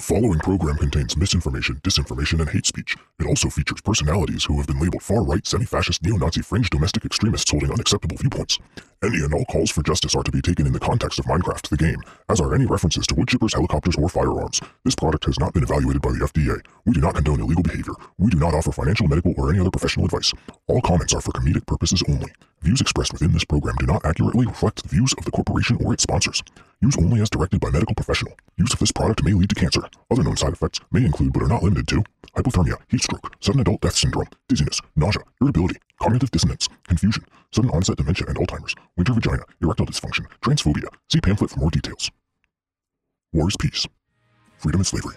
The following program contains misinformation, disinformation, and hate speech. It also features personalities who have been labeled far-right, semi-fascist, neo-Nazi, fringe domestic extremists holding unacceptable viewpoints. Any and all calls for justice are to be taken in the context of Minecraft, the game, as are any references to woodchippers, helicopters, or firearms. This product has not been evaluated by the FDA. We do not condone illegal behavior. We do not offer financial, medical, or any other professional advice. All comments are for comedic purposes only. Views expressed within this program do not accurately reflect the views of the corporation or its sponsors. Use only as directed by medical professional. Use of this product may lead to cancer. Other known side effects may include but are not limited to hypothermia, heat stroke, sudden adult death syndrome, dizziness, nausea, irritability, cognitive dissonance, confusion, sudden onset dementia and Alzheimer's, winter vagina, erectile dysfunction, transphobia. See pamphlet for more details. War is peace. Freedom is slavery.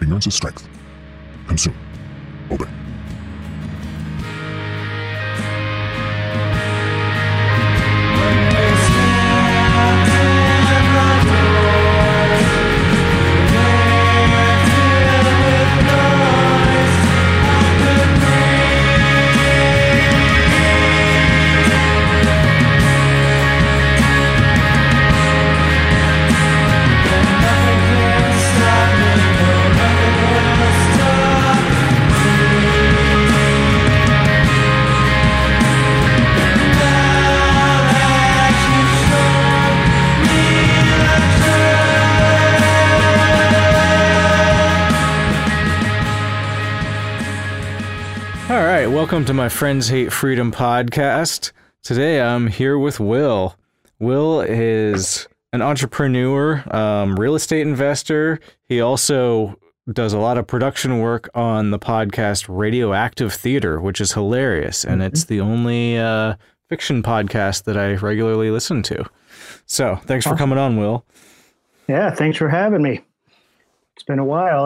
Ignorance is strength. Consume. Obey. Welcome to my Friends Hate Freedom podcast. Today I'm here with Will. Will is an entrepreneur, real estate investor. He also does a lot of production work on the podcast Radioactive Theater, which is hilarious. And it's the only fiction podcast that I regularly listen to. So thanks for coming on, Will. Yeah, thanks for having me. It's been a while.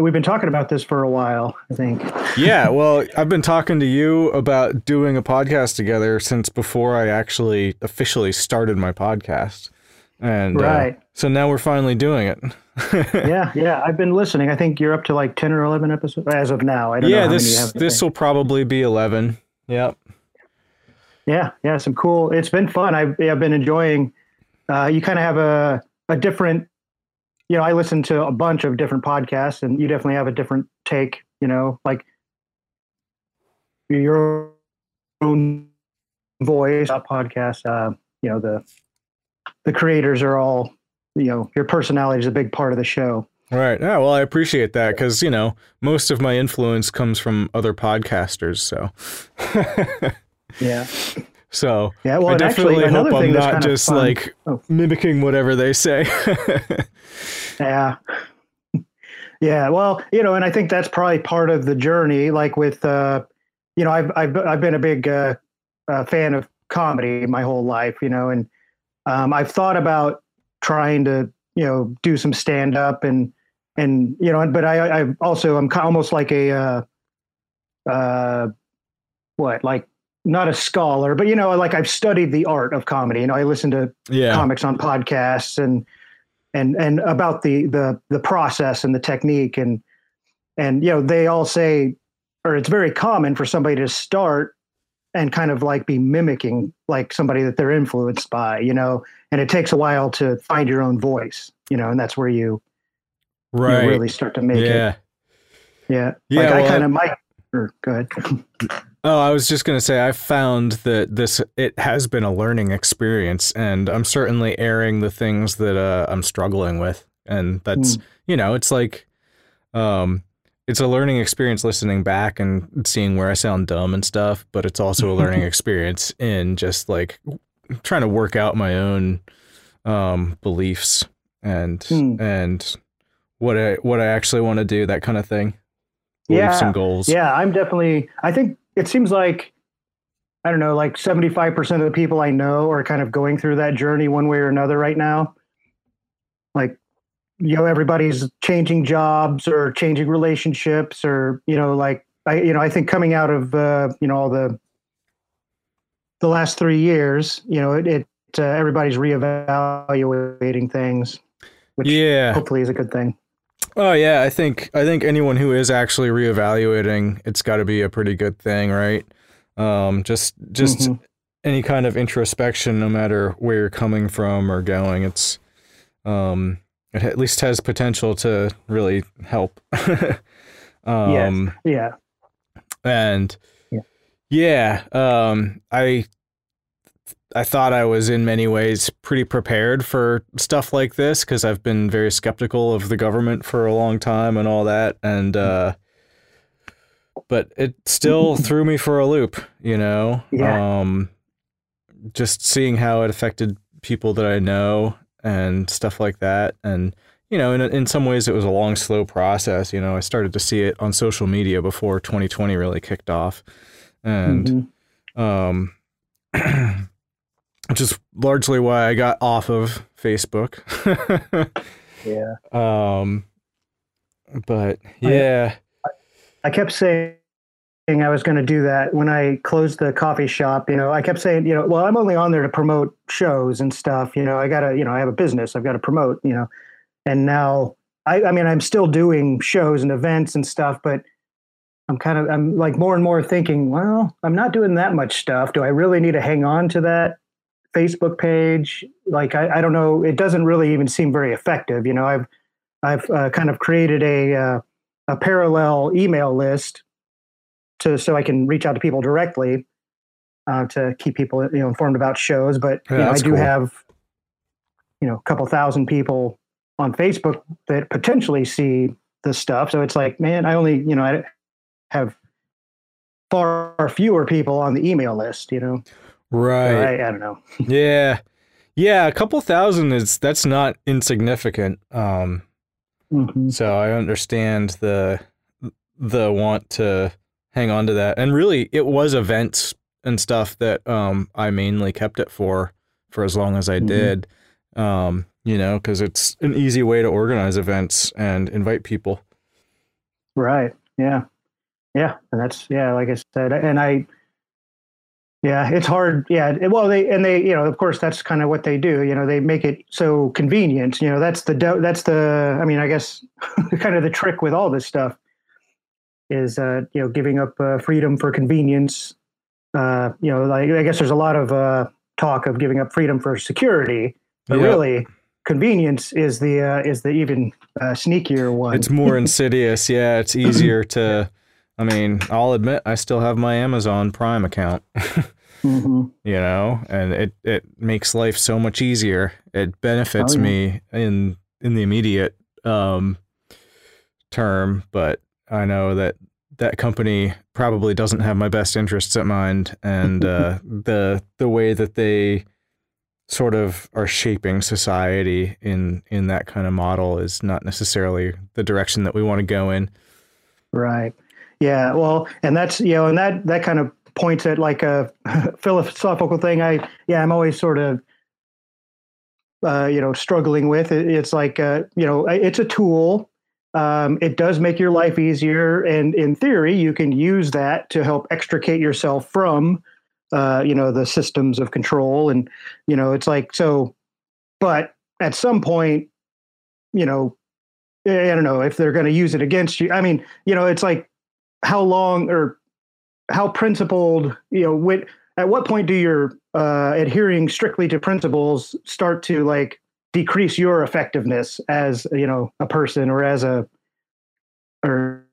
We've been talking about this for a while, I think. Yeah, well, I've been talking to you about doing a podcast together since before I actually officially started my podcast. And so now we're finally doing it. yeah. I've been listening. I think you're up to like 10 or 11 episodes as of now. I don't know how many you have. This will probably be 11. Yep. Yeah, some cool. It's been fun. I've been enjoying. You kind of have a different. You know, I listen to a bunch of different podcasts, and you definitely have a different take, you know, like your own voice, podcast, you know, the creators are all, you know, your personality is a big part of the show. Right. Yeah, well, I appreciate that because, you know, most of my influence comes from other podcasters. So, yeah. So yeah, well, I definitely hope I'm not just like mimicking whatever they say. Yeah. Well, you know, and I think that's probably part of the journey. Like with, you know, I've been a big fan of comedy my whole life, you know, and I've thought about trying to, you know, do some stand up and you know, but I also I'm almost like a not a scholar, but, you know, like I've studied the art of comedy. You know, I listen to comics on podcasts and about the process and the technique and, you know, they all say, or it's very common for somebody to start and kind of like be mimicking like somebody that they're influenced by, you know, and it takes a while to find your own voice, you know, and that's where you really start to make it. Yeah. Yeah. Like go ahead. Oh, I was just going to say, I found that it has been a learning experience, and I'm certainly airing the things that I'm struggling with. And that's, you know, it's like, it's a learning experience listening back and seeing where I sound dumb and stuff, but it's also a learning experience in just like trying to work out my own beliefs and what I actually want to do, that kind of thing. Beliefs and goals. Yeah, I think it seems like, I don't know, like 75% of the people I know are kind of going through that journey one way or another right now. Like, you know, everybody's changing jobs or changing relationships or, you know, like, I think coming out of, you know, all the last 3 years, you know, it everybody's reevaluating things, which hopefully is a good thing. Oh yeah, I think anyone who is actually reevaluating, it's got to be a pretty good thing, right? Just any kind of introspection, no matter where you're coming from or going, it's it at least has potential to really help. Yeah. And yeah, I thought I was in many ways pretty prepared for stuff like this, because I've been very skeptical of the government for a long time and all that. And but it still threw me for a loop, you know, just seeing how it affected people that I know and stuff like that. And, you know, in some ways it was a long, slow process. You know, I started to see it on social media before 2020 really kicked off. And which is largely why I got off of Facebook. Yeah. But yeah, I kept saying I was going to do that when I closed the coffee shop. You know, I kept saying, you know, well, I'm only on there to promote shows and stuff. You know, I gotta, you know, I have a business I've got to promote, you know, and now I mean, I'm still doing shows and events and stuff, but I'm like more and more thinking, well, I'm not doing that much stuff. Do I really need to hang on to that Facebook page? Like, I don't know. It doesn't really even seem very effective. You know, I've kind of created a parallel email list so I can reach out to people directly to keep people, you know, informed about shows. But yeah, you know, I do have, you know, a couple thousand people on Facebook that potentially see this stuff. So it's like, man, I only, you know, I have far fewer people on the email list, you know? Right. So I don't know. Yeah. Yeah. A couple thousand that's not insignificant. So I understand the want to hang on to that. And really it was events and stuff that, I mainly kept it for as long as I did, you know, 'cause it's an easy way to organize events and invite people. Right. Yeah. Yeah. And that's, yeah, like I said, and yeah, it's hard. Yeah. Well, they, you know, of course that's kind of what they do. You know, they make it so convenient, you know, that's the, I mean, I guess kind of the trick with all this stuff is, you know, giving up freedom for convenience. You know, like, I guess there's a lot of talk of giving up freedom for security, but really convenience is the even sneakier one. It's more insidious. Yeah. It's easier to, I mean, I'll admit I still have my Amazon Prime account, you know, and it makes life so much easier. It benefits me in the immediate term, but I know that company probably doesn't have my best interests at mind, and the way that they sort of are shaping society in that kind of model is not necessarily the direction that we want to go in. Right. Yeah, well, and that's, you know, and that kind of points at like a philosophical thing. I'm always sort of, you know, struggling with it. It's like, you know, it's a tool. It does make your life easier. And in theory, you can use that to help extricate yourself from, you know, the systems of control. And, you know, it's like, so, but at some point, you know, I don't know if they're going to use it against you. I mean, you know, it's like, how long or how principled, you know, at what point do your adhering strictly to principles start to like decrease your effectiveness as, you know, a person or or,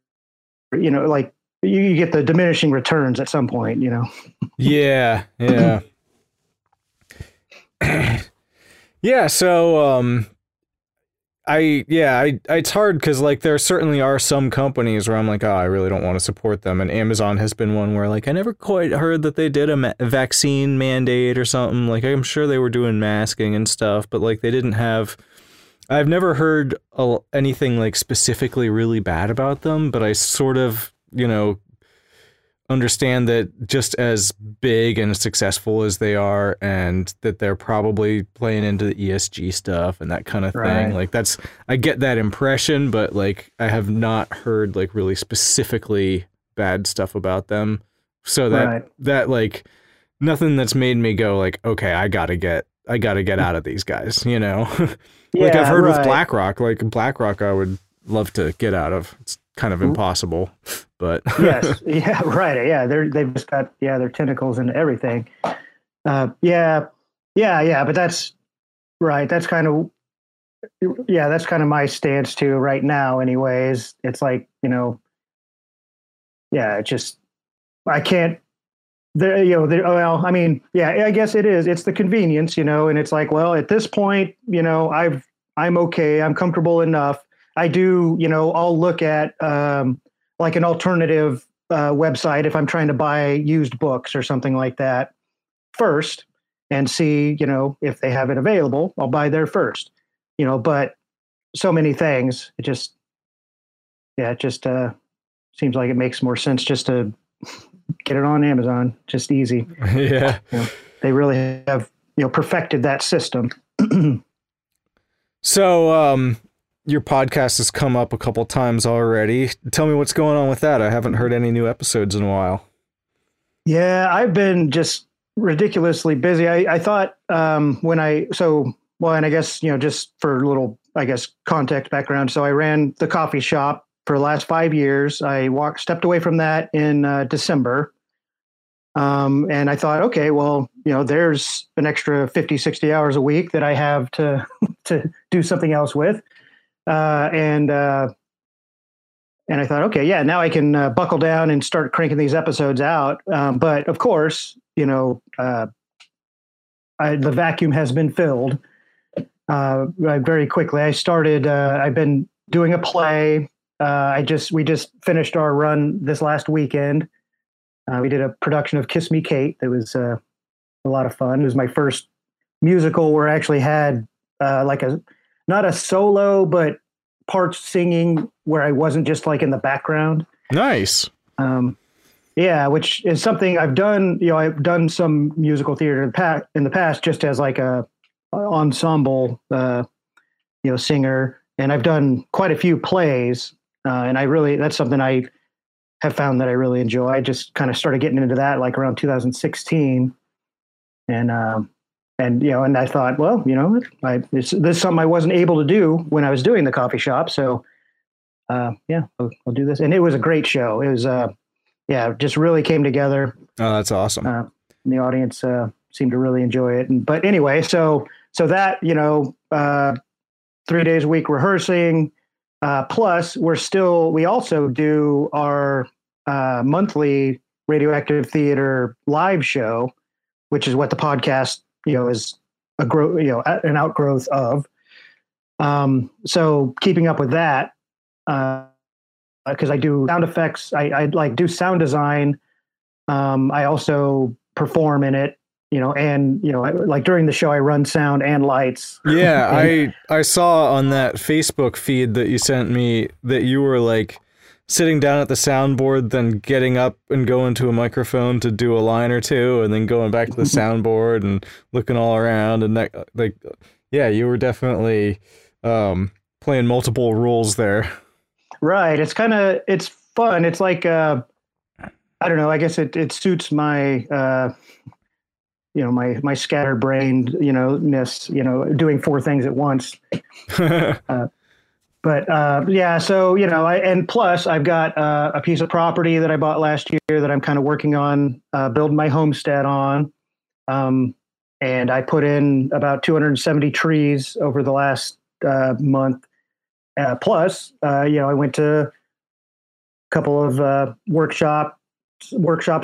you know, like you get the diminishing returns at some point, you know? Yeah. Yeah. So, it's hard because like there certainly are some companies where I'm like, oh, I really don't want to support them. And Amazon has been one where like I never quite heard that they did a vaccine mandate or something. Like I'm sure they were doing masking and stuff, but like they didn't have. I've never heard anything like specifically really bad about them, but I sort of, you know, understand that just as big and successful as they are, and that they're probably playing into the ESG stuff and that kind of thing. Like that's, I get that impression, but like I have not heard like really specifically bad stuff about them. So that like nothing that's made me go like, okay, I gotta get out of these guys, you know? I've heard with BlackRock, I would love to get out of. It's kind of impossible, but yes. Yeah. Right. Yeah. They've just got, their tentacles and everything. But that's right. That's kind of, Yeah, that's kind of my stance too right now anyways. It's like, you know, yeah, it just, I can't, well, I mean, yeah, I guess it is. It's the convenience, you know, and it's like, well, at this point, you know, I'm okay. I'm comfortable enough. I do, you know, I'll look at like an alternative website if I'm trying to buy used books or something like that first and see, you know, if they have it available, I'll buy there first, you know, but so many things, it just, yeah, it just seems like it makes more sense just to get it on Amazon, just easy. Yeah. You know, they really have, you know, perfected that system. So, your podcast has come up a couple times already. Tell me what's going on with that. I haven't heard any new episodes in a while. Yeah, I've been just ridiculously busy. I thought and I guess, you know, just for a little, I guess, context background. So I ran the coffee shop for the last 5 years. I stepped away from that in December. And I thought, okay, well, you know, there's an extra 50, 60 hours a week that I have to do something else with. And I thought, okay, yeah, now I can buckle down and start cranking these episodes out. But of course, you know, the vacuum has been filled very quickly. I started, I've been doing a play. We just finished our run this last weekend. We did a production of Kiss Me, Kate. That was a lot of fun. It was my first musical where I actually had not a solo, but parts singing where I wasn't just like in the background. Nice. Yeah, which is something I've done. You know, I've done some musical theater in the past just as like a ensemble, you know, singer. And I've done quite a few plays. And I really, that's something I have found that I really enjoy. I just kind of started getting into that like around 2016. And, you know, and I thought, well, you know, this is something I wasn't able to do when I was doing the coffee shop. So, yeah, I'll do this. And it was a great show. It was, yeah, just really came together. Oh, that's awesome. And the audience seemed to really enjoy it. But anyway, so that, you know, 3 days a week rehearsing, plus we also do our monthly Radioactive Theater live show, which is what the podcast, you know, is an outgrowth of. So keeping up with that, because I do sound effects, I like do sound design. I also perform in it, you know, and, you know, like during the show, I run sound and lights. Yeah, and I saw on that Facebook feed that you sent me that you were like sitting down at the soundboard, then getting up and going to a microphone to do a line or two, and then going back to the soundboard and looking all around. And that, like, yeah, you were definitely playing multiple roles there. Right. It's fun. It's like, I don't know, I guess it suits my, you know, my scatterbrained, you know, ness, you know, doing four things at once. But yeah, so, you know, and plus I've got a piece of property that I bought last year that I'm kind of working on, building my homestead on. And I put in about 270 trees over the last month. Plus, you know, I went to a couple of workshops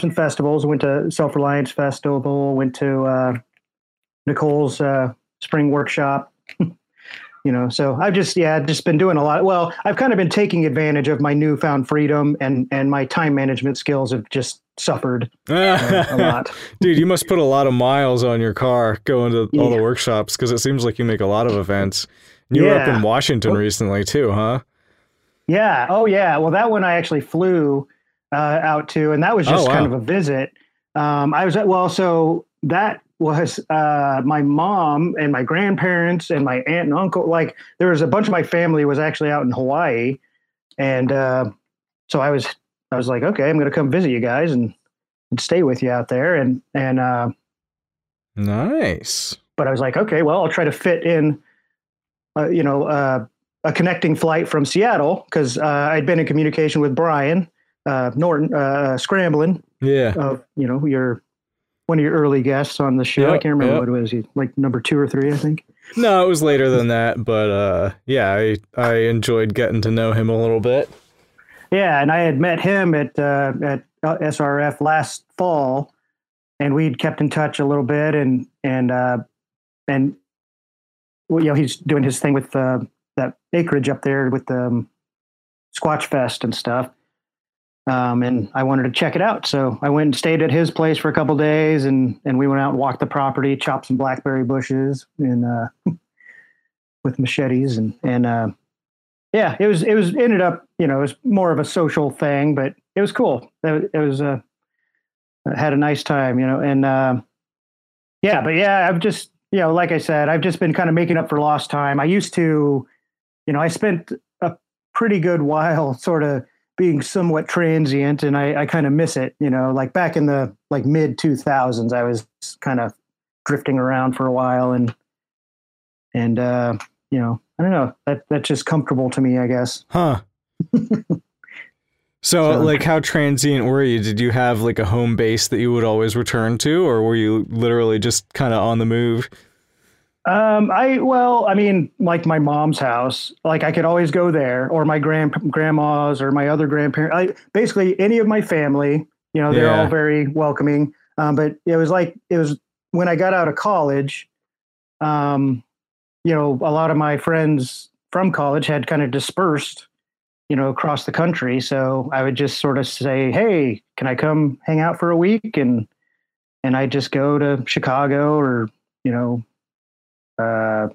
and festivals. I went to Self-Reliance Festival, went to Nicole's spring workshop. You know, so I've just been doing a lot. Well, I've kind of been taking advantage of my newfound freedom, and my time management skills have just suffered a lot. Dude, you must put a lot of miles on your car going to all the workshops, because it seems like you make a lot of events. You were up in Washington recently too, huh? Yeah. Oh, yeah. Well, that one I actually flew out to, and that was just kind of a visit. My mom and my grandparents and my aunt and uncle. Like, there was a bunch of my family was actually out in Hawaii. And so I was like, okay, I'm going to come visit you guys and stay with you out there. And nice. But I was like, okay, well, I'll try to fit in, you know, a connecting flight from Seattle, because I'd been in communication with Brian Norton, Scramblin'. Yeah. You know, one of your early guests on the show. Yep, I can't remember what it was, like number 2 or 3, I think. No, it was later than that, but yeah, I enjoyed getting to know him a little bit. Yeah, and I had met him at SRF last fall, and we'd kept in touch a little bit, and well, you know, he's doing his thing with that acreage up there with the Squatch Fest and stuff. And I wanted to check it out, so I went and stayed at his place for a couple of days, and we went out and walked the property, chopped some blackberry bushes, and with machetes, and yeah, it was ended up, you know, it was more of a social thing, but it was cool. It was I had a nice time, you know, and yeah, but yeah, I've just, you know, like I said, I've just been kind of making up for lost time. I used to, you know, I spent a pretty good while sort of being somewhat transient, and I kind of miss it, you know, like back in the like mid 2000s, I was kind of drifting around for a while, and you know, I don't know, that's just comfortable to me, I guess. Huh. So like, how transient were you? Did you have like a home base that you would always return to, or were you literally just kind of on the move? Like my mom's house, like I could always go there, or my grandma's or my other grandparents, basically any of my family, you know, they're all very welcoming. But it was when I got out of college, you know, a lot of my friends from college had kind of dispersed, you know, across the country. So I would just sort of say, hey, can I come hang out for a week? And I just go to Chicago, or, you know, San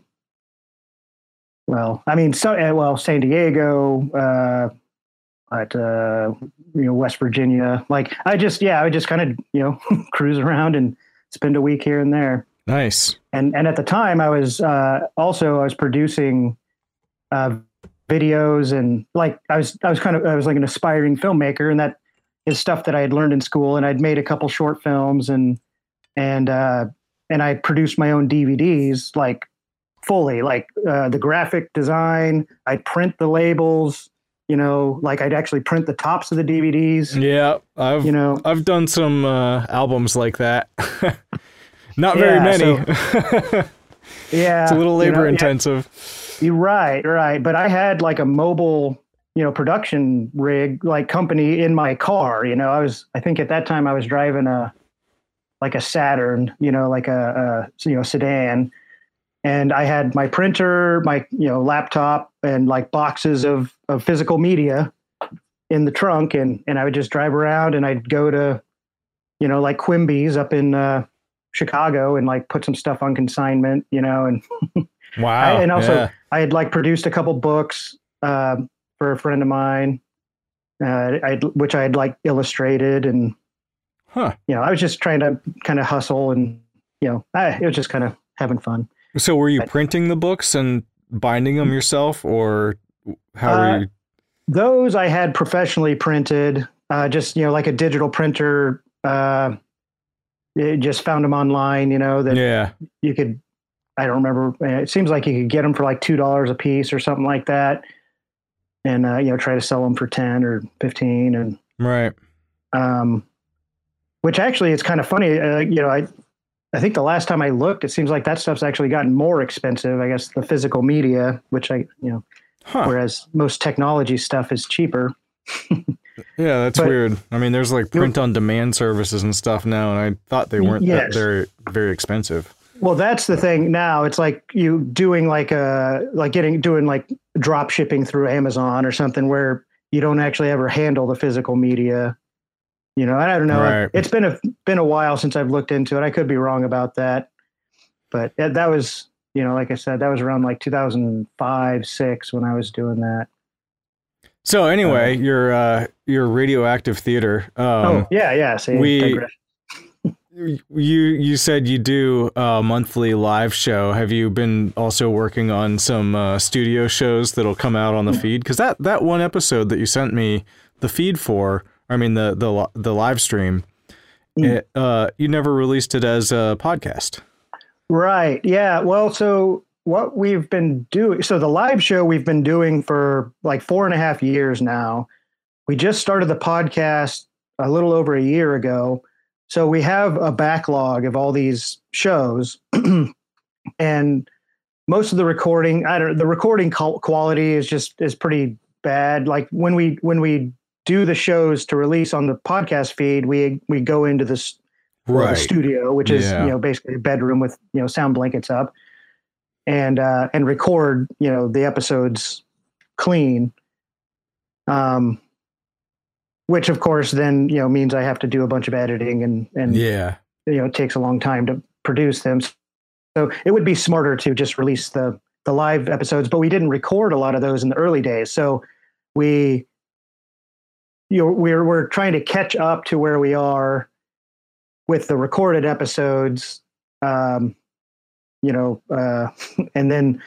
Diego, but you know, West Virginia. Like I would just kind of, you know, cruise around and spend a week here and there. Nice. And at the time I was, also producing, videos, and like, I was like an aspiring filmmaker, and that is stuff that I had learned in school, and I'd made a couple short films and I produced my own DVDs, like fully, like the graphic design. I'd print the labels, you know, like I'd actually print the tops of the DVDs. Yeah, I've done some albums like that. Not very many. So, yeah, it's a little labor intensive. Yeah. You're right. But I had like a mobile, you know, production rig, like company in my car. You know, I think at that time I was driving a Saturn, you know, like a sedan. And I had my printer, my, you know, laptop, and like boxes of physical media in the trunk. And I would just drive around, and I'd go to, you know, like Quimby's up in Chicago, and like put some stuff on consignment, you know, and wow. I had like produced a couple books for a friend of mine, which I had like illustrated, and huh. You know, I was just trying to kind of hustle, and, you know, it was just kind of having fun. So were you printing the books and binding them yourself, or how were you? Those I had professionally printed, just, you know, like a digital printer, just found them online, you know, that you could, I don't remember. It seems like you could get them for like $2 a piece or something like that. And, you know, try to sell them for 10 or 15 and right. Which actually, it's kind of funny. You know, I think the last time I looked, it seems like that stuff's actually gotten more expensive. I guess the physical media, which I, you know, whereas most technology stuff is cheaper. Yeah, that's weird. I mean, there's like print-on-demand services and stuff now, and I thought they weren't they're very expensive. Well, that's the thing now. It's like you doing like doing drop shipping through Amazon or something, where you don't actually ever handle the physical media. You know, I don't know. Right. It's been a while since I've looked into it. I could be wrong about that, but that was, you know, like I said, that was around like 2005, 2006 when I was doing that. So anyway, your Radioactive Theater. Yeah. See, you said you do a monthly live show. Have you been also working on some studio shows that'll come out on the feed? Because that one episode that you sent me the feed for. I mean, the live stream, it, you never released it as a podcast. Right. Yeah. Well, so what we've been doing, so the live show we've been doing for like 4.5 years now. We just started the podcast a little over a year ago. So we have a backlog of all these shows and most of the recording, the recording quality is pretty bad. Like when we do the shows to release on the podcast feed, we go into this the studio, which is, basically a bedroom with, sound blankets up, and record, the episodes clean. Which of course then, means I have to do a bunch of editing and it takes a long time to produce them. So it would be smarter to just release the live episodes, but we didn't record a lot of those in the early days. So we're trying to catch up to where we are with the recorded episodes, and then,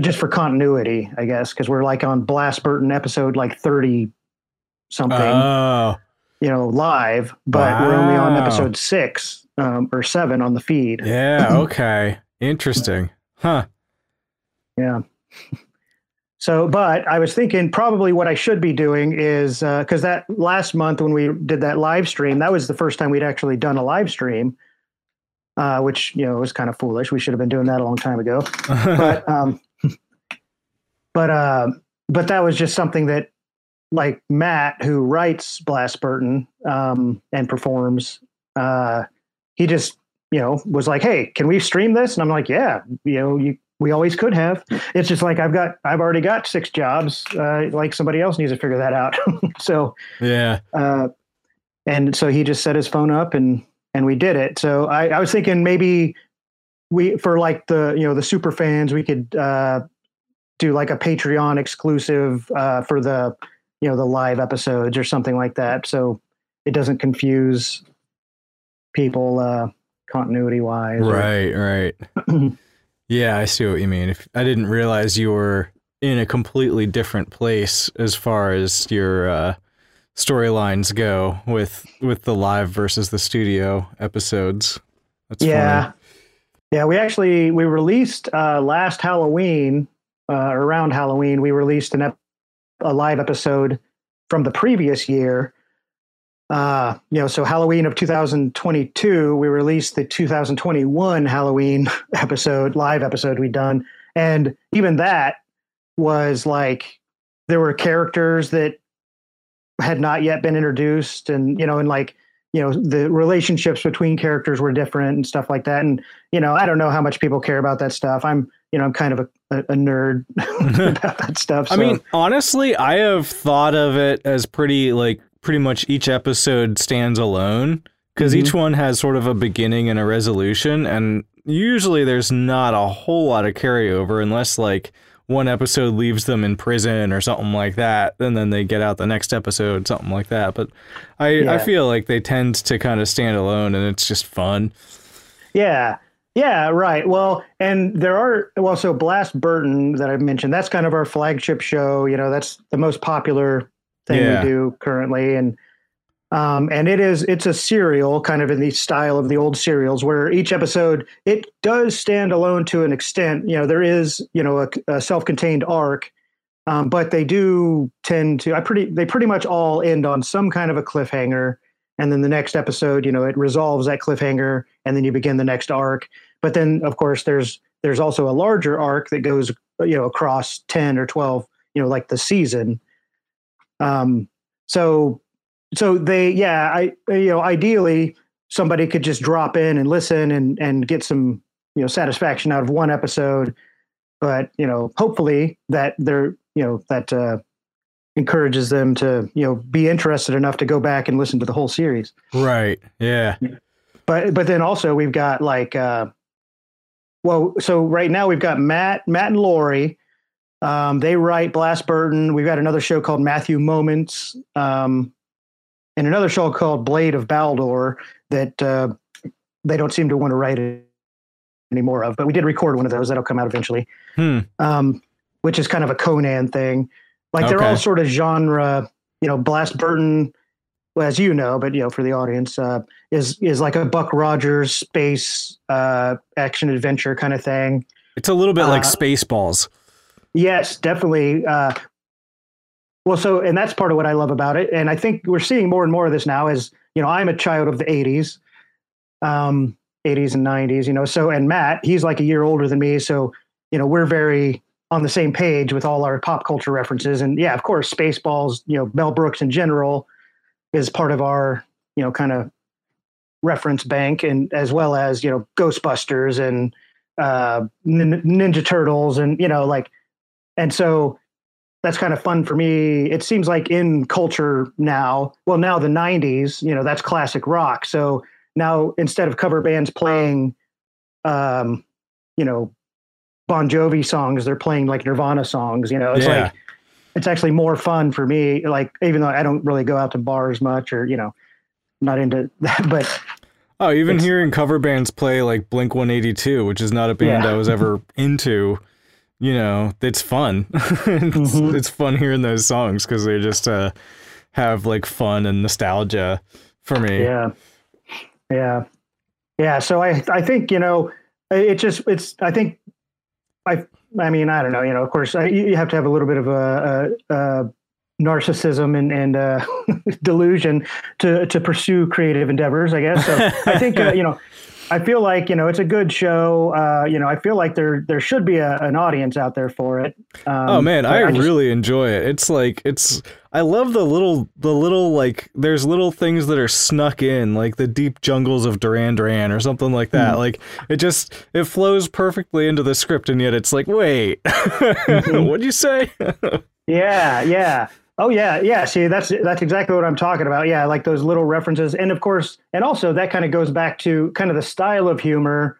just for continuity, I guess, because we're like on Blast Burton episode like 30 something, live, but we're only on episode 6 or 7 on the feed. Yeah. Okay. Interesting. Huh. Yeah. So, but I was thinking probably what I should be doing is, because that last month when we did that live stream, that was the first time we'd actually done a live stream, which, was kind of foolish. We should have been doing that a long time ago. But that was just something that, like, Matt, who writes Blast Burton and performs, he just, was like, "Hey, can we stream this?" And I'm like, "Yeah, we always could have." It's just like, I've already got 6 jobs. Like, somebody else needs to figure that out. So, yeah. And so he just set his phone up and we did it. So I was thinking maybe for like the, the super fans, we could, do like a Patreon exclusive, for the, the live episodes or something like that. So it doesn't confuse people, continuity wise. Right. Yeah, I see what you mean. If I didn't realize you were in a completely different place as far as your storylines go with the live versus the studio episodes. That's funny. Yeah, we released last Halloween, around Halloween, we released a live episode from the previous year. So Halloween of 2022, we released the 2021 Halloween live episode we'd done. And even that was like, there were characters that had not yet been introduced and the relationships between characters were different and stuff like that. And, I don't know how much people care about that stuff. I'm kind of a nerd about that stuff. So. I mean, honestly, I have thought of it as pretty much each episode stands alone, because each one has sort of a beginning and a resolution, and usually there's not a whole lot of carryover unless like one episode leaves them in prison or something like that, and then they get out the next episode, something like that. But I feel like they tend to kind of stand alone, and it's just fun. Yeah. Yeah, right. Well, and so Blast Burton that I've mentioned, that's kind of our flagship show. That's the most popular thing we do currently. And it's a serial, kind of in the style of the old serials, where each episode, it does stand alone to an extent. There is, a self-contained arc, but they do tend to, they pretty much all end on some kind of a cliffhanger. And then the next episode, it resolves that cliffhanger, and then you begin the next arc. But then, of course, there's also a larger arc that goes, across 10 or 12, like the season. So they, ideally somebody could just drop in and listen and get some, satisfaction out of one episode, but, hopefully that they're, that, encourages them to, be interested enough to go back and listen to the whole series. Right. Yeah. But then also we've got like, so right now we've got Matt and Lori. They write Blast Burton. We've got another show called Matthew Moments, and another show called Blade of Baldor that they don't seem to want to write any more of. But we did record one of those. That'll come out eventually, which is kind of a Conan thing. Like they're all sort of genre, Blast Burton, as but for the audience, is like a Buck Rogers space action adventure kind of thing. It's a little bit like Spaceballs. Yes, definitely. And that's part of what I love about it. And I think we're seeing more and more of this now is, I'm a child of the 80s, 80s and 90s, and Matt, he's like a year older than me. So you know, we're very on the same page with all our pop culture references. And yeah, of course, Spaceballs, you know, Mel Brooks in general is part of our, you know, kind of reference bank, and as well as, you know, Ghostbusters and Ninja Turtles and, you know, like, and so that's kind of fun for me. It seems like in culture now, well, now the 90s, you know, that's classic rock. So now instead of cover bands playing, you know, Bon Jovi songs, they're playing like Nirvana songs, you know, it's like, it's actually more fun for me. Like, even though I don't really go out to bars much, or, you know, I'm not into that, but. Oh, even hearing cover bands play like Blink 182, which is not a band I was ever into, you know, it's fun. It's fun hearing those songs because they just have like fun and nostalgia for me. Yeah. So I think, you know, it just, it's, I think, I mean, I don't know, you know, of course you have to have a little bit of a narcissism and delusion to pursue creative endeavors, I guess. So I think, you know, I feel like, you know, it's a good show. You know, I feel like there should be an audience out there for it. Oh man, I really enjoy it. It's like, I love the little, like there's little things that are snuck in, like the deep jungles of Duran Duran or something like that. Mm-hmm. Like it flows perfectly into the script. And yet it's like, wait, what'd you say? Yeah. Oh yeah. See, that's exactly what I'm talking about. Yeah, like those little references, and of course, and also that kind of goes back to kind of the style of humor.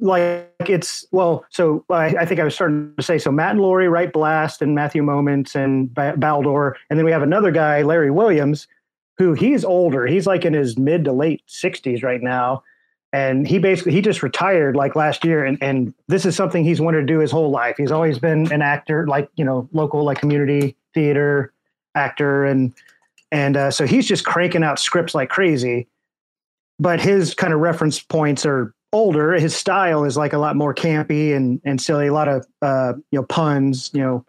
Like it's well, so I think I was starting to say so. Matt and Lori write Blast and Matthew Moments and Baldor, and then we have another guy, Larry Williams, who he's older. He's like in his mid to late 60s right now, and he just retired like last year. And this is something he's wanted to do his whole life. He's always been an actor, like, you know, local, like community theater actor. And so he's just cranking out scripts like crazy, but his kind of reference points are older. His style is like a lot more campy and silly, a lot of, you know, puns, you know?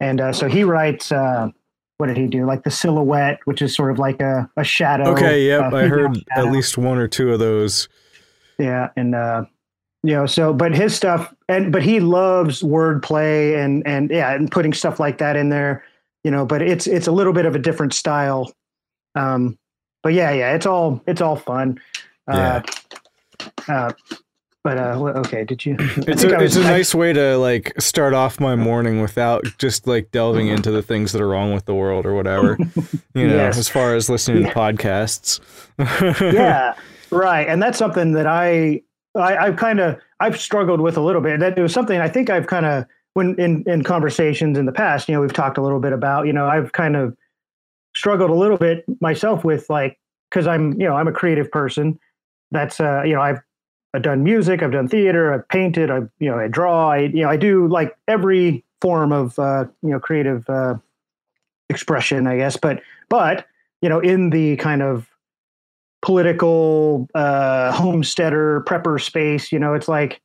And so he writes, what did he do? Like The Silhouette, which is sort of like a shadow. Okay. Yep. I heard shadow. At least one or two of those. Yeah. And, you know, so, but his stuff, but he loves wordplay and putting stuff like that in there, you know, but it's a little bit of a different style. But yeah, it's all fun. Okay. Did you, it's a nice way to like start off my morning without just like delving into the things that are wrong with the world or whatever, you know, as far as listening to podcasts. Yeah. Right. And that's something that I've struggled with a little bit. That it was something I think I've kind of, when in conversations in the past, you know, we've talked a little bit about, you know, I've kind of struggled a little bit myself with like, cause I'm a creative person. That's, you know, I've done music, I've done theater, I've painted, I've, you know, I draw, I do like every form of, you know, creative, expression, I guess. But, you know, in the kind of political homesteader prepper space, you know, it's like,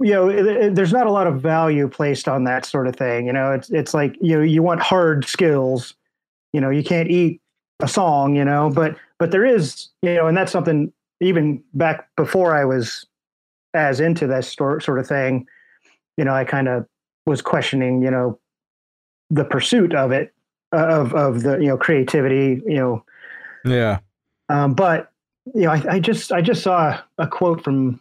you know, there's not a lot of value placed on that sort of thing. You know, it's like, you know, you want hard skills, you know, you can't eat a song, you know, but there is, you know, and that's something even back before I was as into that sort of thing, you know, I kind of was questioning, you know, the pursuit of it, of the, you know, creativity, you know. Yeah. But, you know, I just saw a quote from,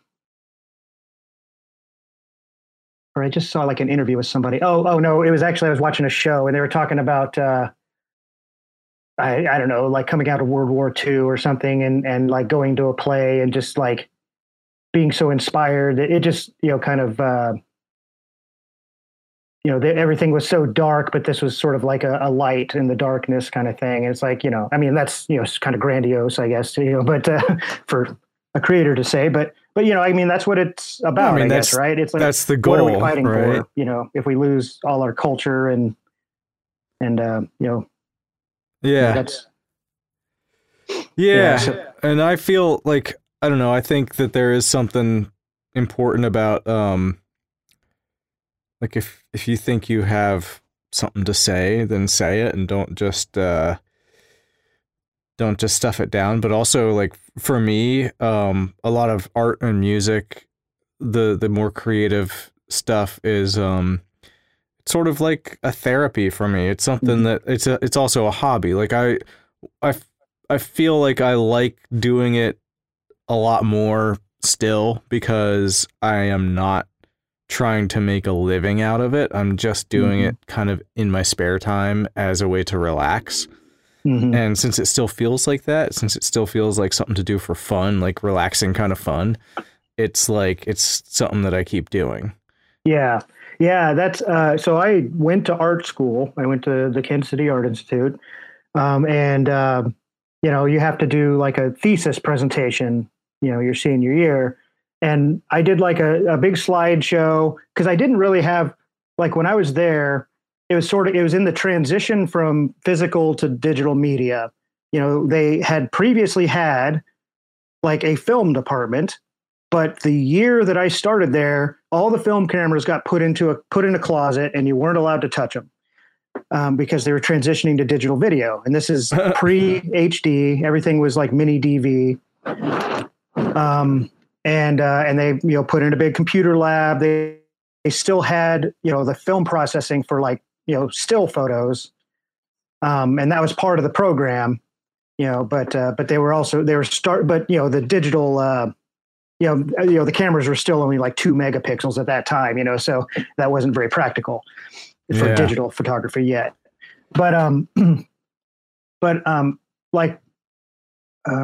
or I just saw like an interview with somebody. Oh no, it was actually, I was watching a show and they were talking about, I don't know, like coming out of World War II or something and like going to a play and just like being so inspired. It just, you know, kind of, you know, everything was so dark, but this was sort of like a light in the darkness kind of thing. And it's like, you know, I mean, that's, you know, it's kind of grandiose, I guess, you know, but for a creator to say, but, you know, I mean, that's what it's about, I guess, right? It's like, that's the goal, what are we fighting for, you know, if we lose all our culture and you know, yeah, that's, yeah. So. And I feel like, I don't know, I think that there is something important about, like if you think you have something to say, then say it, and don't just stuff it down. But also, like for me, a lot of art and music the more creative stuff is sort of like a therapy for me. It's something that it's also a hobby. Like I feel like I like doing it a lot more still because I am not trying to make a living out of it. I'm just doing it kind of in my spare time as a way to relax. Mm-hmm. And since it still feels like that, since it still feels like something to do for fun, like relaxing kind of fun, it's like, it's something that I keep doing. Yeah. Yeah. That's, so I went to art school. I went to the Kansas City Art Institute. You know, you have to do like a thesis presentation, you know, your senior year. And I did like a big slideshow because I didn't really have, like when I was there, it was in the transition from physical to digital media. You know, they had previously had like a film department, but the year that I started there, all the film cameras got put in a closet and you weren't allowed to touch them because they were transitioning to digital video. And this is pre-HD. Everything was like mini DV. And they, you know, put in a big computer lab. They still had, you know, the film processing for like, you know, still photos. And that was part of the program, you know, but they were the digital, the cameras were still only like 2 megapixels at that time, you know, so that wasn't very practical for digital photography yet. But, what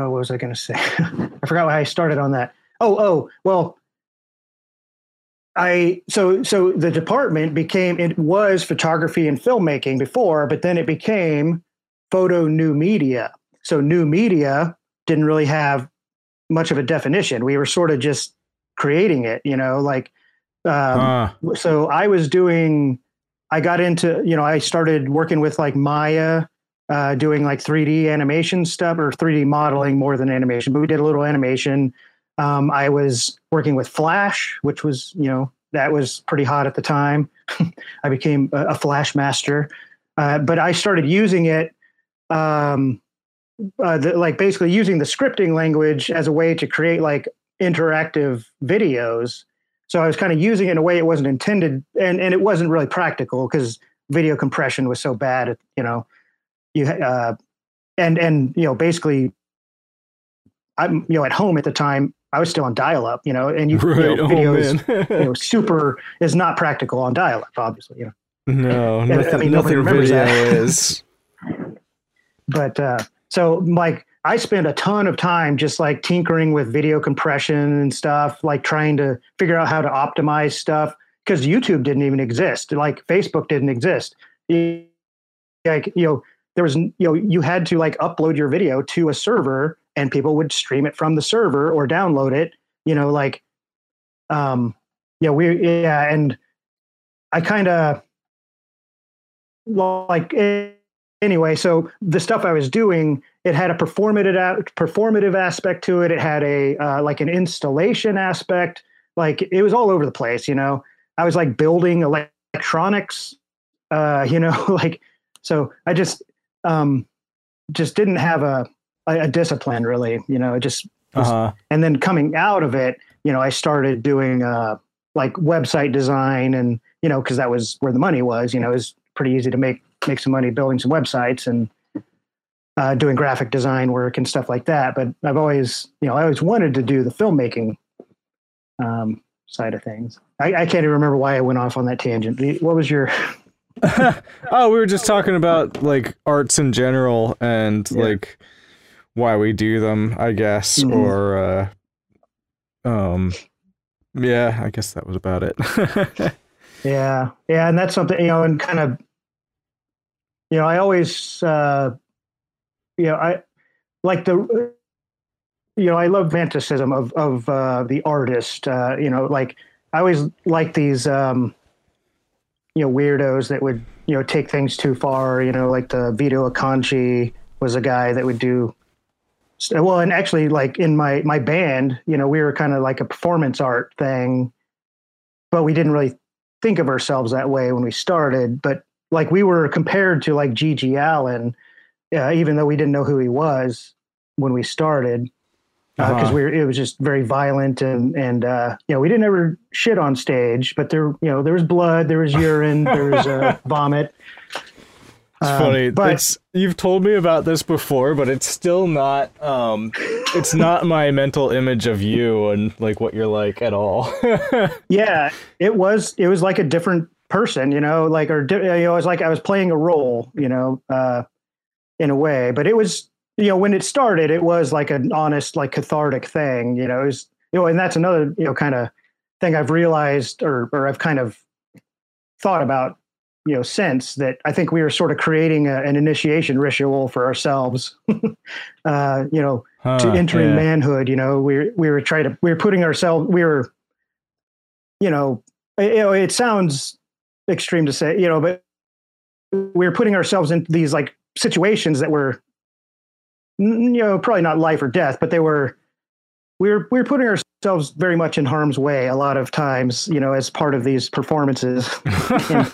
was I going to say? I forgot why I started on that. So the department was photography and filmmaking before, but then it became photo new media. So new media didn't really have much of a definition. We were sort of just creating it, you know, like, so I started working with like Maya, doing like 3D animation stuff or 3D modeling more than animation, but we did a little animation. I was working with Flash, which was, you know, that was pretty hot at the time. I became a Flash master, but I started using it, basically using the scripting language as a way to create like interactive videos. So I was kind of using it in a way it wasn't intended, and it wasn't really practical because video compression was so bad, you know, I'm, you know, at home at the time. I was still on dial-up, you know, and videos, you know, super is not practical on dial-up, obviously. You know, nothing remembers video that. Is. But so, like, I spent a ton of time just like tinkering with video compression and stuff, like trying to figure out how to optimize stuff because YouTube didn't even exist, like Facebook didn't exist. Like, you know, there was, you know, you had to like upload your video to a server. And people would stream it from the server or download it, you know, like, And I kind of like, anyway, so the stuff I was doing, it had a performative aspect to it. It had a, like an installation aspect, like it was all over the place. You know, I was like building electronics, you know, like, so I just didn't have a discipline really, you know, it just, and then coming out of it, you know, I started doing, like website design and, you know, cause that was where the money was, you know, it was pretty easy to make some money building some websites and, doing graphic design work and stuff like that. But I've always, you know, I always wanted to do the filmmaking, side of things. I can't even remember why I went off on that tangent. What was your, we were just talking about like arts in general and like, why we do them, I guess, or I guess that was about it. And that's something, you know, and kind of, you know, I always I like the, you know, I love romanticism of the artist, you know, like I always like these you know, weirdos that would, you know, take things too far, you know, like the Vito Acconci was a guy that would do. Well, and actually, like in my band, you know, we were kind of like a performance art thing, but we didn't really think of ourselves that way when we started. But like we were compared to like G.G. Allen, even though we didn't know who he was when we started. because it was just very violent and you know, we didn't ever shit on stage, but there was blood, there was urine, there was vomit. It's funny, but you've told me about this before, but it's still not it's not my mental image of you and like what you're like at all. Yeah, it was like a different person, you know, like, or you know, it's like I was playing a role, you know, in a way. But it was, you know, when it started, it was like an honest, like cathartic thing, you know. It was, you know, and that's another, you know, kind of thing I've realized or I've kind of thought about, you know, since, that I think we were sort of creating an initiation ritual for ourselves, you know, to entering manhood. You know, we were putting ourselves, you know, it sounds extreme to say, you know, but we were putting ourselves in these like situations that were, you know, probably not life or death, but we were putting ourselves very much in harm's way a lot of times, you know, as part of these performances. And,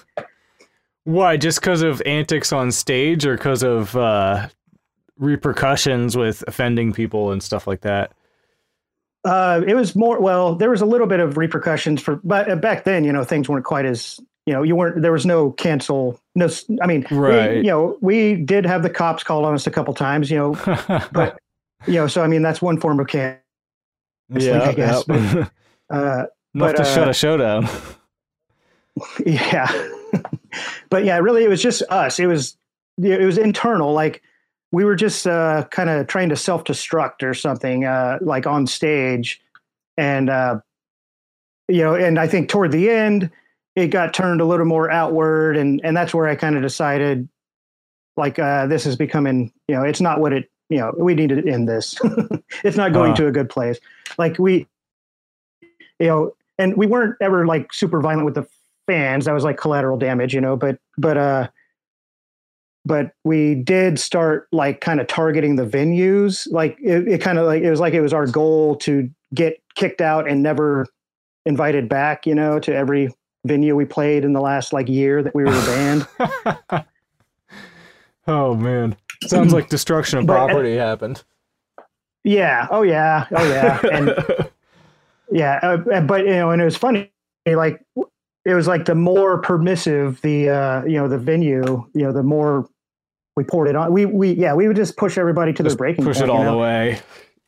why? Just because of antics on stage, or because of repercussions with offending people and stuff like that? It was more, well, there was a little bit of repercussions but back then, you know, things weren't quite as, you know, there was no cancel. No, I mean, right. You know, we did have the cops call on us a couple times, you know, but, you know, so, I mean, that's one form of canceling, I guess. Yep. But, enough to shut a show down. Yeah. But yeah, really, it was just us. It was internal. Like we were just kind of trying to self-destruct or something, like on stage, and you know. And I think toward the end, it got turned a little more outward, and that's where I kind of decided, like, this is becoming, you know, it's not what it, you know, we need to end this. It's not going to a good place. Like we, you know, and we weren't ever like super violent with the fans. That was like collateral damage, you know, but we did start like kind of targeting the venues. Like it kind of like it was our goal to get kicked out and never invited back, you know, to every venue we played in the last like year that we were banned. Oh man. Sounds like destruction of property happened. Yeah. Oh yeah. Oh yeah. And yeah. But you know, and it was funny, like, it was like the more permissive the you know, the venue, you know, the more we poured it on. We would just push everybody to the breaking point. Push it all the way.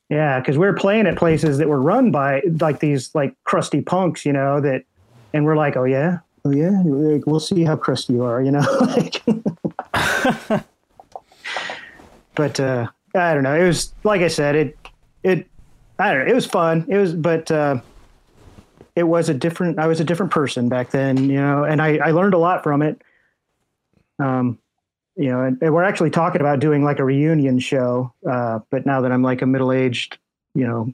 Yeah, because we were playing at places that were run by like these like crusty punks, you know, that, and we're like, oh yeah, we'll see how crusty you are, you know. Like, but I don't know. It was like I said, it I don't know. It was fun. It was, but. It was I was a different person back then, you know, and I learned a lot from it. You know, and we're actually talking about doing like a reunion show. But now that I'm like a middle-aged, you know,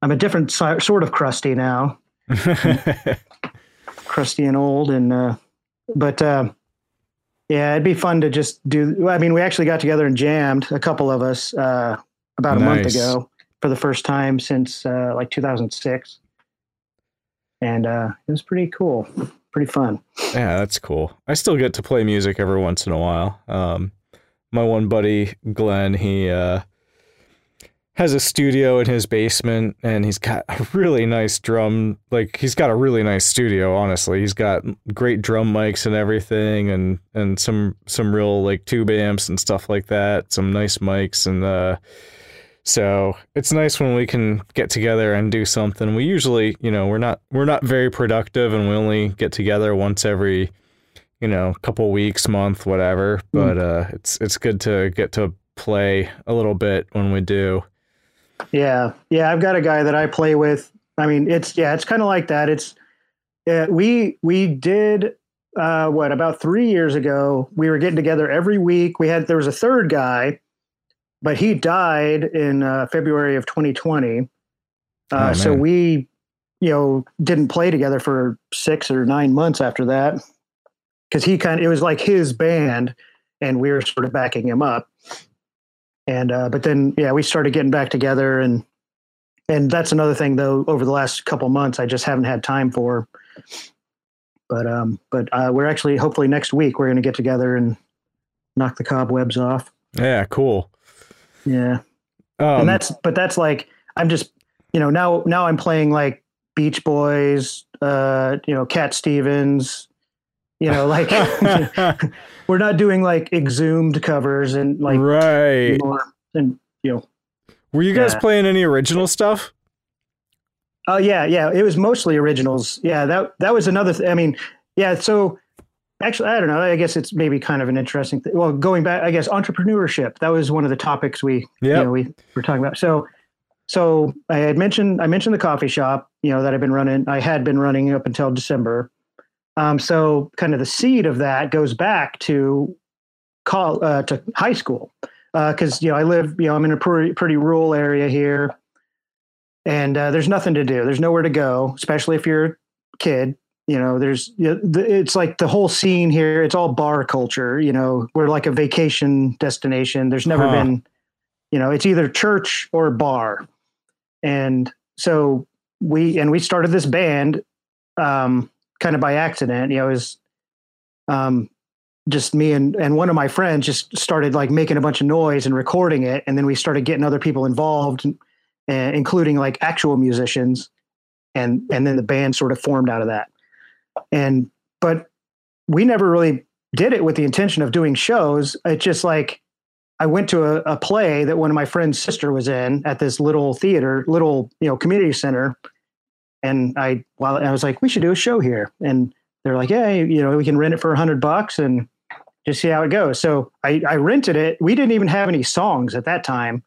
I'm a different sort of crusty now, crusty and old. And, yeah, it'd be fun to just do, I mean, we actually got together and jammed, a couple of us, about a month ago for the first time since, like 2006. And it was pretty cool, pretty fun. Yeah, that's cool. I still get to play music every once in a while. My one buddy, Glenn, he has a studio in his basement, and he's got a really nice drum. Like, he's got a really nice studio, honestly. He's got great drum mics and everything, and some real, like, tube amps and stuff like that, some nice mics, and... So it's nice when we can get together and do something. We usually, you know, we're not very productive, and we only get together once every, you know, couple weeks, month, whatever. But it's good to get to play a little bit when we do. Yeah. Yeah. I've got a guy that I play with. I mean, it's kind of like that. It's we did about 3 years ago, we were getting together every week. There was a third guy, but he died in February of 2020. So we, you know, didn't play together for 6 or 9 months after that, because it was like his band, and we were sort of backing him up. And but then, yeah, we started getting back together, and that's another thing though. Over the last couple months, I just haven't had time for. But we're actually, hopefully next week, we're going to get together and knock the cobwebs off. Yeah, cool. Yeah. And that's like, I'm just, you know, now I'm playing like Beach Boys, you know, Cat Stevens, you know, like we're not doing like exhumed covers and like, right. And you know, were you guys playing any original stuff? Oh yeah. Yeah. It was mostly originals. Yeah. That was another thing. I mean, yeah. So actually, I don't know. I guess it's maybe kind of an interesting thing. Well, going back, I guess, entrepreneurship, that was one of the topics we were talking about. So I had mentioned the coffee shop, you know, that I had been running up until December. So kind of the seed of that goes back to high school. 'Cause you know, I'm in a pretty rural area here, and there's nothing to do. There's nowhere to go, especially if you're a kid. You know, it's like the whole scene here. It's all bar culture. You know, we're like a vacation destination. There's never been, you know, it's either church or bar. And so we started this band, kind of by accident. You know, it was, just me and one of my friends just started like making a bunch of noise and recording it. And then we started getting other people involved, and including like actual musicians. And then the band sort of formed out of that. But we never really did it with the intention of doing shows. It's just like, I went to a play that one of my friend's sister was in at this little theater, you know, community center. And I was like, we should do a show here. And they're like, yeah, you know, we can rent it for $100 and just see how it goes. So I rented it. We didn't even have any songs at that time.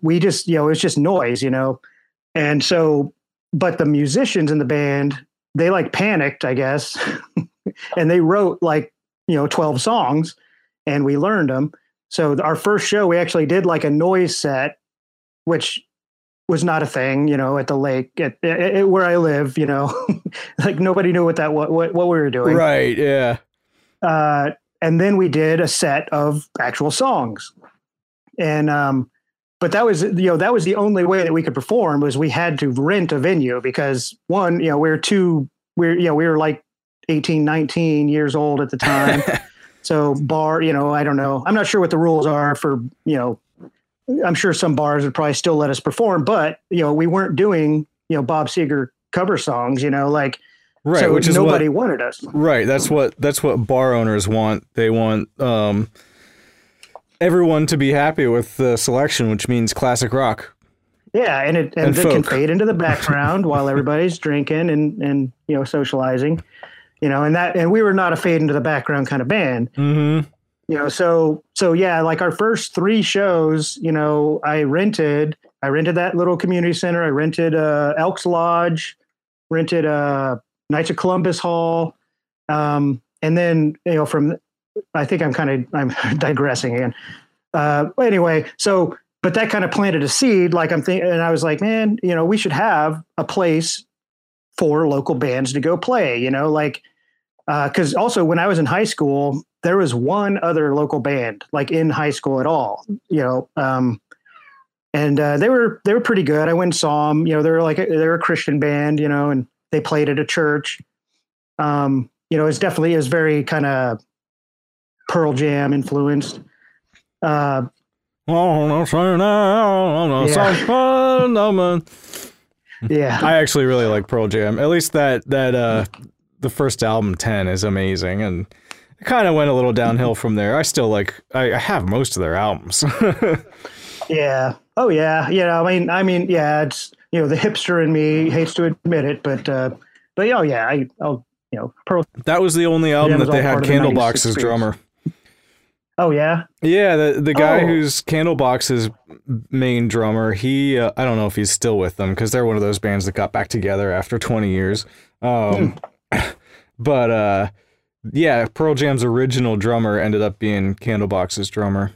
We just, you know, it was just noise, you know? And so, but the musicians in the band, they like panicked, I guess. And they wrote like, you know, 12 songs, and we learned them. So our first show, we actually did like a noise set, which was not a thing, you know, at the lake at where I live, you know, like nobody knew what we were doing. Right. Yeah. And then we did a set of actual songs, and, but that was the only way that we could perform, was we had to rent a venue, because one, you know, we were like 18, 19 years old at the time. So bar, you know, I don't know. I'm not sure what the rules are for, you know, I'm sure some bars would probably still let us perform, but you know, we weren't doing, you know, Bob Seger cover songs, you know, like, right. So which nobody wanted us. Right. That's what bar owners want. They want, everyone to be happy with the selection, which means classic rock. Yeah, and it can fade into the background while everybody's drinking and you know, socializing, you know, and we were not a fade into the background kind of band. Mm-hmm. You know, so yeah, like our first three shows, you know, I rented that little community center. I rented Elks Lodge, rented Knights of Columbus Hall, and then you know from. I think I'm digressing again. Anyway, so, but that kind of planted a seed. Like I'm thinking, and I was like, man, you know, we should have a place for local bands to go play, you know, like, 'cause also when I was in high school, there was one other local band, like in high school at all, you know? And they were pretty good. I went and saw them, you know, they're a Christian band, you know, and they played at a church. You know, it was very kind of Pearl Jam influenced. Yeah. I actually really like Pearl Jam. At least that the first album 10 is amazing, and it kind of went a little downhill from there. I still like I have most of their albums. Yeah. Oh yeah. You know, I mean yeah, it's you know, the hipster in me hates to admit it, but oh yeah, I'll you know, Pearl. That was the only album that they had Candlebox's drummer. Oh yeah, yeah. The guy who's Candlebox's main drummer. He I don't know if he's still with them, because they're one of those bands that got back together after 20 years. But yeah, Pearl Jam's original drummer ended up being Candlebox's drummer.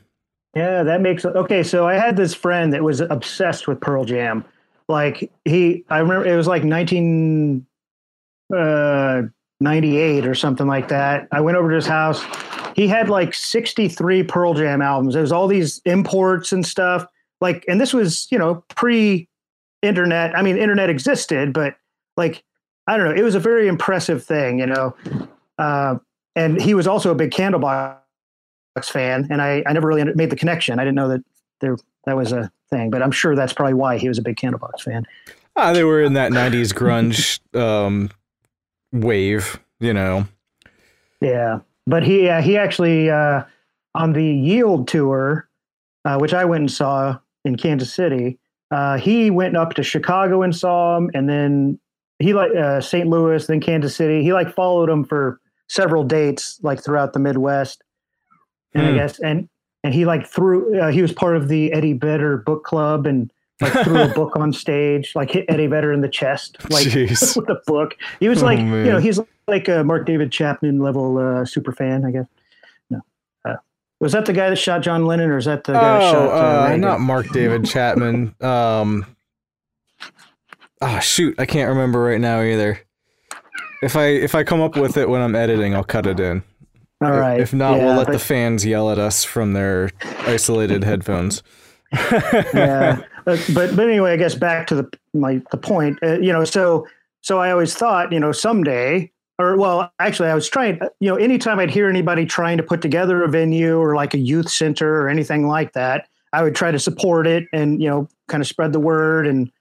Yeah, that makes okay. So I had this friend that was obsessed with Pearl Jam. Like I remember it was like 98 or something like that. I went over to his house. He had like 63 Pearl Jam albums. There was all these imports and stuff like, and this was, you know, pre-internet. I mean, internet existed, but like, I don't know. It was a very impressive thing, you know? And he was also a big Candlebox fan. And I never really made the connection. I didn't know that that was a thing. But I'm sure that's probably why he was a big Candlebox fan. They were in that 90s grunge wave, you know. Yeah. But he actually, on the Yield tour, which I went and saw in Kansas City, he went up to Chicago and saw him, and then he St. Louis, then Kansas City. He followed him for several dates, throughout the Midwest. And I guess, and he he was part of the Eddie Vedder book club and threw a book on stage, hit Eddie Vedder in the chest, Jeez. With a book. He was he's like a Mark David Chapman level super fan, I guess. No, was that the guy that shot John Lennon, or is that the guy that shot? Not Mark David Chapman. I can't remember right now either. If I come up with it when I'm editing, I'll cut it in. All right. If not, we'll let the fans yell at us from their isolated headphones. Yeah, but anyway, I guess back to the point. So I always thought, someday, or well, actually, I was trying. Anytime I'd hear anybody trying to put together a venue or a youth center or anything like that, I would try to support it and kind of spread the word and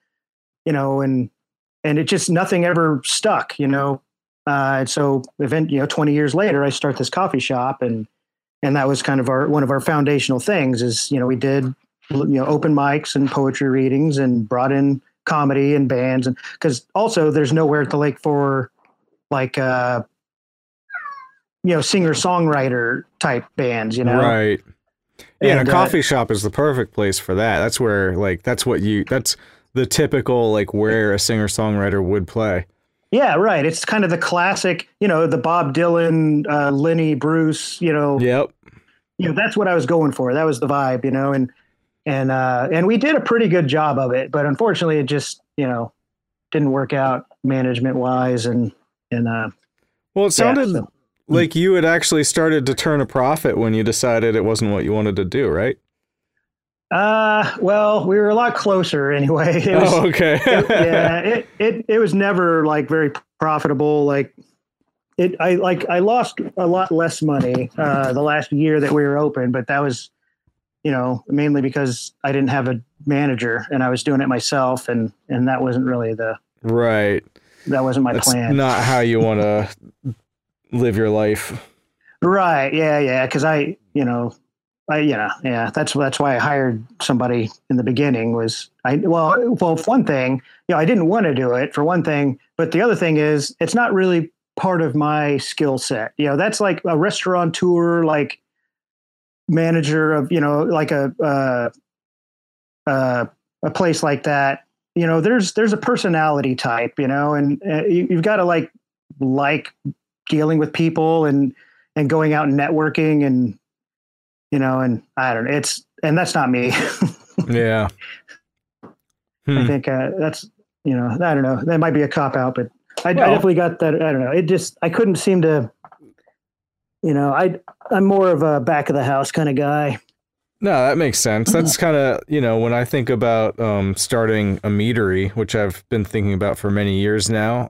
and it just nothing ever stuck. And so 20 years later, I start this coffee shop and that was kind of one of our foundational things is, we did, open mics and poetry readings and brought in comedy and bands. And because also there's nowhere at the lake for singer songwriter type bands, Right. Yeah. And a coffee shop is the perfect place for that. That's where that's the typical, where a singer songwriter would play. Yeah, right. It's kind of the classic, the Bob Dylan, Lenny Bruce, Yep. That's what I was going for. That was the vibe, and we did a pretty good job of it, but unfortunately it just, didn't work out management wise and well, it sounded like you had actually started to turn a profit when you decided it wasn't what you wanted to do, right? Well, we were a lot closer anyway. It was, okay. It was never very profitable. I lost a lot less money, the last year that we were open, but that was, mainly because I didn't have a manager and I was doing it myself. And that wasn't really that wasn't my plan. Not how you want to live your life. Right. Yeah. Yeah. Cause that's why I hired somebody in the beginning one thing, I didn't want to do it for one thing, but the other thing is it's not really part of my skill set. That's like a restaurateur, manager of, a place like that, there's a personality type, and you've got to like dealing with people and going out and networking and, and I don't know, and that's not me. Yeah. I think that's, I don't know, that might be a cop out, but I definitely got that. I don't know. It just, I couldn't seem to, I'm more of a back of the house kind of guy. No, that makes sense. That's kind of, when I think about starting a meadery, which I've been thinking about for many years now,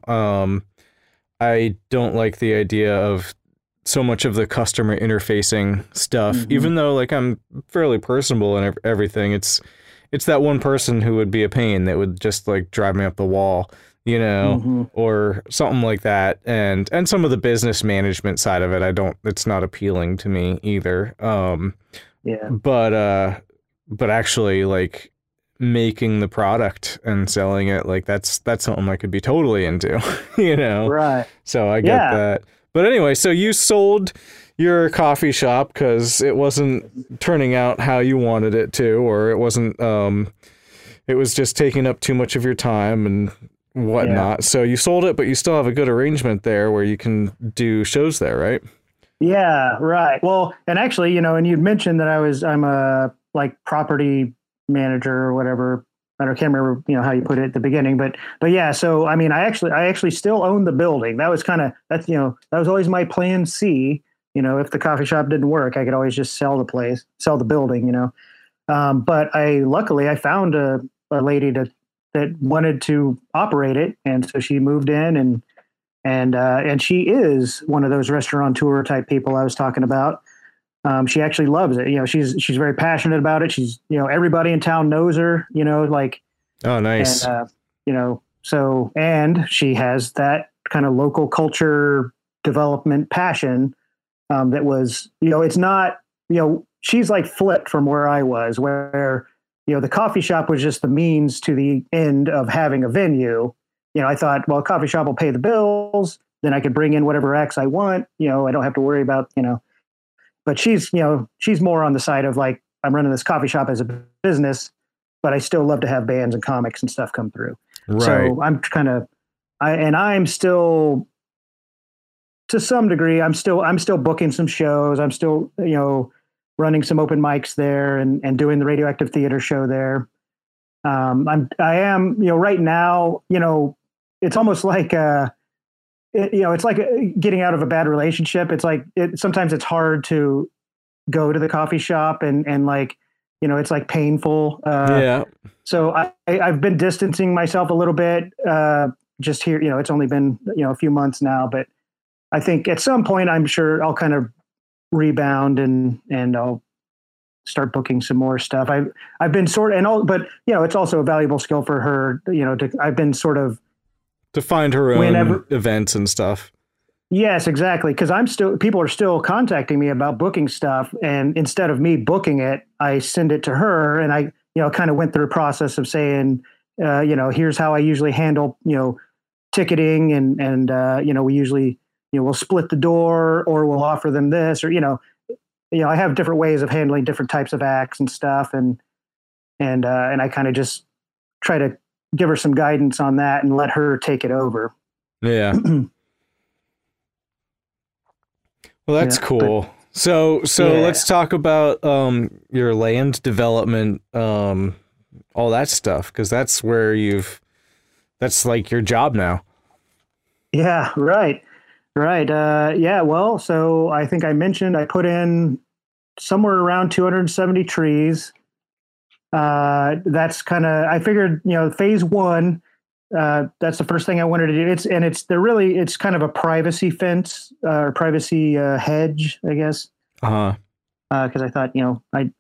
I don't like the idea of so much of the customer interfacing stuff, mm-hmm. even though I'm fairly personable and everything, it's that one person who would be a pain that would just drive me up the wall, mm-hmm. or something like that. And some of the business management side of it, it's not appealing to me either. Yeah. But actually making the product and selling it, that's something I could be totally into, Right. So I get that. But anyway, so you sold your coffee shop because it wasn't turning out how you wanted it to, or it wasn't, it was just taking up too much of your time and whatnot. Yeah. So you sold it, but you still have a good arrangement there where you can do shows there, right? Yeah, right. Well, and actually, and you'd mentioned that I'm a property manager or whatever. I can't remember, how you put it at the beginning, but yeah. So, I mean, I actually still own the building. That was that was always my plan C, if the coffee shop didn't work, I could always just sell the building, but luckily I found a lady that wanted to operate it. And so she moved in and she is one of those restaurateur type people I was talking about. She actually loves it. You know, she's very passionate about it. She's, you know, everybody in town knows her, you know, like, oh, nice. And, you know, so, and she has that kind of local culture development passion that was, you know, it's not, you know, she's like flipped from where I was, where, you know, the coffee shop was just the means to the end of having a venue. You know, I thought, well, a coffee shop will pay the bills. Then I could bring in whatever acts I want. You know, I don't have to worry about, you know, but she's, you know, she's more on the side of like, I'm running this coffee shop as a business, but I still love to have bands and comics and stuff come through. Right. So I'm kind of, I'm still, to some degree, I'm still booking some shows. I'm still, you know, running some open mics there and doing the Radioactive Theater show there. I am, you know, right now, you know, it's almost like, you know, it's like getting out of a bad relationship. It's like, sometimes it's hard to go to the coffee shop and like, you know, it's like painful. Yeah. So I've been distancing myself a little bit, just here, you know, it's only been, you know, a few months now, but I think at some point I'm sure I'll kind of rebound and I'll start booking some more stuff. I've been sort of, but you know, it's also a valuable skill for her, you know, I've been sort of, to find her own events and stuff. Yes, exactly. Because people are still contacting me about booking stuff. And instead of me booking it, I send it to her. And I, you know, kind of went through a process of saying, you know, here's how I usually handle, you know, ticketing and you know, we usually, you know, we'll split the door or we'll offer them this or, you know, I have different ways of handling different types of acts and stuff. And I kind of just try to give her some guidance on that and let her take it over. Yeah. Well, that's cool. But, so yeah. Let's talk about, your land development, all that stuff. Cause that's where that's like your job now. Yeah. Right. Yeah. Well, so I think I mentioned, I put in somewhere around 270 trees. That's kind of, I figured, you know, phase one, that's the first thing I wanted to do. It's kind of a privacy fence, or privacy, hedge, I guess. Uh-huh. Cause I thought, you know, I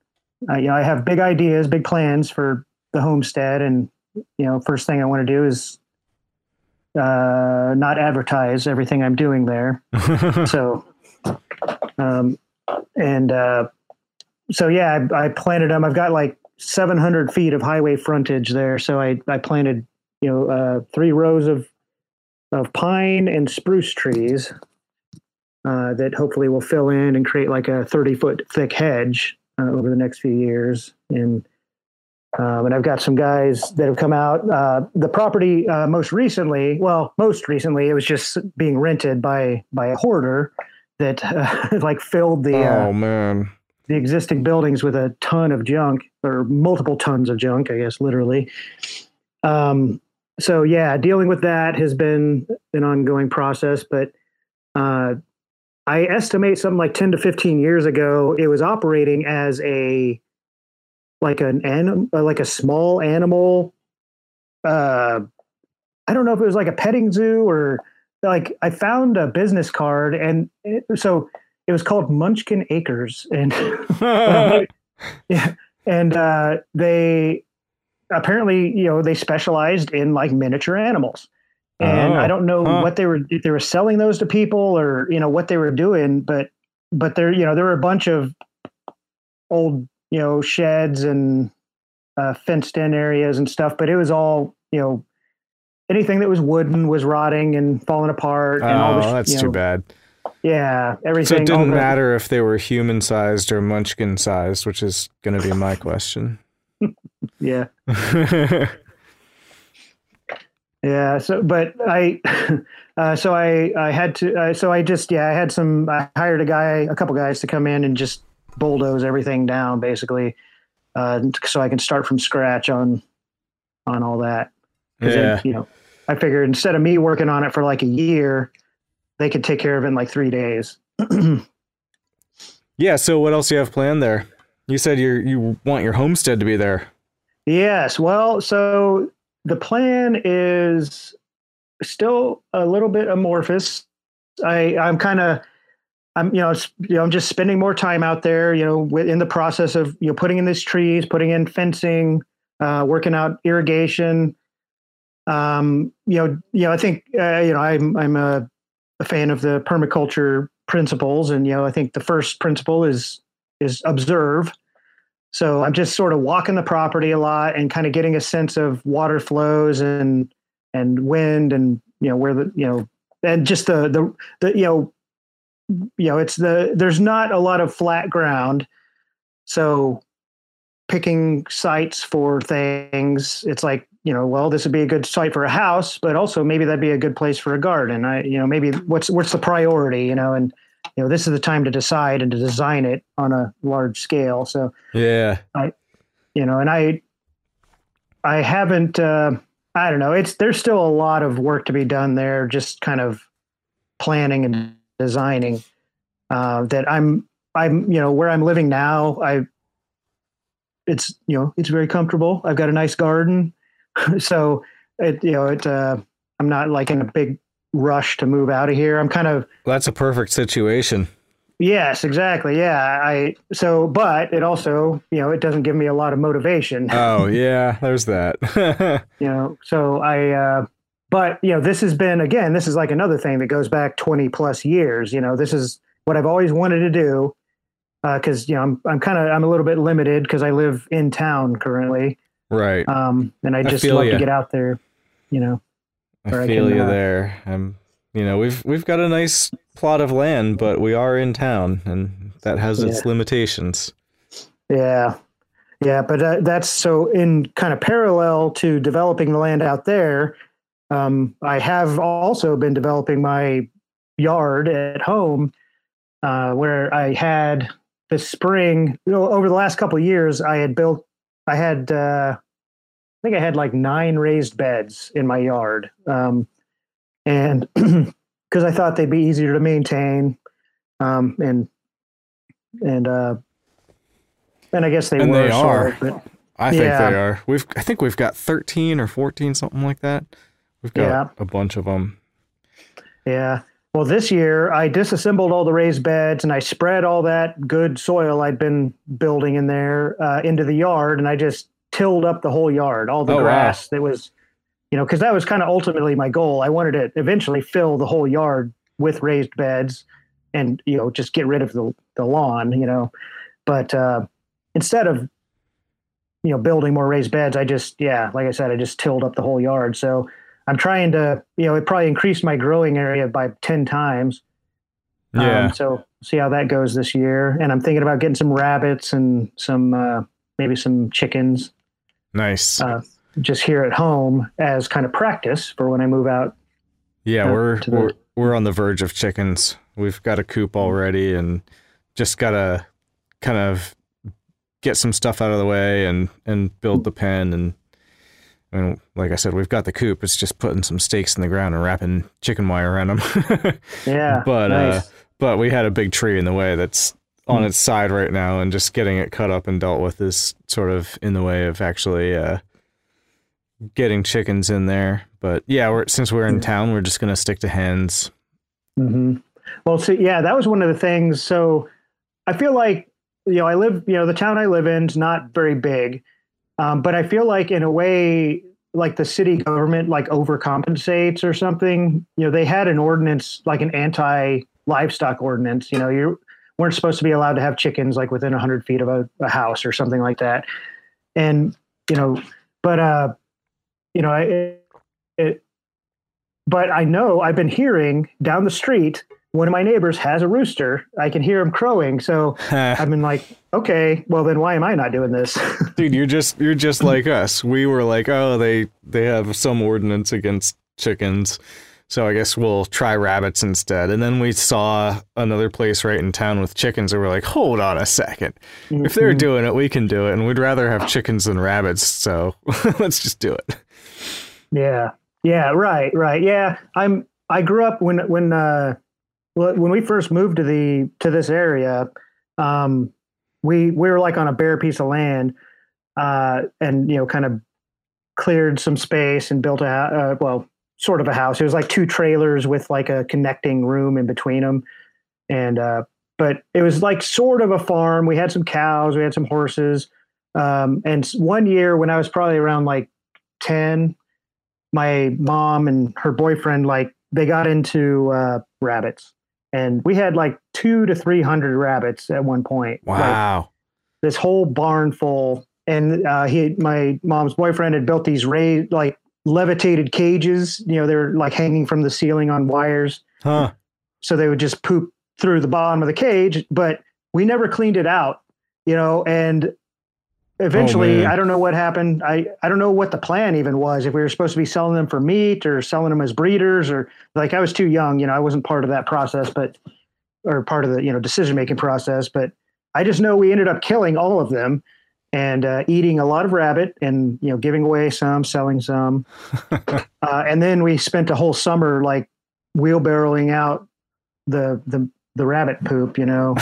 have big ideas, big plans for the homestead. And, you know, first thing I want to do is, not advertise everything I'm doing there. So, so yeah, I planted them. I've got like 700 feet of highway frontage there. So I planted, you know, 3 rows of pine and spruce trees, that hopefully will fill in and create like a 30-foot thick hedge, over the next few years. And I've got some guys that have come out, the property, most recently it was just being rented by a hoarder that, like filled the existing buildings with a ton of junk, or multiple tons of junk, I guess, literally. So yeah, dealing with that has been an ongoing process, but, I estimate something like 10 to 15 years ago, it was operating as a small animal. I don't know if it was like a petting zoo or like, I found a business card it was called Munchkin Acres, and yeah, and they apparently, you know, they specialized in like miniature animals, and I don't know what if they were selling those to people or, you know, what they were doing, but there, you know, there were a bunch of old, you know, sheds and fenced in areas and stuff, but it was all, you know, anything that was wooden was rotting and falling apart. And all this, that's too bad. Yeah, everything. So it didn't matter if they were human-sized or munchkin-sized, which is going to be my question. Yeah. Yeah. So, but I hired a couple guys to come in and just bulldoze everything down, basically, so I can start from scratch on all that. Yeah. Then, you know, I figured instead of me working on it for like a year, they could take care of it in like 3 days. Yeah. So what else do you have planned there? You said you want your homestead to be there. Yes. Well, so the plan is still a little bit amorphous. I'm kind of, I'm just spending more time out there, in the process of, putting in these trees, putting in fencing, working out irrigation. I think, I'm a fan of the permaculture principles, and, I think the first principle is observe. So I'm just sort of walking the property a lot and kind of getting a sense of water flows and wind and, where the, and just the there's not a lot of flat ground. So picking sites for things, it's like, well, this would be a good site for a house, but also maybe that'd be a good place for a garden. Maybe what's the priority, and, this is the time to decide and to design it on a large scale. So, yeah, I haven't, I don't know. There's still a lot of work to be done there, just kind of planning and designing, that I'm, where I'm living now, it's very comfortable. I've got a nice garden. So I'm not like in a big rush to move out of here. I'm kind of, well, that's a perfect situation. Yes, exactly. Yeah. But it also, it doesn't give me a lot of motivation. Oh yeah. There's that. But this has been, again, this is like another thing that goes back 20 plus years. This is what I've always wanted to do. 'Cause I'm a little bit limited 'cause I live in town currently. Right. And I just love to get out there, I feel you there. We've got a nice plot of land, but we are in town and that has its limitations. Yeah. Yeah. But that's so in kind of parallel to developing the land out there. I have also been developing my yard at home, where I had this spring, over the last couple of years, I had like 9 raised beds in my yard. And because I thought they'd be easier to maintain. And I guess they were. They are. But, I think they are. I think we've got 13 or 14, something like that. We've got a bunch of them. Yeah. Well, this year I disassembled all the raised beds and I spread all that good soil I'd been building in there into the yard, and I just tilled up the whole yard, all the grass that was, because that was kind of ultimately my goal. I wanted to eventually fill the whole yard with raised beds and, just get rid of the lawn, But instead of, building more raised beds, I just tilled up the whole yard. So I'm trying to, it probably increased my growing area by 10 times. Yeah. So see how that goes this year. And I'm thinking about getting some rabbits and some, maybe some chickens. Nice. Just here at home as kind of practice for when I move out. Yeah. We're on the verge of chickens. We've got a coop already and just got to kind of get some stuff out of the way and build the pen and, like I said, we've got the coop. It's just putting some stakes in the ground and wrapping chicken wire around them. Yeah. But nice. But we had a big tree in the way that's on its side right now, and just getting it cut up and dealt with is sort of in the way of actually getting chickens in there. But yeah, since we're in town, we're just going to stick to hens. Mm-hmm. Well, so yeah, that was one of the things. So I feel like, the town I live in is not very big. But I feel like in a way, like the city government, like overcompensates or something. They had an ordinance, like an anti-livestock ordinance. You weren't supposed to be allowed to have chickens like within 100 feet of a house or something like that. And, but I know I've been hearing down the street, one of my neighbors has a rooster. I can hear him crowing. So I've been like, okay, well then why am I not doing this? Dude, you're just like us. We were like, oh, they have some ordinance against chickens, so I guess we'll try rabbits instead. And then we saw another place right in town with chickens and we're like, hold on a second. Mm-hmm. If they're doing it, we can do it. And we'd rather have chickens than rabbits. So let's just do it. Yeah. Yeah. Right. Right. Yeah. I grew up when we first moved to this area, we were like on a bare piece of land, and kind of cleared some space and built sort of a house. It was like 2 trailers with like a connecting room in between them, And, but it was like sort of a farm. We had some cows, we had some horses. And one year when I was probably around like 10, my mom and her boyfriend, like they got into, rabbits, and we had like 200 to 300 rabbits at one point. Wow. Like, this whole barn full. And, my mom's boyfriend had built these raised, like levitated cages, you know, they were like hanging from the ceiling on wires. Huh. So they would just poop through the bottom of the cage, but we never cleaned it out, you know, and eventually, I don't know what happened. I don't know what the plan even was, if we were supposed to be selling them for meat or selling them as breeders, or like, I was too young, you know, I wasn't part of that process, but, or part of the, you know, decision-making process, but I just know we ended up killing all of them and, eating a lot of rabbit and, you know, giving away some, selling some. And then we spent a whole summer, like wheelbarrowing out the rabbit poop, you know,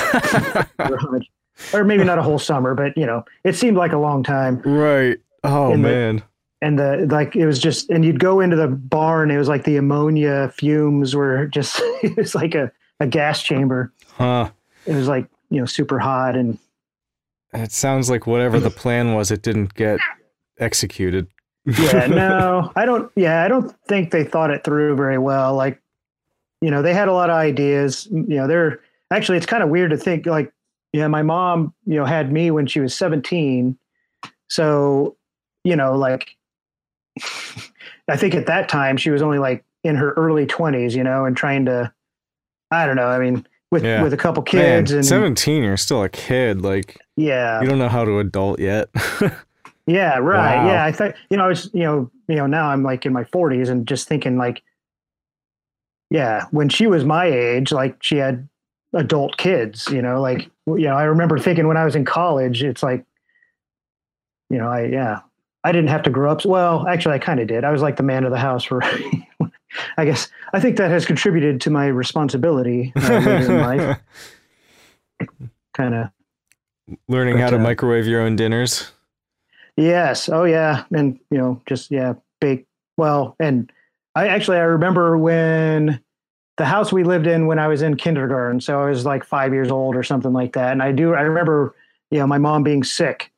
or maybe not a whole summer, but you know, it seemed like a long time. Right. Oh, and man. It was just, and you'd go into the barn. It was like the ammonia fumes were just, it was like a gas chamber. Huh. It was like, you know, super hot. And it sounds like whatever the plan was, it didn't get executed. Yeah, no, I don't think they thought it through very well. Like, you know, they had a lot of ideas, you know, it's kind of weird to think like, yeah, my mom, you know, had me when she was 17. So, you know, like, I think at that time she was only like in her early 20s, you know, and trying to, I don't know. I mean, with a couple kids, man, and 17, you're still a kid. Like, yeah, you don't know how to adult yet. Yeah. Right. Wow. Yeah. I thought, you know, I was, you know, now I'm like in my 40s and just thinking like, yeah, when she was my age, like she had adult kids, you know, like, you know, I remember thinking when I was in college, it's like, you know, I didn't have to grow up. Well, actually I kind of did. I was like the man of the house for, I guess, I think that has contributed to my responsibility later in life. Kind of learning how to microwave your own dinners. Yes. Oh yeah. And you know, just, yeah, bake. Well, and I remember when the house we lived in when I was in kindergarten, so I was like 5 years old or something like that. And I remember, you know, my mom being sick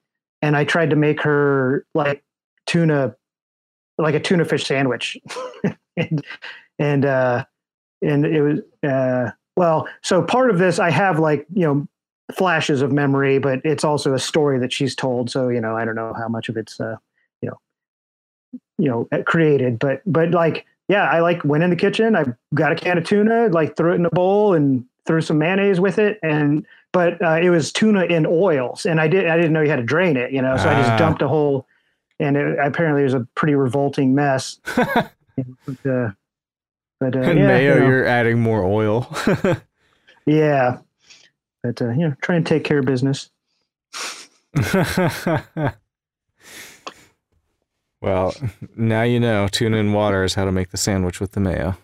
and I tried to make her like a tuna fish sandwich. And it was, so part of this, I have like, you know, flashes of memory, but it's also a story that she's told. So, you know, I don't know how much of it's, created, but like, yeah, I like went in the kitchen, I got a can of tuna, like threw it in a bowl and threw some mayonnaise with it. And, but it was tuna in oils and I didn't know you had to drain it, you know? So I just dumped a hole and it apparently was a pretty revolting mess. And mayo, you know, you're adding more oil. Yeah. But, you know, try and take care of business. Well, now you know tuna and water is how to make the sandwich with the mayo.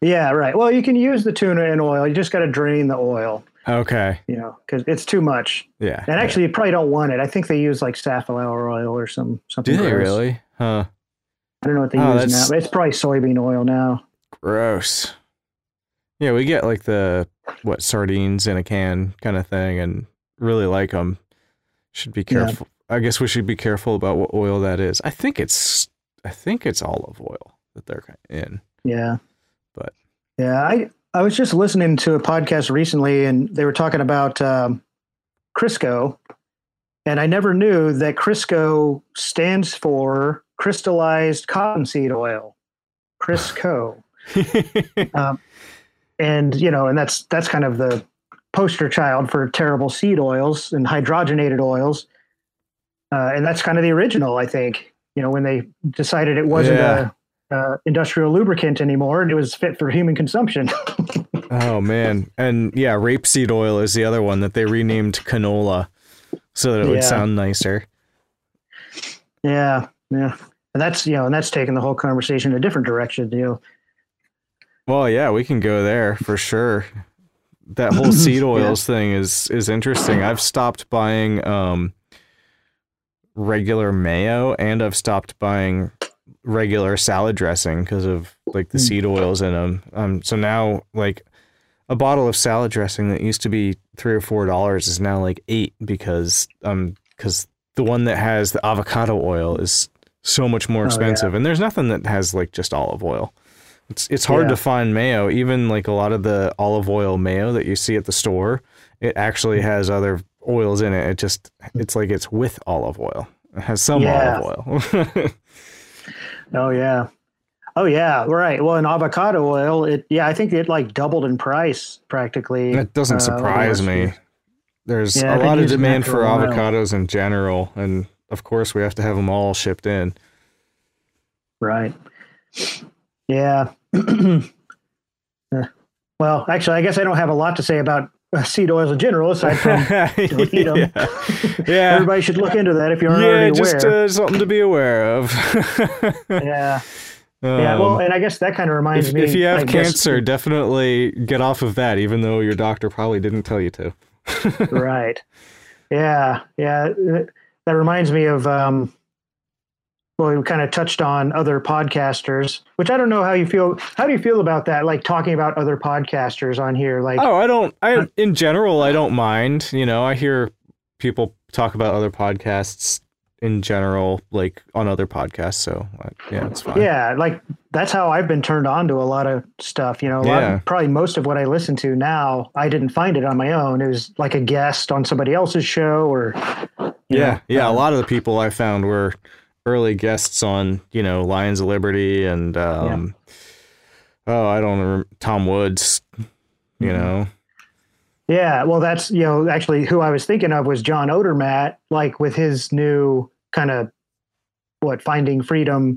Yeah, right. Well, you can use the tuna and oil. You just got to drain the oil. Okay. You know, because it's too much. Yeah. And actually, you probably don't want it. I think they use like safflower oil or something. Do they really? Huh. I don't know what they use now. But it's probably soybean oil now. Gross. Yeah, we get like the sardines in a can kind of thing, and really like them. Should be careful. Yeah. I guess we should be careful about what oil that is. I think it's olive oil that they're in. Yeah. But yeah, I was just listening to a podcast recently and they were talking about Crisco, and I never knew that Crisco stands for crystallized cottonseed oil. Crisco. And you know, and that's kind of the poster child for terrible seed oils and hydrogenated oils. And that's kind of the original, I think, you know, when they decided it wasn't a industrial lubricant anymore and it was fit for human consumption. Oh, man. And yeah, rapeseed oil is the other one that they renamed canola so that it would sound nicer. Yeah. Yeah. And that's, you know, and that's taking the whole conversation in a different direction, you know. Well, yeah, we can go there for sure. That whole seed oils thing is interesting. I've stopped buying, regular mayo, and I've stopped buying regular salad dressing because of like the seed oils in them. So now like a bottle of salad dressing that used to be $3 or $4 is now like $8 because the one that has the avocado oil is so much more expensive. Oh, yeah. And there's nothing that has like just olive oil. It's hard to find mayo. Even like a lot of the olive oil mayo that you see at the store, it actually has other oils in it. It's like it's with olive oil. It has some olive oil. Oh yeah. Right. Well, in avocado oil, I think it like doubled in price practically. That doesn't surprise me. There's a lot of demand for avocados in general. And of course we have to have them all shipped in. Right. Yeah. Well, actually, I guess I don't have a lot to say about seed oils in general, aside from don't eat them. Yeah. Everybody should look into that if you're already aware. Yeah, just something to be aware of. Yeah. Yeah, well, and I guess that kind of reminds me. If you have cancer, definitely get off of that, even though your doctor probably didn't tell you to. Right. Yeah. That reminds me of, we kind of touched on other podcasters, which I don't know how you feel. How do you feel about that? Like talking about other podcasters on here? Like, in general, I don't mind. You know, I hear people talk about other podcasts in general, like on other podcasts. So it's fine. Yeah. Like that's how I've been turned on to a lot of stuff, you know, probably most of what I listen to now, I didn't find it on my own. It was like a guest on somebody else's show or. A lot of the people I found were early guests on, you know, Lions of Liberty and, I don't remember, Tom Woods, you know? Yeah, well, that's, you know, actually who I was thinking of was John Odermatt, like with his new kind of, Finding Freedom.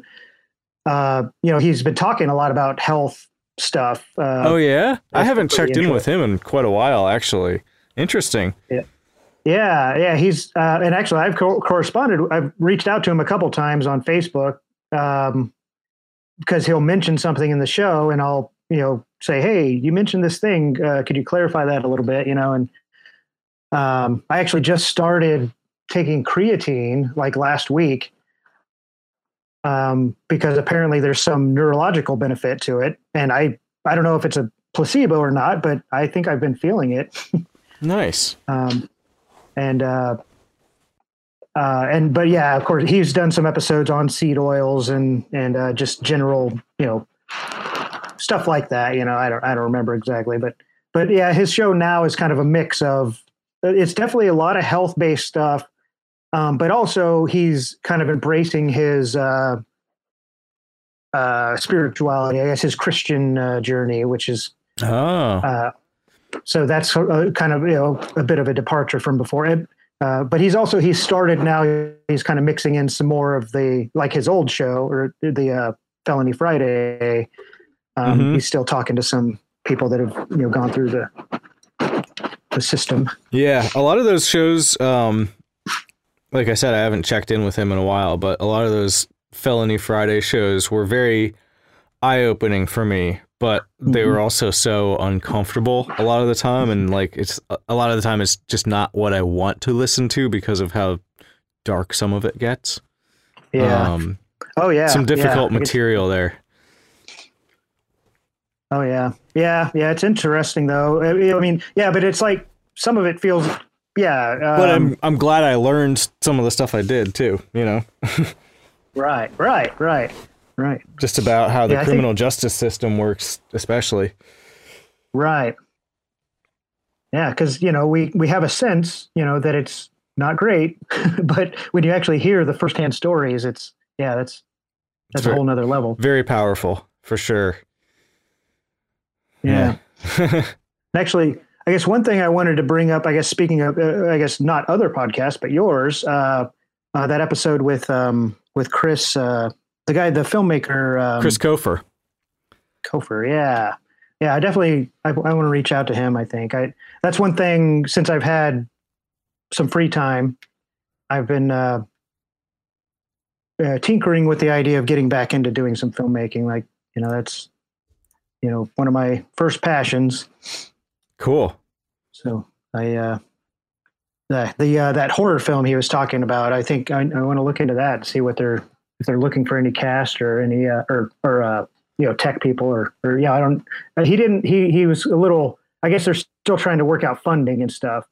You know, he's been talking a lot about health stuff. I haven't checked in with him in quite a while, actually. Interesting. Yeah. He's, and actually I've corresponded. I've reached out to him a couple times on Facebook because he'll mention something in the show and I'll, you know, say, hey, you mentioned this thing. Could you clarify that a little bit? You know, and I actually just started taking creatine like last week because apparently there's some neurological benefit to it. And I don't know if it's a placebo or not, but I think I've been feeling it. Nice. But of course he's done some episodes on seed oils and just general, you know, stuff like that, you know, I don't remember exactly, but yeah, his show now is kind of a mix of, it's definitely a lot of health-based stuff. But also he's kind of embracing his, spirituality, I guess his Christian journey, which is, so that's kind of, you know, a bit of a departure from before it. But he's started now, he's kind of mixing in some more of the, like his old show or the, Felony Friday, he's still talking to some people that have, you know, gone through the system. Yeah. A lot of those shows, like I said, I haven't checked in with him in a while, but a lot of those Felony Friday shows were very eye-opening for me, but they were also so uncomfortable a lot of the time. And like, it's just not what I want to listen to because of how dark some of it gets. Yeah. Some difficult material there. Oh yeah. Yeah. It's interesting though. I mean, yeah, but it's like some of it feels, but I'm glad I learned some of the stuff I did too, you know? Right. Just about how the criminal justice system works, especially. Right. Yeah. Cause you know, we have a sense, you know, that it's not great, but when you actually hear the firsthand stories, it's, that's a whole nother level. Very powerful for sure. Yeah. Actually, I guess one thing I wanted to bring up, I guess, speaking of, not other podcasts, but yours, that episode with Chris, the guy, the filmmaker, Chris Koefer. Yeah. I want to reach out to him. I think that's one thing since I've had some free time, I've been, tinkering with the idea of getting back into doing some filmmaking. Like, you know, that's, you know, one of my first passions. Cool. So I, that horror film he was talking about, I think I want to look into that and see what if they're looking for any cast or any, tech people or I don't, he was a little, I guess they're still trying to work out funding and stuff.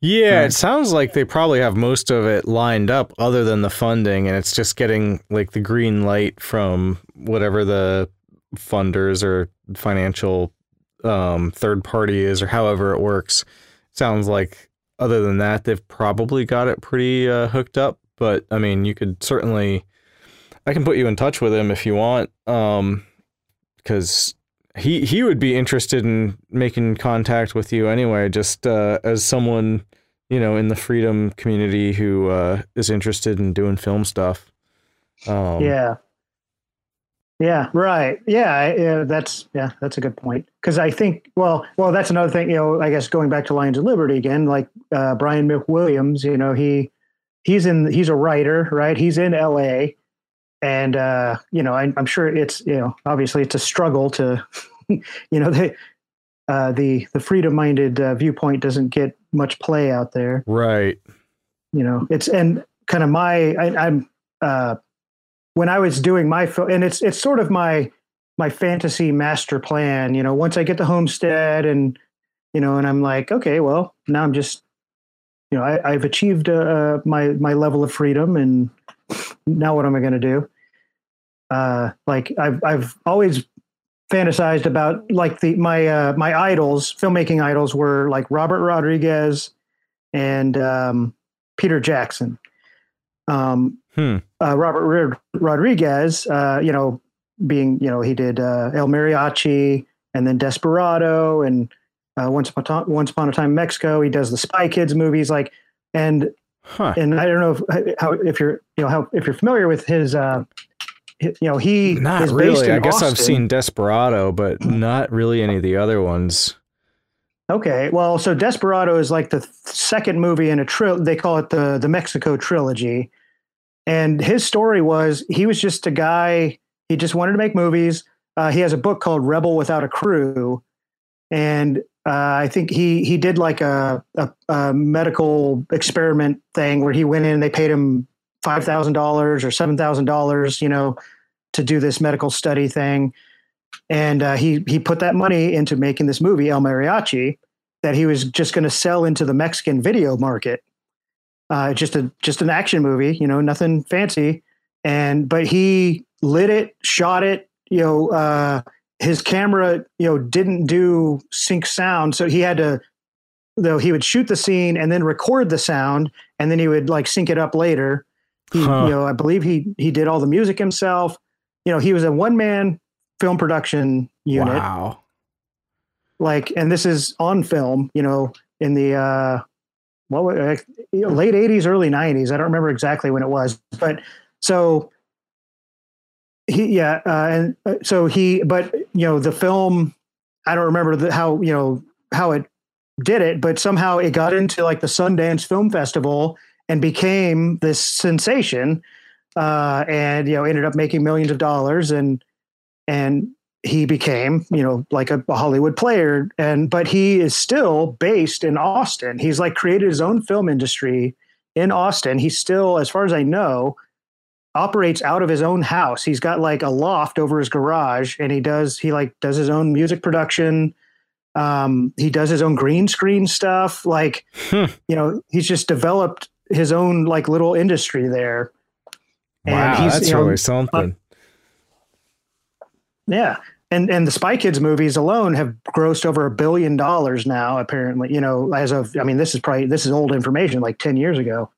Yeah, it sounds like they probably have most of it lined up other than the funding, and it's just getting like the green light from whatever the funders or financial third party is, or however it works. Sounds like other than that, they've probably got it pretty hooked up. But I mean, you could certainly, I can put you in touch with him if you want, because he would be interested in making contact with you anyway, just as someone, you know, in the freedom community who is interested in doing film stuff. Yeah. Right. Yeah. That's a good point. Cause I think, well, that's another thing, you know, I guess going back to Lions of Liberty again, like Brian Williams, you know, he's a writer, right? He's in LA, and you know, I'm sure it's, you know, obviously it's a struggle to, you know, the freedom-minded viewpoint doesn't get much play out there. Right. You know, it's, and kind of when I was doing my film, and it's sort of my fantasy master plan, you know, once I get the homestead and, you know, and I'm like, okay, well, now I'm just, you know, I've achieved my level of freedom, and now what am I going to do? Like I've always fantasized about like my idols, filmmaking idols were like Robert Rodriguez and Peter Jackson. Robert Rodriguez, you know, being, you know, he did El Mariachi, and then Desperado, and Once Upon a Time in Mexico. He does the Spy Kids movies, like, and I don't know if you're familiar with his, you know, he not is really. Based in I guess Austin. I've seen Desperado, but not really any of the other ones. Okay, well, so Desperado is like the second movie in a trilogy. They call it the Mexico trilogy. And his story was, he was just a guy, he just wanted to make movies. He has a book called Rebel Without a Crew. And I think he did like a medical experiment thing where he went in and they paid him $5,000 or $7,000, you know, to do this medical study thing. And he put that money into making this movie, El Mariachi, that he was just going to sell into the Mexican video market. Just an action movie, you know, nothing fancy. But he lit it, shot it, you know, his camera, you know, didn't do sync sound. So he had to, though, he would shoot the scene and then record the sound, and then he would like sync it up later. You know, I believe he did all the music himself. You know, he was a one-man film production unit. Wow. Like, and this is on film, you know, in the, late 80s, early 90s. I don't remember exactly when it was, but so he, yeah. But you know, the film, I don't remember how it did it, but somehow it got into like the Sundance Film Festival and became this sensation, and, you know, ended up making millions of dollars, and he became, you know, like a Hollywood player, but he is still based in Austin. He's like created his own film industry in Austin. He still, as far as I know, operates out of his own house. He's got like a loft over his garage, and he does his own music production. He does his own green screen stuff. Like, you know, he's just developed his own like little industry there. Wow, and that's really something. Yeah. And the Spy Kids movies alone have grossed over $1 billion now, apparently, you know, as of, I mean, this is old information, like 10 years ago.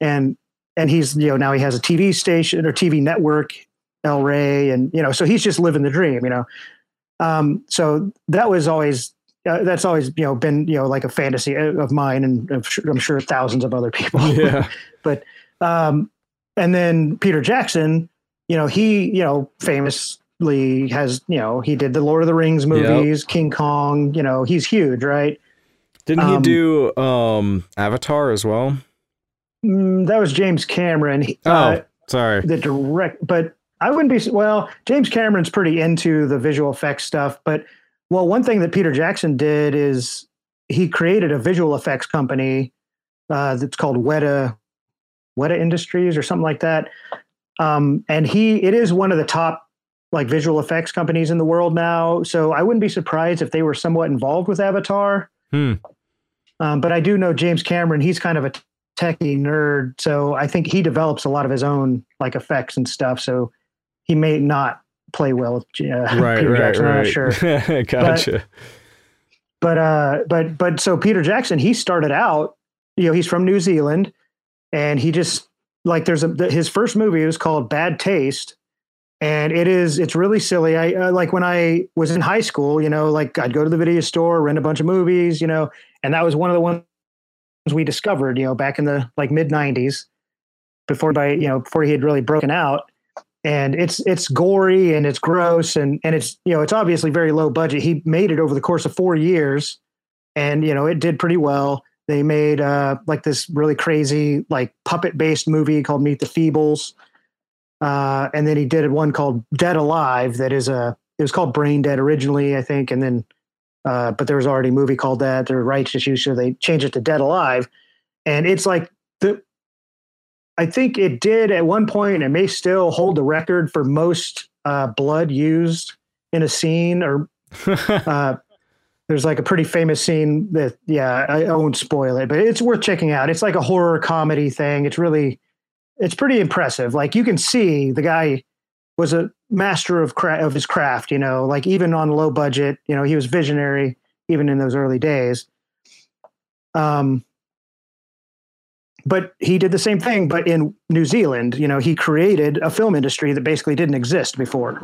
And he's, you know, now he has a TV station or TV network, El Rey, and, you know, so he's just living the dream, you know? So that was always, that's always, you know, been, you know, like a fantasy of mine, and I'm sure thousands of other people. Yeah. But, and then Peter Jackson, you know, he, you know, famously has, you know, he did the Lord of the Rings movies, yep. King Kong, you know, he's huge, right? Didn't he do Avatar as well? That was James Cameron. But I wouldn't be, well, James Cameron's pretty into the visual effects stuff, but, well, one thing that Peter Jackson did is he created a visual effects company that's called Weta Industries or something like that. And it is one of the top like visual effects companies in the world now. So I wouldn't be surprised if they were somewhat involved with Avatar. But I do know James Cameron, he's kind of a techie nerd. So I think he develops a lot of his own like effects and stuff. So he may not play well with Peter Jackson. I'm not sure. Gotcha. But so Peter Jackson, he started out, you know, he's from New Zealand, and he just like, his first movie was called Bad Taste. And it's really silly. I like when I was in high school, you know, like I'd go to the video store, rent a bunch of movies, you know, and that was one of the ones we discovered, you know, back in the like mid-90s before he had really broken out. And it's gory and it's gross and it's, you know, it's obviously very low budget. He made it over the course of 4 years and, you know, it did pretty well. They made like this really crazy, like puppet based movie called Meet the Feebles. And then he did one called Dead Alive. That is it was called Brain Dead originally, I think. And then, but there was already a movie called that, the rights issue. So they changed it to Dead Alive. And it's like I think it did at one point, and may still hold the record for most blood used in a scene. Or there's like a pretty famous scene that, yeah, I won't spoil it, but it's worth checking out. It's like a horror comedy thing. It's pretty impressive. Like you can see the guy was a master of his craft, you know, like even on low budget, you know, he was visionary even in those early days. But he did the same thing, but in New Zealand, you know, he created a film industry that basically didn't exist before.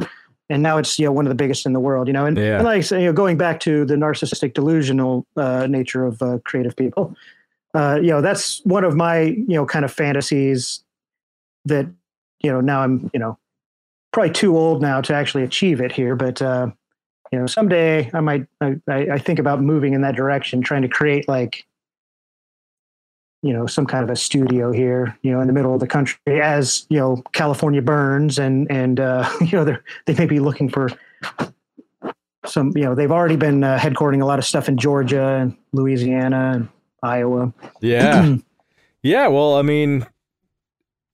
And now it's, you know, one of the biggest in the world, you know, and like I say, you know, going back to the narcissistic delusional nature of creative people, you know, that's one of my, you know, kind of fantasies that, you know, now I'm, you know, probably too old now to actually achieve it here. But, you know, someday I might, I think about moving in that direction, trying to create like, you know, some kind of a studio here, you know, in the middle of the country as, you know, California burns and you know, they may be looking for some, you know, they've already been headquartering a lot of stuff in Georgia and Louisiana and Iowa. Yeah. Yeah. Well, I mean,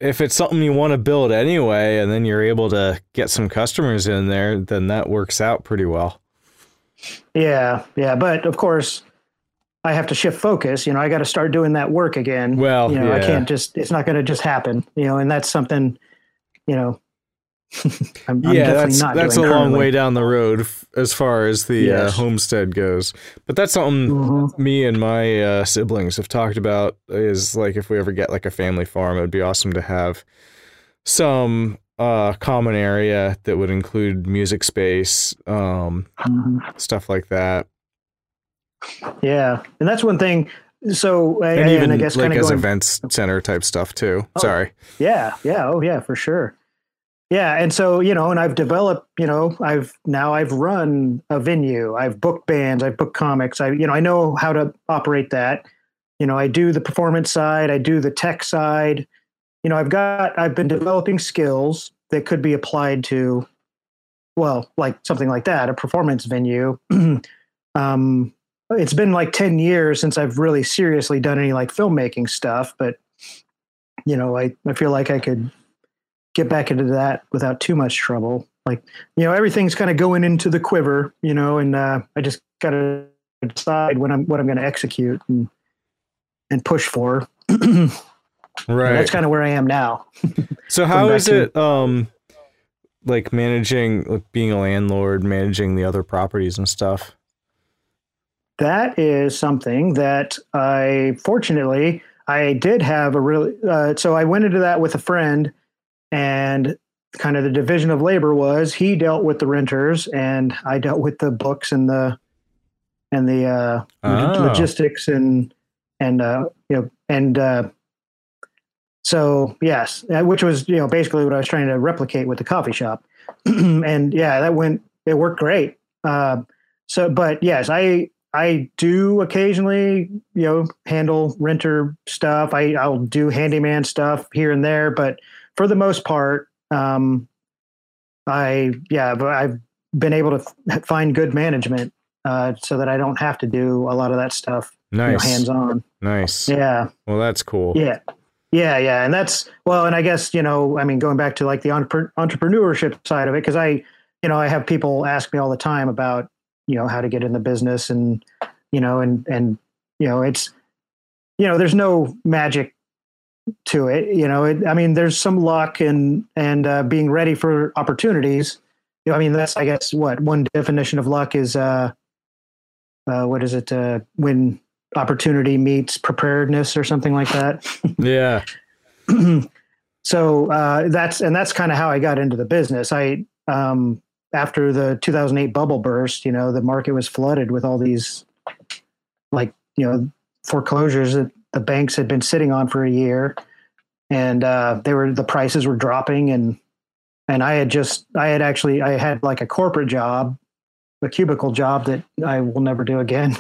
if it's something you want to build anyway, and then you're able to get some customers in there, then that works out pretty well. Yeah. Yeah. But of course, I have to shift focus, you know, I got to start doing that work again. Well, you know, I can't it's not going to just happen, you know, and that's something, you know, that's a long way down the road as far as the homestead goes, but that's something me and my siblings have talked about is like, if we ever get like a family farm, it'd be awesome to have some common area that would include music space, stuff like that. Yeah. And that's one thing. So and I guess like as events center type stuff too. Oh, sorry. Yeah. Yeah. Oh yeah, for sure. Yeah. And so, you know, and I've developed, you know, I've run a venue, I've booked bands, I've booked comics. I know how to operate that. You know, I do the performance side. I do the tech side. You know, I've been developing skills that could be applied to, well, like something like that, a performance venue. It's been like 10 years since I've really seriously done any like filmmaking stuff, but you know, I feel like I could get back into that without too much trouble. Like, you know, everything's kind of going into the quiver, you know, and I just got to decide what I'm going to execute and push for. Right. And that's kind of where I am now. So how is it like managing, like being a landlord, managing the other properties and stuff? That is something that I did have a really, so I went into that with a friend, and kind of the division of labor was he dealt with the renters and I dealt with the books and the logistics and so yes, which was, you know, basically what I was trying to replicate with the coffee shop. And yeah, it worked great. But yes, I do occasionally, you know, handle renter stuff. I'll do handyman stuff here and there, but for the most part, I've been able to find good management so that I don't have to do a lot of that stuff. Nice. You know, hands-on. Nice. Yeah. Well, that's cool. Yeah. Yeah. Yeah. And I guess, you know, I mean, going back to like the entrepreneurship side of it, because I you know, I have people ask me all the time about, you know, how to get in the business and, you know, and, you know, it's, you know, there's no magic to it. You know, I mean, there's some luck and being ready for opportunities. You know, I mean, that's, I guess, what one definition of luck is, what is it? When opportunity meets preparedness or something like that. Yeah. So, that's kind of how I got into the business. I after the 2008 bubble burst, you know, the market was flooded with all these, like, you know, foreclosures that the banks had been sitting on for a year, and the prices were dropping, and I had like a corporate job, a cubicle job that I will never do again.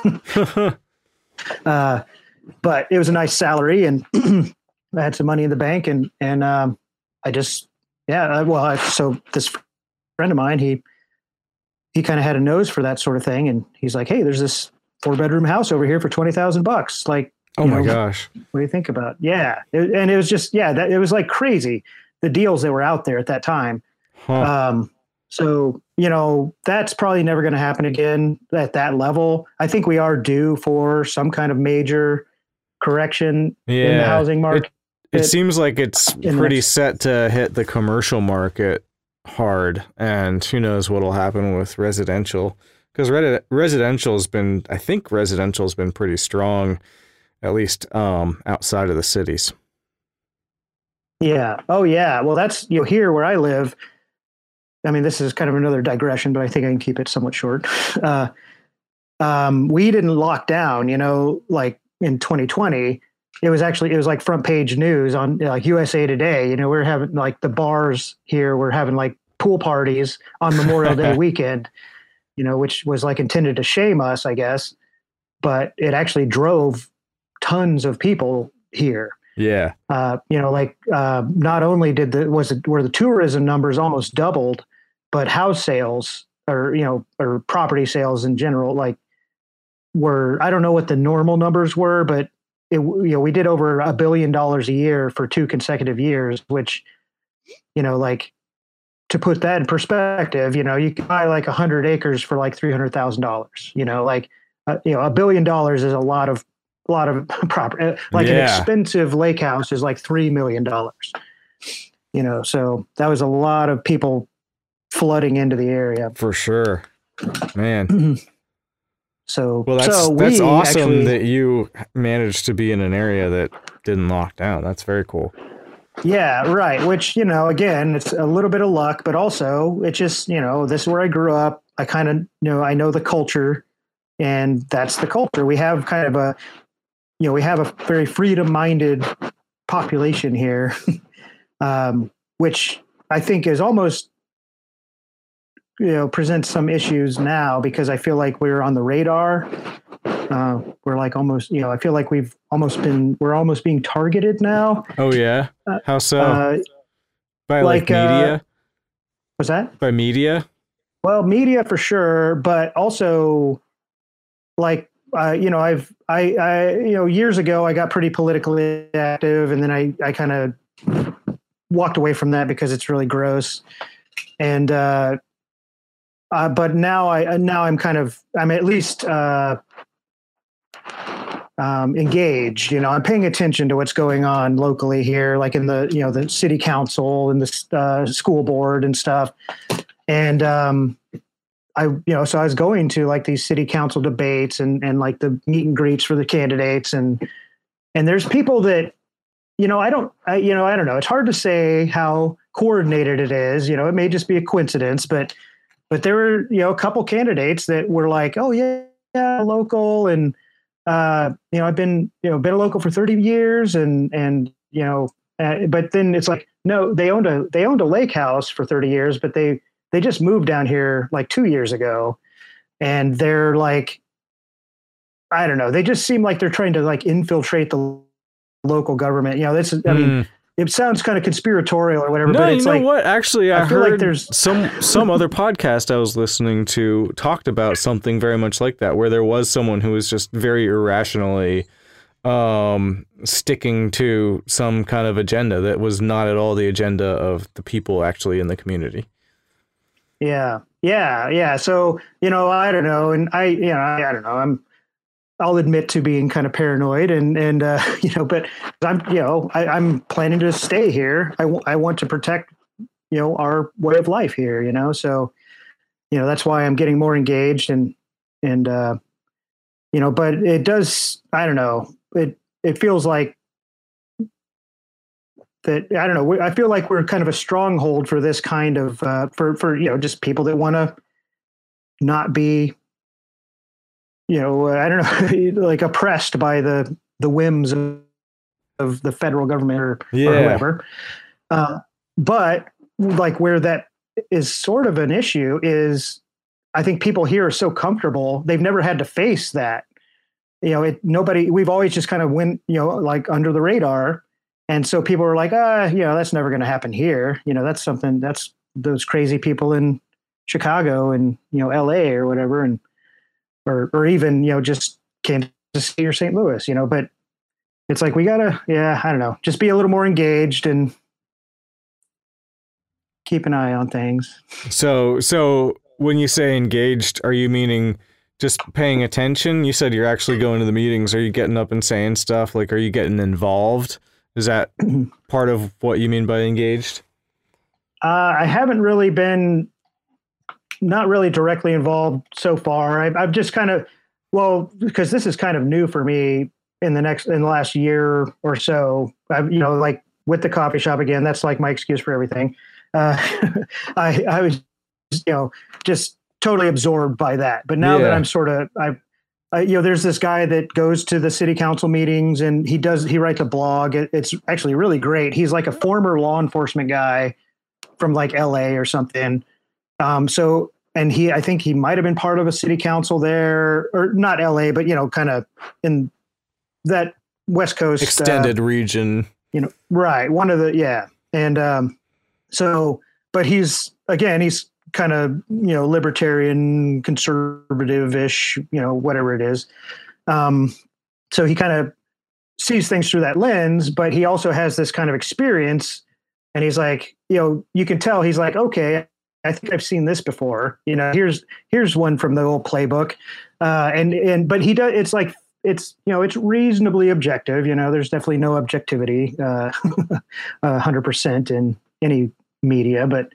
But it was a nice salary, and I had some money in the bank, and I just, yeah, well, so this friend of mine, he kind of had a nose for that sort of thing, and he's like, hey, there's this 4-bedroom house over here for $20,000. Like, oh my gosh, what do you think about? Yeah. And it was just, yeah, that it was like crazy, the deals that were out there at that time. Huh. So, you know, that's probably never going to happen again at that level. I think we are due for some kind of major correction in the housing market. It seems like it's pretty set to hit the commercial market hard, and who knows what'll happen with residential. Because residential's been pretty strong, at least outside of the cities. Yeah. Oh, yeah. Well, that's, you know, here where I live. I mean, this is kind of another digression, but I think I can keep it somewhat short. We didn't lock down, you know, like in 2020. It was like front page news on like USA Today. You know, we're having like the bars here. We're having like pool parties on Memorial Day weekend. You know, which was like intended to shame us, I guess, but it actually drove tons of people here. Yeah. You know, like, not only were the tourism numbers almost doubled, but house sales or property sales in general, like I don't know what the normal numbers were, but you know, we did over $1 billion a year for 2 consecutive years, which, you know, like, to put that in perspective, you know, you can buy like 100 acres for like $300,000, you know, like, you know, $1 billion is a lot of property. Like an expensive lake house is like $3 million, you know? So that was a lot of people flooding into the area. For sure, man. So, well, that's awesome that you managed to be in an area that didn't lock down. That's very cool. Yeah, right. Which, you know, again, it's a little bit of luck, but also it's just, you know, this is where I grew up. I kind of, you know, I know the culture, and that's the culture. We have kind of a, you know, we have a very freedom-minded population here, which I think is almost, you know, presents some issues now, because I feel like we're on the radar. We're like almost, you know, I feel like we're almost being targeted now. Oh yeah. How so? By like media? What's that? By media? Well, media for sure. But also like, you know, you know, years ago I got pretty politically active, and then I kind of walked away from that because it's really gross. And, but now I'm at least, engaged, you know, I'm paying attention to what's going on locally here, like in the, you know, the city council and the school board and stuff. And, you know, so I was going to like these city council debates and like the meet and greets for the candidates. And there's people that, you know, I don't know. It's hard to say how coordinated it is. You know, it may just be a coincidence, but there were, you know, a couple candidates that were like, oh yeah, local. And, you know, I've been, you know, been a local for 30 years and, you know, but then it's like, no, they owned a lake house for 30 years, but they just moved down here like 2 years ago. And they're like, I don't know. They just seem like they're trying to like infiltrate the local government. You know, I mean, it sounds kind of conspiratorial or whatever, but it's like, you know what? Actually, I heard like there's some other podcast I was listening to talked about something very much like that, where there was someone who was just very irrationally sticking to some kind of agenda that was not at all the agenda of the people actually in the community. Yeah. So, you know, I don't know. And I don't know. I'll admit to being kind of paranoid and you know, but I'm planning to stay here. I want to protect, you know, our way of life here, you know? So, you know, that's why I'm getting more engaged and you know, but it does, I don't know. It feels like that. I don't know. I feel like we're kind of a stronghold for this kind of, for, you know, just people that want to not be, you know, I don't know, like oppressed by the whims of the federal government or whoever. But like where that is sort of an issue is I think people here are so comfortable. They've never had to face that, you know, we've always just kind of went, you know, like under the radar. And so people are like, you know, that's never going to happen here. You know, that's something that's those crazy people in Chicago and, you know, LA or whatever. And, or even, you know, just Kansas City or St. Louis, you know, but it's like, we gotta, I don't know, just be a little more engaged and keep an eye on things. So when you say engaged, are you meaning just paying attention? You said you're actually going to the meetings. Are you getting up and saying stuff? Like, are you getting involved? Is that part of what you mean by engaged? I haven't really been, not really directly involved so far. I've just kind of, because this is kind of new for me in the last year or so, I've, you know, like with the coffee shop again, that's like my excuse for everything. I was, you know, just totally absorbed by that. But now that I'm sort of, you know, there's this guy that goes to the city council meetings and he writes a blog. It's actually really great. He's like a former law enforcement guy from like LA or something. I think he might've been part of a city council there, or not LA, but, you know, kind of in that West Coast extended region, you know, right. One of the, yeah. And, so, but he's kind of, you know, libertarian, conservative-ish, you know, whatever it is. So he kind of sees things through that lens, but he also has this kind of experience and he's like, you know, you can tell he's like, okay, I think I've seen this before, you know, here's one from the old playbook. But he does, it's like, it's, you know, it's reasonably objective, you know, there's definitely no objectivity, 100% in any media, but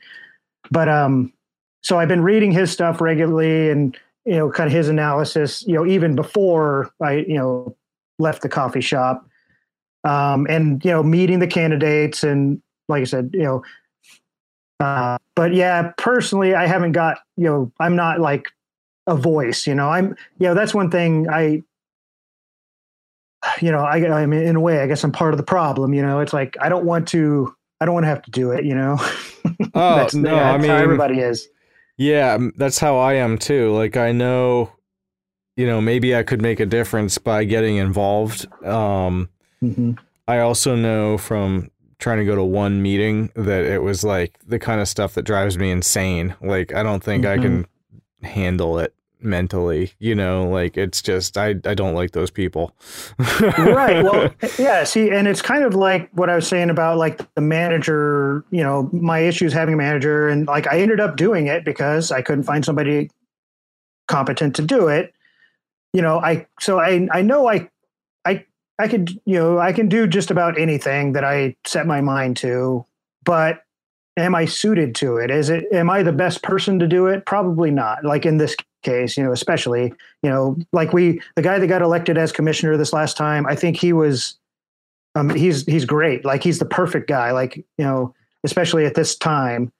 so I've been reading his stuff regularly and, you know, kind of his analysis, you know, even before I, you know, left the coffee shop, and, you know, meeting the candidates and like I said, you know, but yeah, personally, I haven't got, you know, I'm not like a voice, you know, you know, that's one thing I mean, in a way, I guess I'm part of the problem, you know, it's like, I don't want to have to do it, you know? Oh, I mean, everybody is. Yeah. That's how I am too. Like I know, you know, maybe I could make a difference by getting involved. I also know from trying to go to one meeting that it was like the kind of stuff that drives me insane. Like, I don't think I can handle it mentally, you know, like it's just, I don't like those people. Right. Well, yeah. See, and it's kind of like what I was saying about like the manager, you know, my issues having a manager and like, I ended up doing it because I couldn't find somebody competent to do it. You know, I could, you know, I can do just about anything that I set my mind to, but am I suited to it? Am I the best person to do it? Probably not. Like in this case, you know, especially, you know, like the guy that got elected as commissioner this last time, I think he was, he's great. Like he's the perfect guy, like, you know, especially at this time.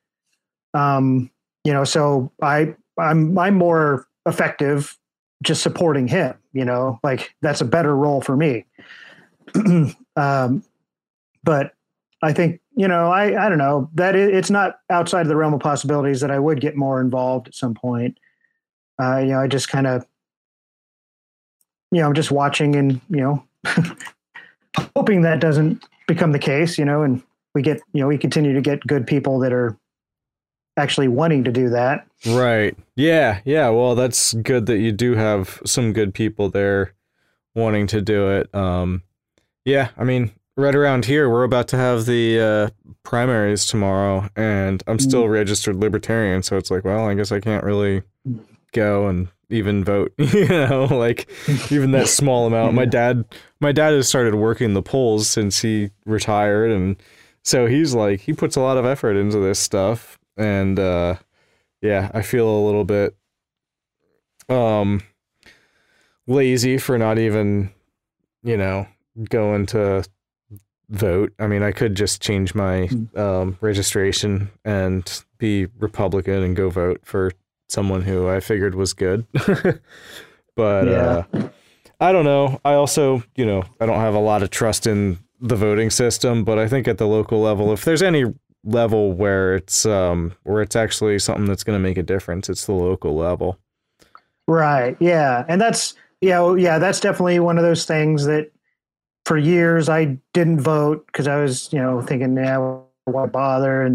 You know, so I'm more effective just supporting him, you know, like that's a better role for me. But I think, you know, I don't know that it's not outside of the realm of possibilities that I would get more involved at some point. You know, I just kind of, you know, I'm just watching and, you know, hoping that doesn't become the case, you know, and we get, you know, we continue to get good people that are actually wanting to do that. Right. Yeah. Well, that's good that you do have some good people there wanting to do it. Yeah. I mean, right around here, we're about to have the primaries tomorrow, and I'm still registered libertarian, so it's like, well, I guess I can't really go and even vote, you know, like even that small amount. My dad has started working the polls since he retired, and so he's like, he puts a lot of effort into this stuff, and yeah, I feel a little bit lazy for not even, you know, going to vote. I mean, I could just change my registration and be Republican and go vote for someone who I figured was good. But yeah. I don't know. I also, you know, I don't have a lot of trust in the voting system, but I think at the local level, if there's any level where it's actually something that's going to make a difference, it's the local level. Right. Yeah. And that's, yeah, that's definitely one of those things that for years I didn't vote because I was, you know, thinking, yeah, why bother?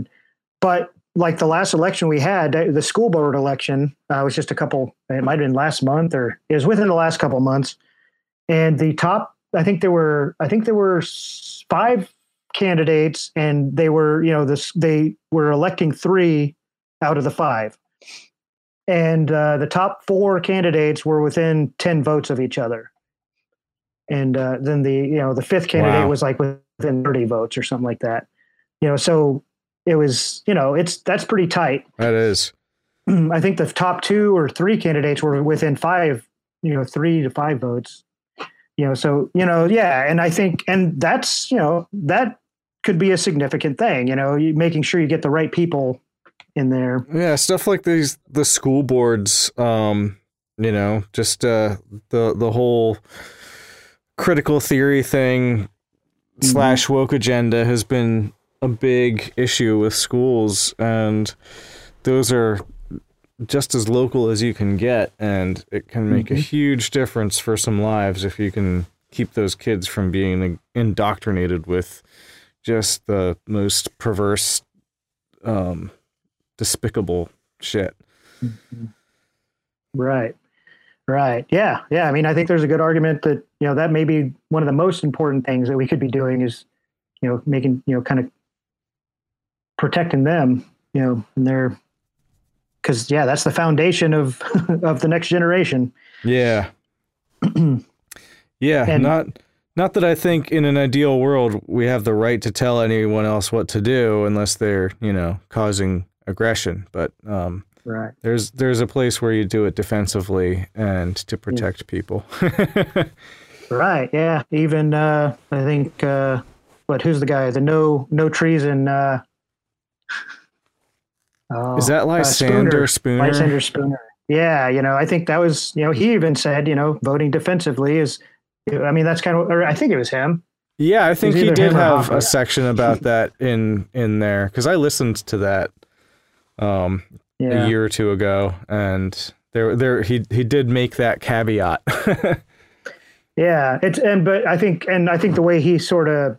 But like the last election we had, the school board election, was just a couple, it might've been last month, or it was within the last couple of months. And the top, I think there were five candidates, and they were, you know, they were electing three out of the five. And the top four candidates were within 10 votes of each other. And then the fifth candidate was like within 30 votes or something like that. You know, so it was, you know, that's pretty tight. That is. I think the top two or three candidates were within 3 to 5 votes. You know, so, you know, yeah. And I think, and that's, you know, that could be a significant thing, you know, making sure you get the right people in there. Yeah. Stuff like these, the school boards, you know, just, the whole critical theory thing / woke agenda has been a big issue with schools, and those are just as local as you can get, and it can make a huge difference for some lives if you can keep those kids from being indoctrinated with just the most perverse, despicable shit. Right. Yeah. Yeah. I mean, I think there's a good argument that, you know, that may be one of the most important things that we could be doing is, you know, making, you know, kind of protecting them, you know, and their, because, yeah, that's the foundation of of the next generation. Yeah. Yeah. And not that I think in an ideal world we have the right to tell anyone else what to do unless they're, you know, causing aggression. But right. There's a place where you do it defensively and to protect people. Right. Yeah. Even I think who's the guy? The no treason. Is that Lysander Spooner? Lysander Spooner. Yeah, you know, I think that was, you know, he even said, you know, voting defensively is, I mean, that's kind of, or I think it was him. Yeah, I think he did have a section about that in there, because I listened to that a year or two ago, and there he did make that caveat. Yeah, I think the way he sort of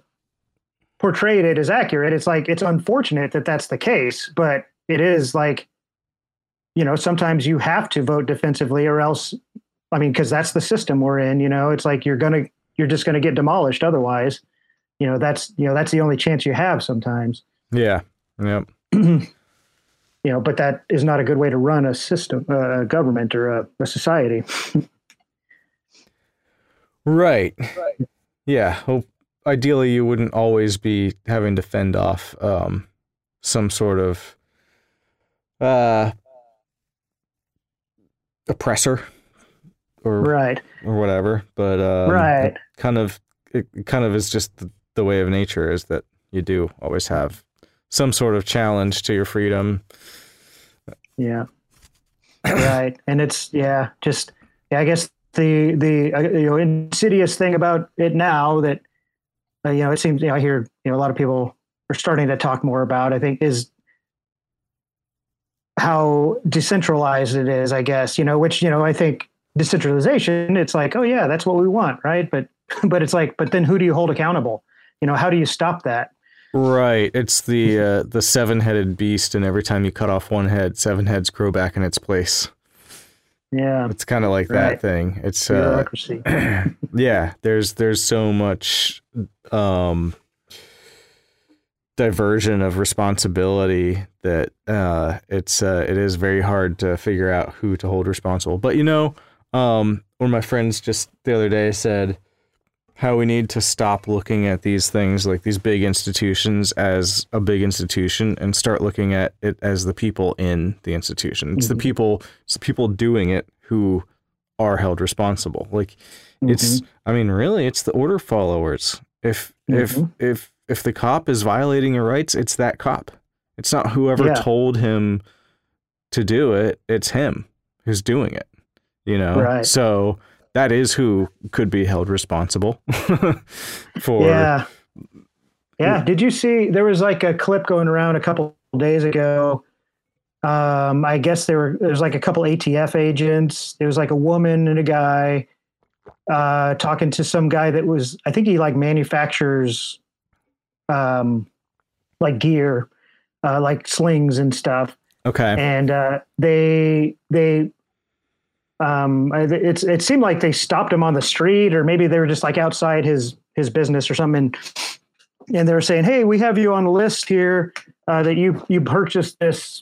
portrayed it is accurate. It's like, it's unfortunate that that's the case, but it is like, you know, sometimes you have to vote defensively or else, I mean, because that's the system we're in, you know, it's like you're just going to get demolished otherwise. You know, that's the only chance you have sometimes. Yeah. Yep. You know, but that is not a good way to run a system, a government or a society. Right. Yeah. Well, ideally, you wouldn't always be having to fend off some sort of oppressor or whatever. But it kind of is just the way of nature, is that you do always have some sort of challenge to your freedom. Yeah. Right. And it's, yeah, just, yeah, I guess the you know, insidious thing about it now that, you know, it seems, you know, I hear, you know, a lot of people are starting to talk more about, I think, is how decentralized it is, I guess, you know, which, you know, I think decentralization, it's like, oh yeah, that's what we want. Right. But it's like, but then who do you hold accountable? You know, how do you stop that? Right. It's the seven-headed beast. And every time you cut off one head, seven heads grow back in its place. Yeah. It's kind of like that thing. It's bureaucracy. Yeah, there's so much diversion of responsibility that it is very hard to figure out who to hold responsible. But one of my friends just the other day said how we need to stop looking at these things, like these big institutions, as a big institution and start looking at it as the people in the institution. It's mm-hmm. the people doing it who are held responsible. Like mm-hmm. It's the order followers. If the cop is violating your rights, it's that cop. It's not whoever told him to do it. It's him who's doing it, Right. So that is who could be held responsible for. Yeah. Yeah. Did you see, there was like a clip going around a couple days ago. I guess there's like a couple ATF agents. There was like a woman and a guy talking to some guy that was, I think he like manufactures like gear, like slings and stuff. Okay. And they it seemed like they stopped him on the street, or maybe they were just like outside his business or something. And they were saying, "Hey, we have you on a list here, that you purchased this,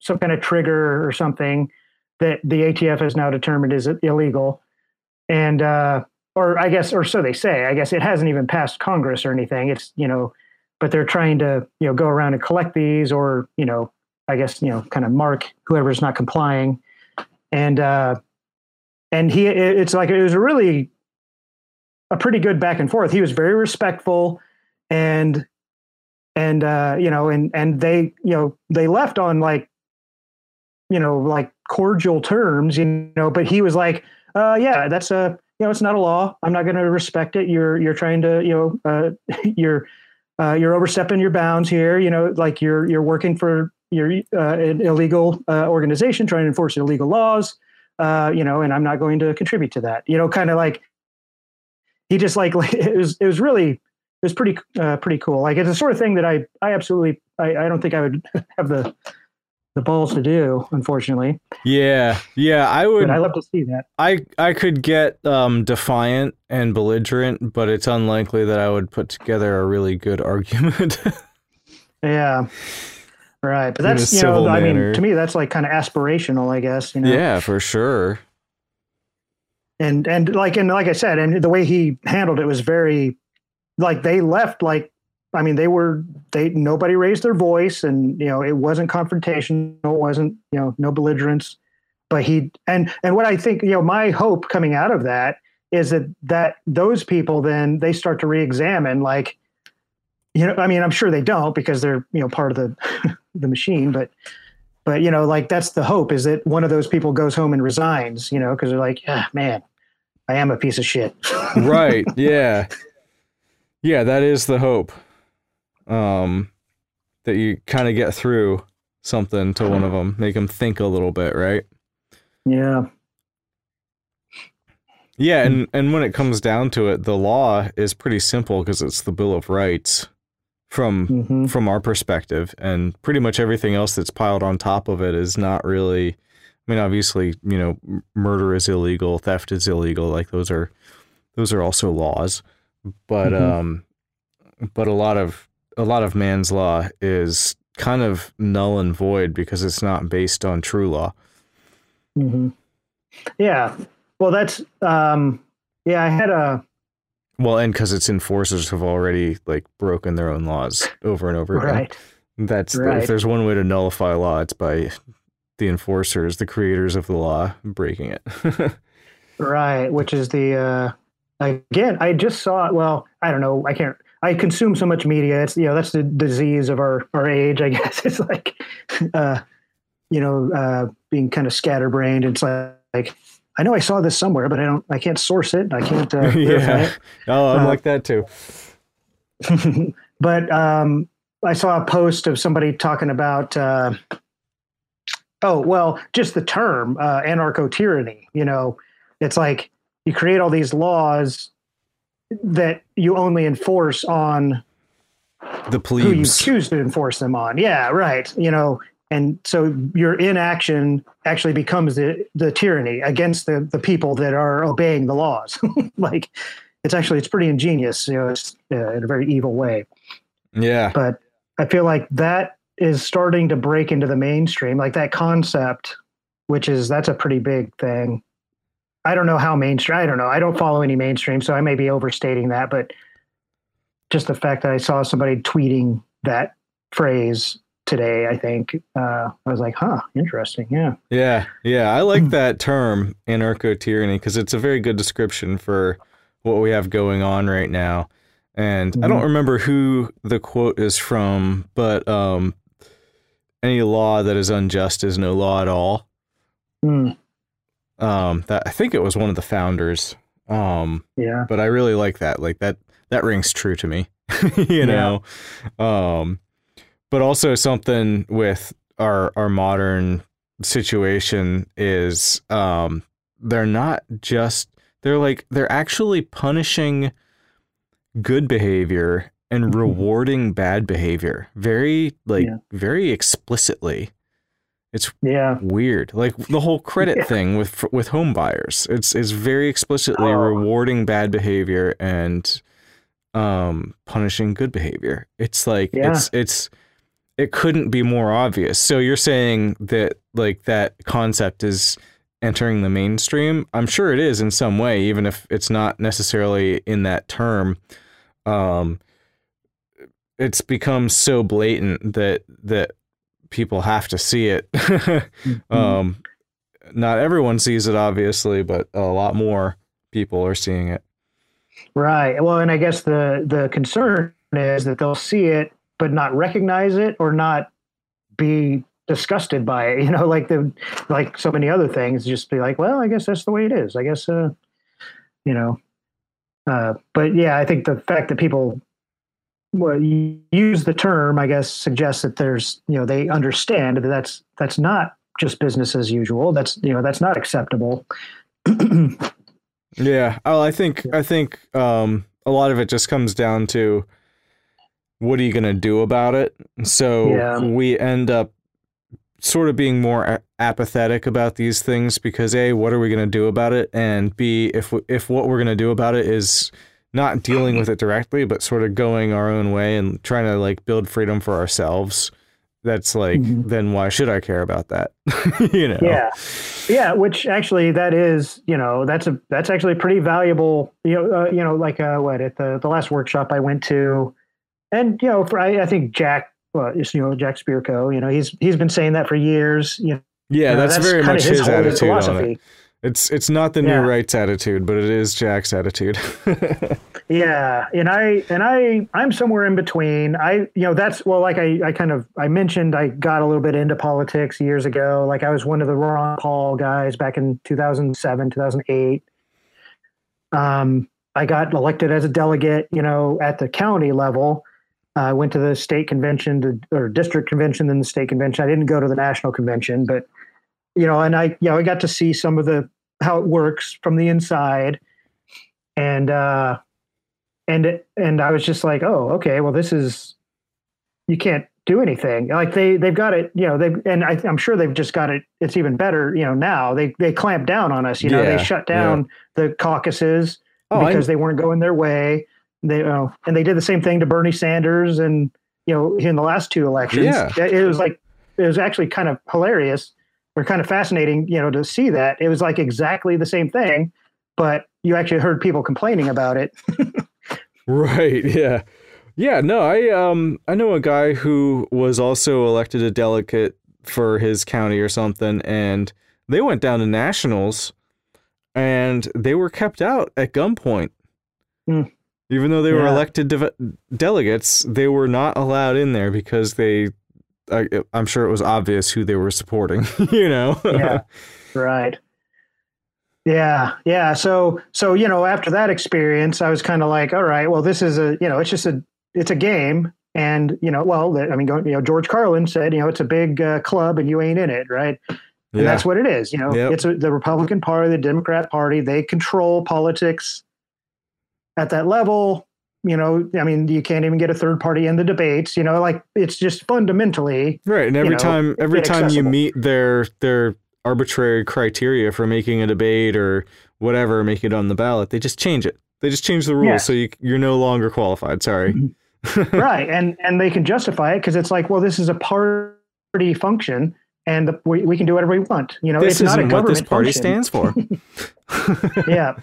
some kind of trigger or something that the ATF has now determined is illegal." And, or so they say, I guess it hasn't even passed Congress or anything. It's, but they're trying to, go around and collect these, or, I guess, kind of mark whoever's not complying. And, it was really a pretty good back and forth. He was very respectful and they left on like cordial terms, but he was like, that's it's not a law. I'm not going to respect it. You're trying to, you're overstepping your bounds here, like you're working for your an illegal organization trying to enforce illegal laws, and I'm not going to contribute to that. Kind of like he just like it was really, it was pretty cool. Like it's the sort of thing that I absolutely, I don't think I would have the balls to do, unfortunately. Yeah, I would. But I love to see that. I could get defiant and belligerent, but it's unlikely that I would put together a really good argument. Yeah. Right. But that's, manner. To me, that's like kind of aspirational, I guess, Yeah, for sure. And like I said, and the way he handled it was very, like they left, like, nobody raised their voice, and, it wasn't confrontational. It wasn't, no belligerence, but and what I think, my hope coming out of that is that those people, then they start to reexamine, like, I'm sure they don't, because they're, part of the the machine, but, like that's the hope, is that one of those people goes home and resigns, because they're like, ah, man, I am a piece of shit. Right. Yeah. Yeah. That is the hope. That you kind of get through something to one of them, make them think a little bit. Right. Yeah. Yeah. And when it comes down to it, the law is pretty simple, because it's the Bill of Rights. From our perspective, and pretty much everything else that's piled on top of it is not really, obviously, murder is illegal, theft is illegal. Like those are also laws, but, but a lot of man's law is kind of null and void, because it's not based on true law. Mm-hmm. Yeah. Well, that's, and because its enforcers have already like broken their own laws over and over again. Right. That's right. If there's one way to nullify law, it's by the enforcers, the creators of the law, breaking it. Right. Which is again, I just saw, well, I don't know. I consume so much media. It's, that's the disease of our age, I guess. It's like, being kind of scatterbrained. It's like, I know I saw this somewhere, but I can't source it. I can't. Yeah. Oh, I'm like that too. But I saw a post of somebody talking about, just the term anarcho-tyranny. It's like you create all these laws that you only enforce on the plebs, who you choose to enforce them on. Yeah, right. And so your inaction actually becomes the tyranny against the people that are obeying the laws. Like, it's pretty ingenious, you know, it's in a very evil way. Yeah. But I feel like that is starting to break into the mainstream, like that concept, that's a pretty big thing. I don't know how mainstream, I don't know. I don't follow any mainstream, so I may be overstating that, but just the fact that I saw somebody tweeting that phrase today, I think, I was like, huh, interesting. Yeah. Yeah. Yeah. I like that term, anarcho-tyranny, because it's a very good description for what we have going on right now. And I don't remember who the quote is from, but any law that is unjust is no law at all. Mm. I think it was one of the founders. Yeah. But I really like that. Like that rings true to me, you know? Yeah. But also something with our modern situation is they're actually punishing good behavior and rewarding bad behavior very explicitly. It's weird. Like the whole credit thing with home buyers, it's very explicitly rewarding bad behavior and punishing good behavior. It's like it couldn't be more obvious. So you're saying that like that concept is entering the mainstream? I'm sure it is in some way, even if it's not necessarily in that term. It's become so blatant that people have to see it. Not everyone sees it, obviously, but a lot more people are seeing it. Right. Well, and I guess the concern is that they'll see it but not recognize it or not be disgusted by it, you know, like so many other things, just be like, well, I guess that's the way it is, I guess, you know. But yeah, I think the fact that people use the term, I guess, suggests that there's, you know, they understand that that's not just business as usual. That's, you know, that's not acceptable. Yeah. Well, I think a lot of it just comes down to, what are you going to do about it? So we end up sort of being more apathetic about these things because A, what are we going to do about it? And B, if what we're going to do about it is not dealing with it directly, but sort of going our own way and trying to like build freedom for ourselves, that's like, then why should I care about that? You know? Yeah. Yeah. Which actually that is, you know, that's actually pretty valuable, you know, like at the last workshop I went to. And, you know, I think Jack Spirko, you know, he's been saying that for years. You know, that's very much his attitude on it. It's not the new rights attitude, but it is Jack's attitude. Yeah. And I'm somewhere in between. I mentioned, I got a little bit into politics years ago. Like I was one of the Ron Paul guys back in 2007, 2008. I got elected as a delegate, you know, at the county level. I went to the state convention or district convention, then the state convention. I didn't go to the national convention, but, you know, and I got to see some of how it works from the inside. And I was just like, oh, okay, well, you can't do anything. Like they've got it, you know, I'm sure they've just got it. It's even better. You know, now they clamp down on us, you know, they shut down the caucuses because they weren't going their way. And they did the same thing to Bernie Sanders, and you know, in the last two elections, it was actually kind of hilarious or kind of fascinating, you know, to see that it was like exactly the same thing, but you actually heard people complaining about it. Right. Yeah. Yeah. No, I know a guy who was also elected a delegate for his county or something, and they went down to nationals, and they were kept out at gunpoint. Mm. Even though they were elected delegates, they were not allowed in there because I'm sure it was obvious who they were supporting, you know? Yeah, right. Yeah, yeah. So, you know, after that experience, I was kind of like, all right, well, this is a, you know, it's just it's a game. And, you know, well, I mean, you know, George Carlin said, you know, it's a big club and you ain't in it, right? And that's what it is. You know, it's the Republican Party, the Democrat Party, they control politics at that level, you know, I mean, you can't even get a third party in the debates, you know, like it's just fundamentally. Right. And every time you meet their arbitrary criteria for making a debate or whatever, make it on the ballot, they just change it. They just change the rules. Yeah. So you're no longer qualified. Sorry. Right. And they can justify it because it's like, well, this is a party function and we can do whatever we want. You know, this it's not a government what this party function. Stands for. Yeah.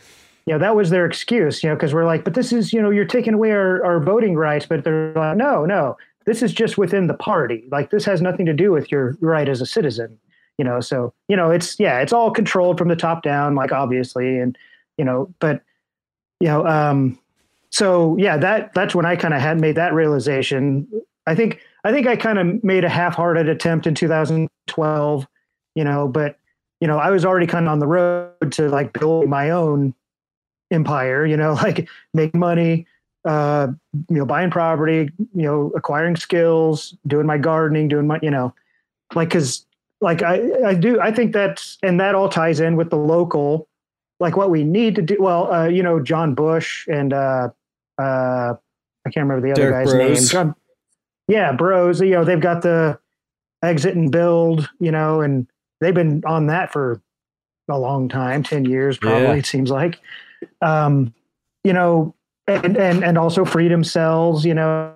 You know, that was their excuse, you know, because we're like, but this is, you know, you're taking away our voting rights. But they're like, no, this is just within the party. Like this has nothing to do with your right as a citizen, you know. So, you know, it's all controlled from the top down, like obviously. And, you know, but, you know, so, yeah, that's when I kind of had made that realization. I think I kind of made a half-hearted attempt in 2012, you know, but, you know, I was already kind of on the road to like building my own empire, you know, like make money, you know, buying property, you know, acquiring skills, doing my gardening, doing my, you know, like, cause like I think that's, and that all ties in with the local, like what we need to do. Well, you know, John Bush and, I can't remember the other Derek guy's Bros. Name. John, yeah. Bros, you know, they've got the Exit and Build, you know, and they've been on that for a long time, 10 years, probably. Yeah. It seems like, you know, and also Freedom Cells, you know,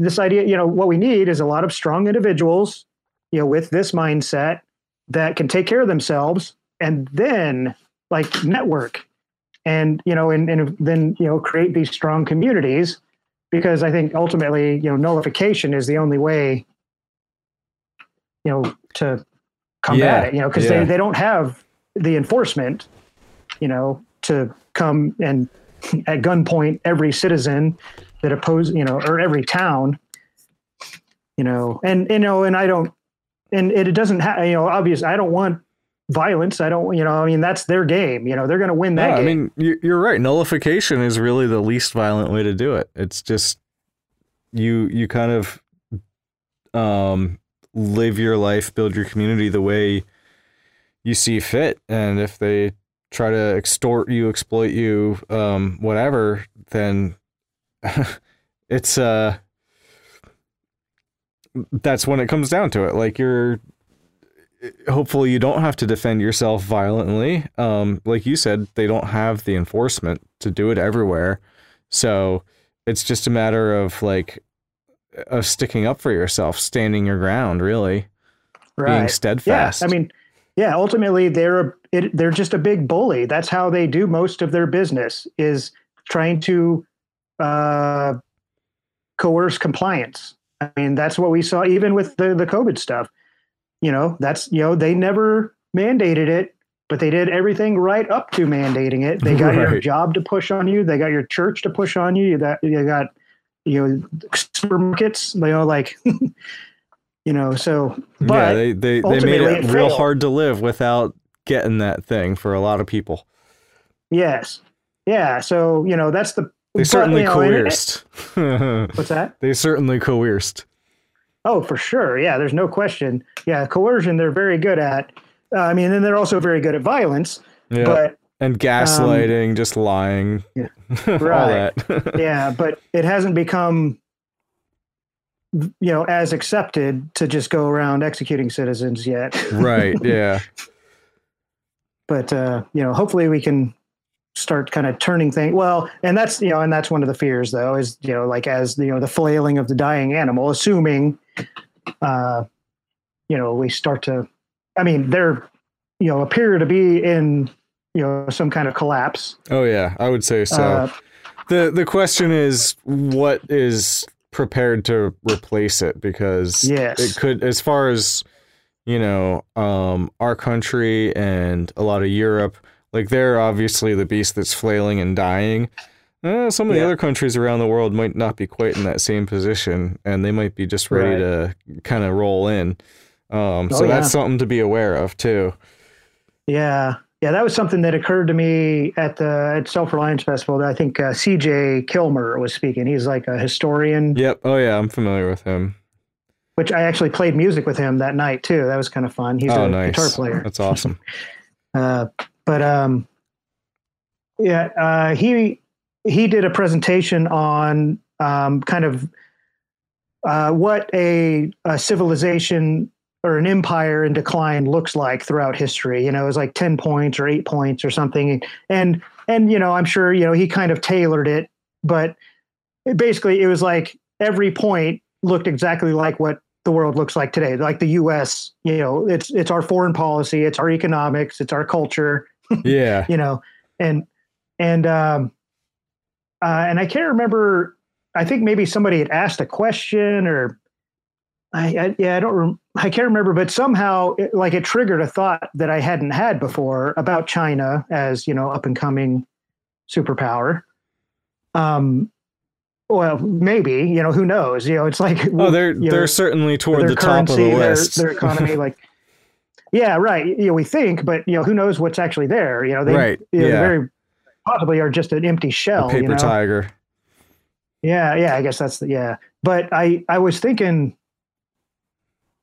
this idea, you know, what we need is a lot of strong individuals, you know, with this mindset that can take care of themselves and then like network and, you know, and then, you know, create these strong communities, because I think ultimately, you know, nullification is the only way, you know, to combat it, you know, because they don't have the enforcement, you know, to come and at gunpoint every citizen that opposes, you know, or every town, you know, and, you know, and I don't, and it doesn't have, you know, obviously I don't want violence. I don't, you know, I mean, that's their game, you know, they're going to win that game. I mean, you're right. Nullification is really the least violent way to do it. It's just, you kind of, live your life, build your community the way you see fit. And if they try to extort you, exploit you, whatever, then it's, that's when it comes down to it. Like hopefully you don't have to defend yourself violently. Like you said, they don't have the enforcement to do it everywhere. So it's just a matter of like, of sticking up for yourself, standing your ground, really. Right. Being steadfast. Yeah. I mean, yeah, ultimately they're just a big bully. That's how they do most of their business, is trying to coerce compliance. I mean, that's what we saw even with the COVID stuff. You know, that's, you know, they never mandated it, but they did everything right up to mandating it. They got your job to push on you. They got your church to push on you. You got, you know, supermarkets, you know, like, you know, so, but yeah, they made it real hard to live without getting that thing for a lot of people. Yes. Yeah. So, you know, that's they certainly coerced. What's that? They certainly coerced. Oh, for sure. Yeah. There's no question. Yeah. Coercion. They're very good at, I mean, and they're also very good at violence, yeah. But and gaslighting, just lying. Yeah. Right. Yeah. But it hasn't become, you know, as accepted to just go around executing citizens yet. Right. Yeah. But, you know, hopefully we can start kind of turning things. Well, and that's, you know, and that's one of the fears though, is, you know, like as, you know, the flailing of the dying animal, assuming, you know, we start to, I mean, they're, you know, appear to be in, you know, some kind of collapse. Oh yeah. I would say so. The question is, what is prepared to replace it? Because it could, as far as, you know, our country and a lot of Europe, like they're obviously the beast that's flailing and dying. Some of the other countries around the world might not be quite in that same position, and they might be just ready to kind of roll in. So that's something to be aware of too. Yeah. Yeah. That was something that occurred to me at the Self-Reliance Festival. I think CJ Kilmer was speaking. He's like a historian. Yep. Oh yeah. I'm familiar with him. Which I actually played music with him that night too. That was kind of fun. He's a guitar player. That's awesome. But he he did a presentation on kind of what a civilization or an empire in decline looks like throughout history. You know, it was like 10 points or 8 points or something. And, you know, I'm sure, you know, he kind of tailored it, but basically it was like every point looked exactly like what the world looks like today. Like the US, you know, it's our foreign policy, it's our economics, it's our culture. Yeah. You know, and I can't remember, I think maybe somebody had asked a question or I can't remember, but somehow it triggered a thought that I hadn't had before about China as, you know, up and coming superpower. Well, maybe, you know, who knows? You know, it's like, oh, they're certainly toward the top of the list. Their economy, like, yeah, right. You know, we think, but you know, who knows what's actually there? You know, they right. you know, yeah. very possibly are just an empty shell, a paper you know? Tiger. Yeah, yeah. I guess that's the, yeah. But I was thinking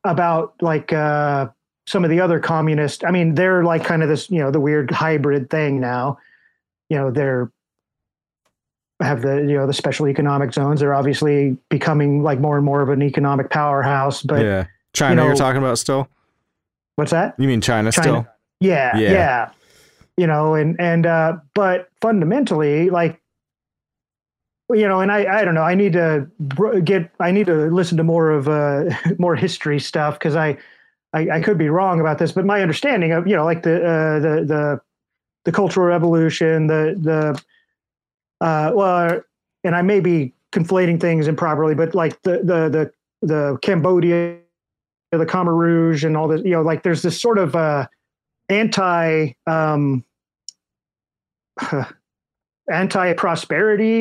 about like some of the other communist. I mean, they're like kind of this, you know, the weird hybrid thing now. You know, they're. Have the you know the special economic zones. They're obviously becoming like more and more of an economic powerhouse. But yeah, China, you know, you're talking about still. What's that? You mean China. Still? Yeah, yeah, yeah. You know, and but fundamentally, like, you know, and I don't know. I need to listen to more of more history stuff because I could be wrong about this, but my understanding of, you know, like the Cultural Revolution, well, and I may be conflating things improperly, but like the Cambodia, the Khmer Rouge, and all this, you know, like there's this sort of anti-prosperity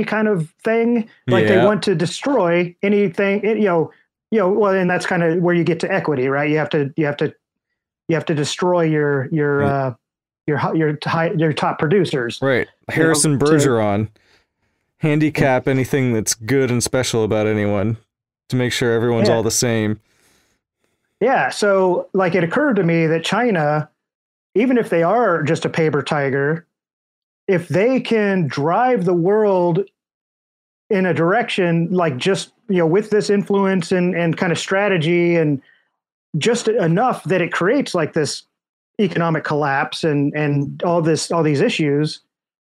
kind of thing. Like yeah. They want to destroy anything, you know. Well, and that's kind of where you get to equity, right? You have to destroy your. Yeah. Your top producers, right? Harrison Bergeron, handicap anything that's good and special about anyone to make sure everyone's all the same. Yeah. So like it occurred to me that China, even if they are just a paper tiger, if they can drive the world in a direction, like just, you know, with this influence and kind of strategy and just enough that it creates like this economic collapse and all these issues,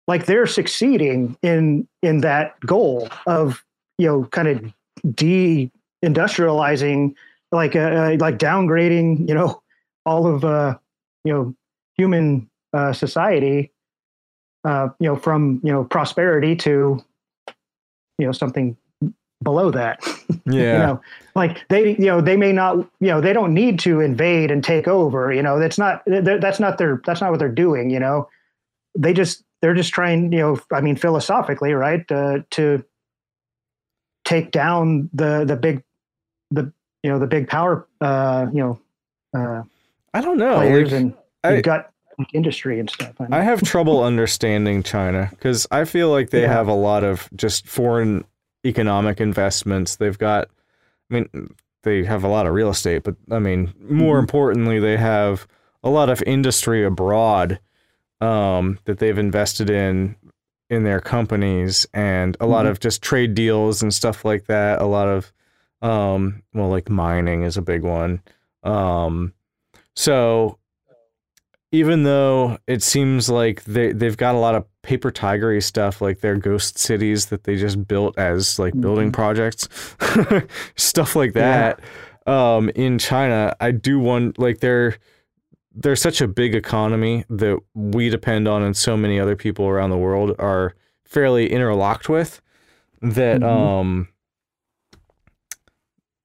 like they're succeeding in that goal of, you know, kind of de-industrializing, like downgrading, you know, all of you know, human society, you know, from, you know, prosperity to, you know, something below that. Yeah. You know, like they, you know, they may not, you know, they don't need to invade and take over, you know, that's not what they're doing. You know, they're just trying, you know, I mean, philosophically, right. To take down the big power, I don't know. Players like, and gut industry and stuff. I have trouble understanding China because I feel like they have a lot of just foreign economic investments. They've got, I mean, they have a lot of real estate, but I mean, more importantly, they have a lot of industry abroad that they've invested in their companies, and a lot of just trade deals and stuff like that. A lot of, well, like mining is a big one. So even though it seems like they've got a lot of paper tigery stuff, like their ghost cities that they just built as like building projects, stuff like that. Yeah. In China, I do want, like they're such a big economy that we depend on, and so many other people around the world are fairly interlocked with that.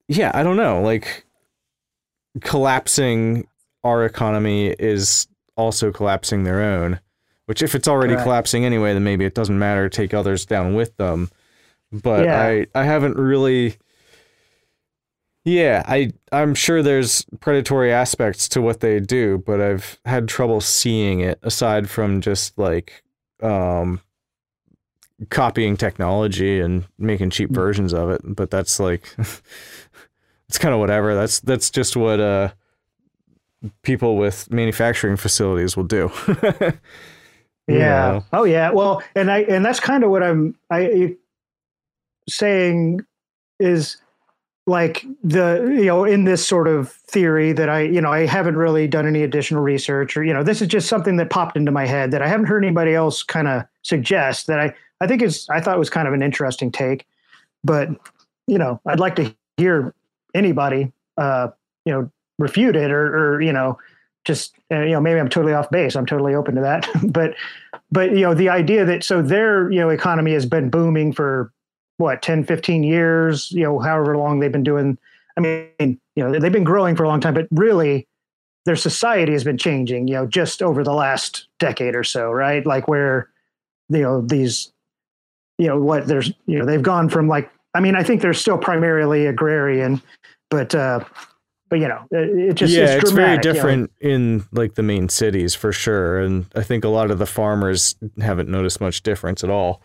Yeah, I don't know. Like collapsing our economy is also collapsing their own. Which if it's already collapsing anyway, then maybe it doesn't matter to take others down with them. But I haven't really. Yeah, I'm sure there's predatory aspects to what they do, but I've had trouble seeing it aside from just like copying technology and making cheap versions of it. But that's like it's kind of whatever. That's just what people with manufacturing facilities will do. Yeah. Know. Oh yeah. Well, and that's kind of what I'm saying is, like, in this sort of theory that I haven't really done any additional research, or, this is just something that popped into my head that I haven't heard anybody else kind of suggest, that I thought it was kind of an interesting take, but I'd like to hear anybody, refute it or maybe I'm totally off base. I'm totally open to that. but the idea that, so their, economy has been booming for what, 10, 15 years, however long they've been doing. I mean, they've been growing for a long time, but really their society has been changing, just over the last decade or so, right? Like where, they've gone from I think they're still primarily agrarian, but it's dramatic, very different in the main cities for sure. And I think a lot of the farmers haven't noticed much difference at all.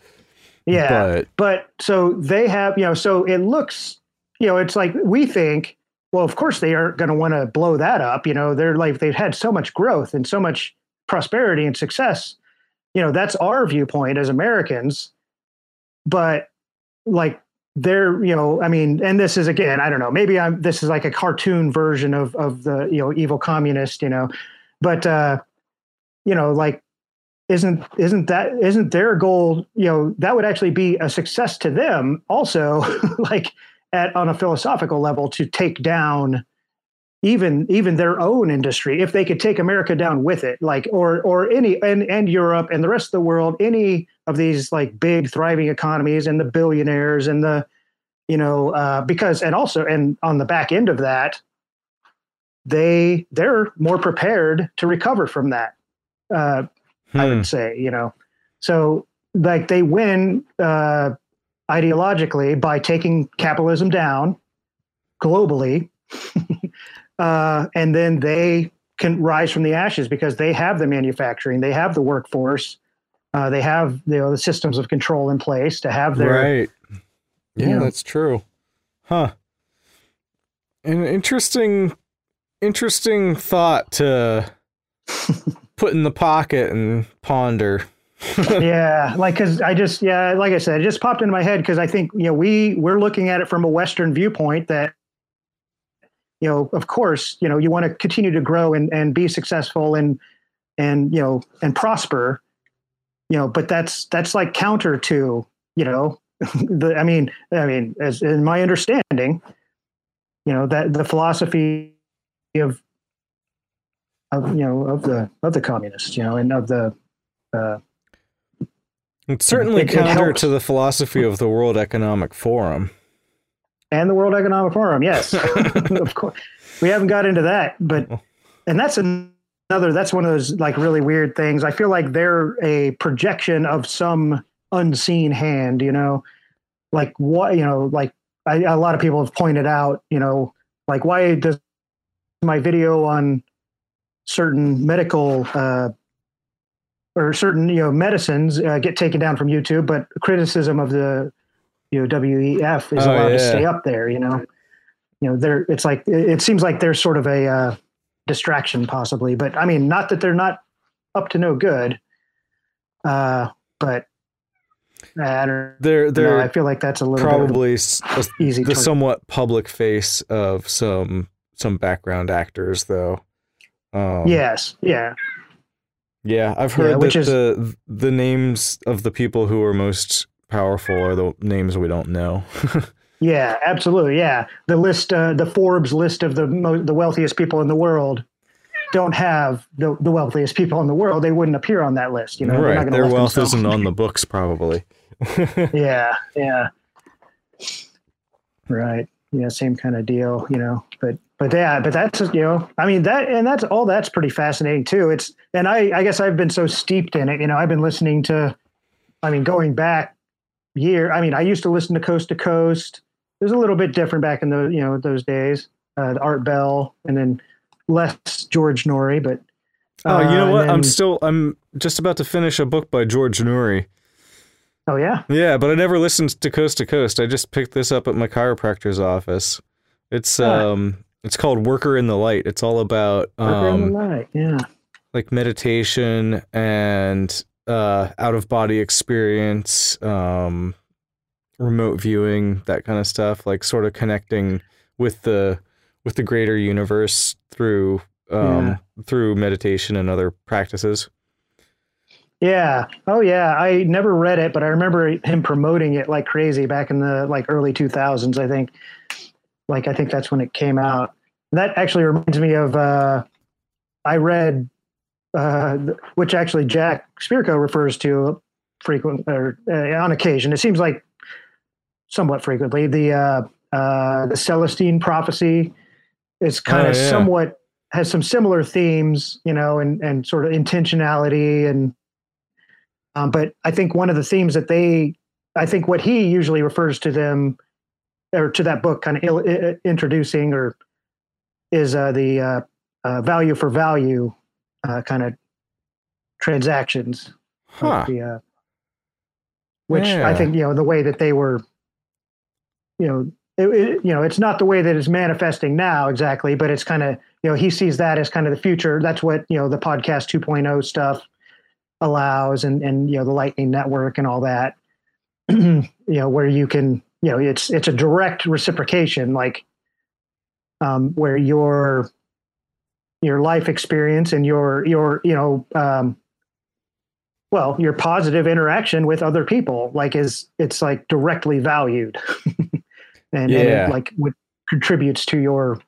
Yeah. But so they have, so it looks, it's like, we think, well, of course they aren't going to want to blow that up. They're like, they've had so much growth and so much prosperity and success. That's our viewpoint as Americans, but they're, and this is, again, I don't know, maybe this is like a cartoon version of the, evil communist, but isn't their goal, that would actually be a success to them also, on a philosophical level, to take down even their own industry, if they could take America down with it, or any, and Europe and the rest of the world, any of these big thriving economies and the billionaires and the, because on the back end of that, they're more prepared to recover from that. I would say, so they win ideologically by taking capitalism down globally, and then they can rise from the ashes because they have the manufacturing, they have the workforce, they have the systems of control in place to have their right. Yeah, that's true, huh? An interesting thought to put in the pocket and ponder. Yeah. Cause I just, like I said, it just popped into my head. Cause I think, we're looking at it from a Western viewpoint that, of course, you want to continue to grow and be successful and prosper, but that's counter to, I mean, as in my understanding, that the philosophy of the communists, and of the, it's certainly counter to the philosophy of the World Economic Forum and the World Economic Forum. Yes, of course. We haven't got into that, and that's that's one of those really weird things. I feel like they're a projection of some unseen hand, a lot of people have pointed out, why does my video on certain medical or certain medicines get taken down from YouTube, but criticism of the WEF is allowed to stay up there. It seems like there's sort of a distraction possibly, but I mean, not that they're not up to no good, but I don't know, I feel like that's a little probably easy. The somewhat public face of some background actors, though. Yes. Yeah. Yeah. I've heard the names of the people who are most powerful are the names we don't know. Yeah, absolutely. Yeah. The list, the Forbes list of the wealthiest people in the world don't have the wealthiest people in the world. They wouldn't appear on that list. Right. Their wealth isn't on the books probably. Yeah. Yeah. Right. Yeah. Same kind of deal, But that's, that's all, that's pretty fascinating too. It's, and I guess I've been so steeped in it, I've been listening to, going back year, I used to listen to Coast to Coast. It was a little bit different back in the, those days, Art Bell, and then less George Noory, but. You know what? I'm just about to finish a book by George Noory. Oh yeah. Yeah. But I never listened to Coast to Coast. I just picked this up at my chiropractor's office. It's, it's called Worker in the Light. It's all about meditation and out-of-body experience, remote viewing, that kind of stuff, like sort of connecting with the greater universe through through meditation and other practices. Yeah. Oh yeah. I never read it, but I remember him promoting it like crazy back in the like early 2000s, I think. Like, I think that's when it came out. That actually reminds me of, I read, which actually Jack Spirko refers to frequently, or on occasion, it seems like somewhat frequently, the Celestine Prophecy is kind of somewhat, has some similar themes, you know, and sort of intentionality and, but I think one of the themes that they, I think what he usually refers to them or to that book kind of introducing or is the value for value kind of transactions. Huh. Like the, which I think, you know, the way that they were, you know, you know, it's not the way that it's manifesting now exactly, but it's kind of, you know, he sees that as kind of the future. That's what, you know, the Podcast 2.0 stuff allows and, you know, the Lightning Network and all that, you know, where you can, you know, it's a direct reciprocation, like, where your life experience and your, you know, well, your positive interaction with other people, like it's like directly valued and it, like what contributes to your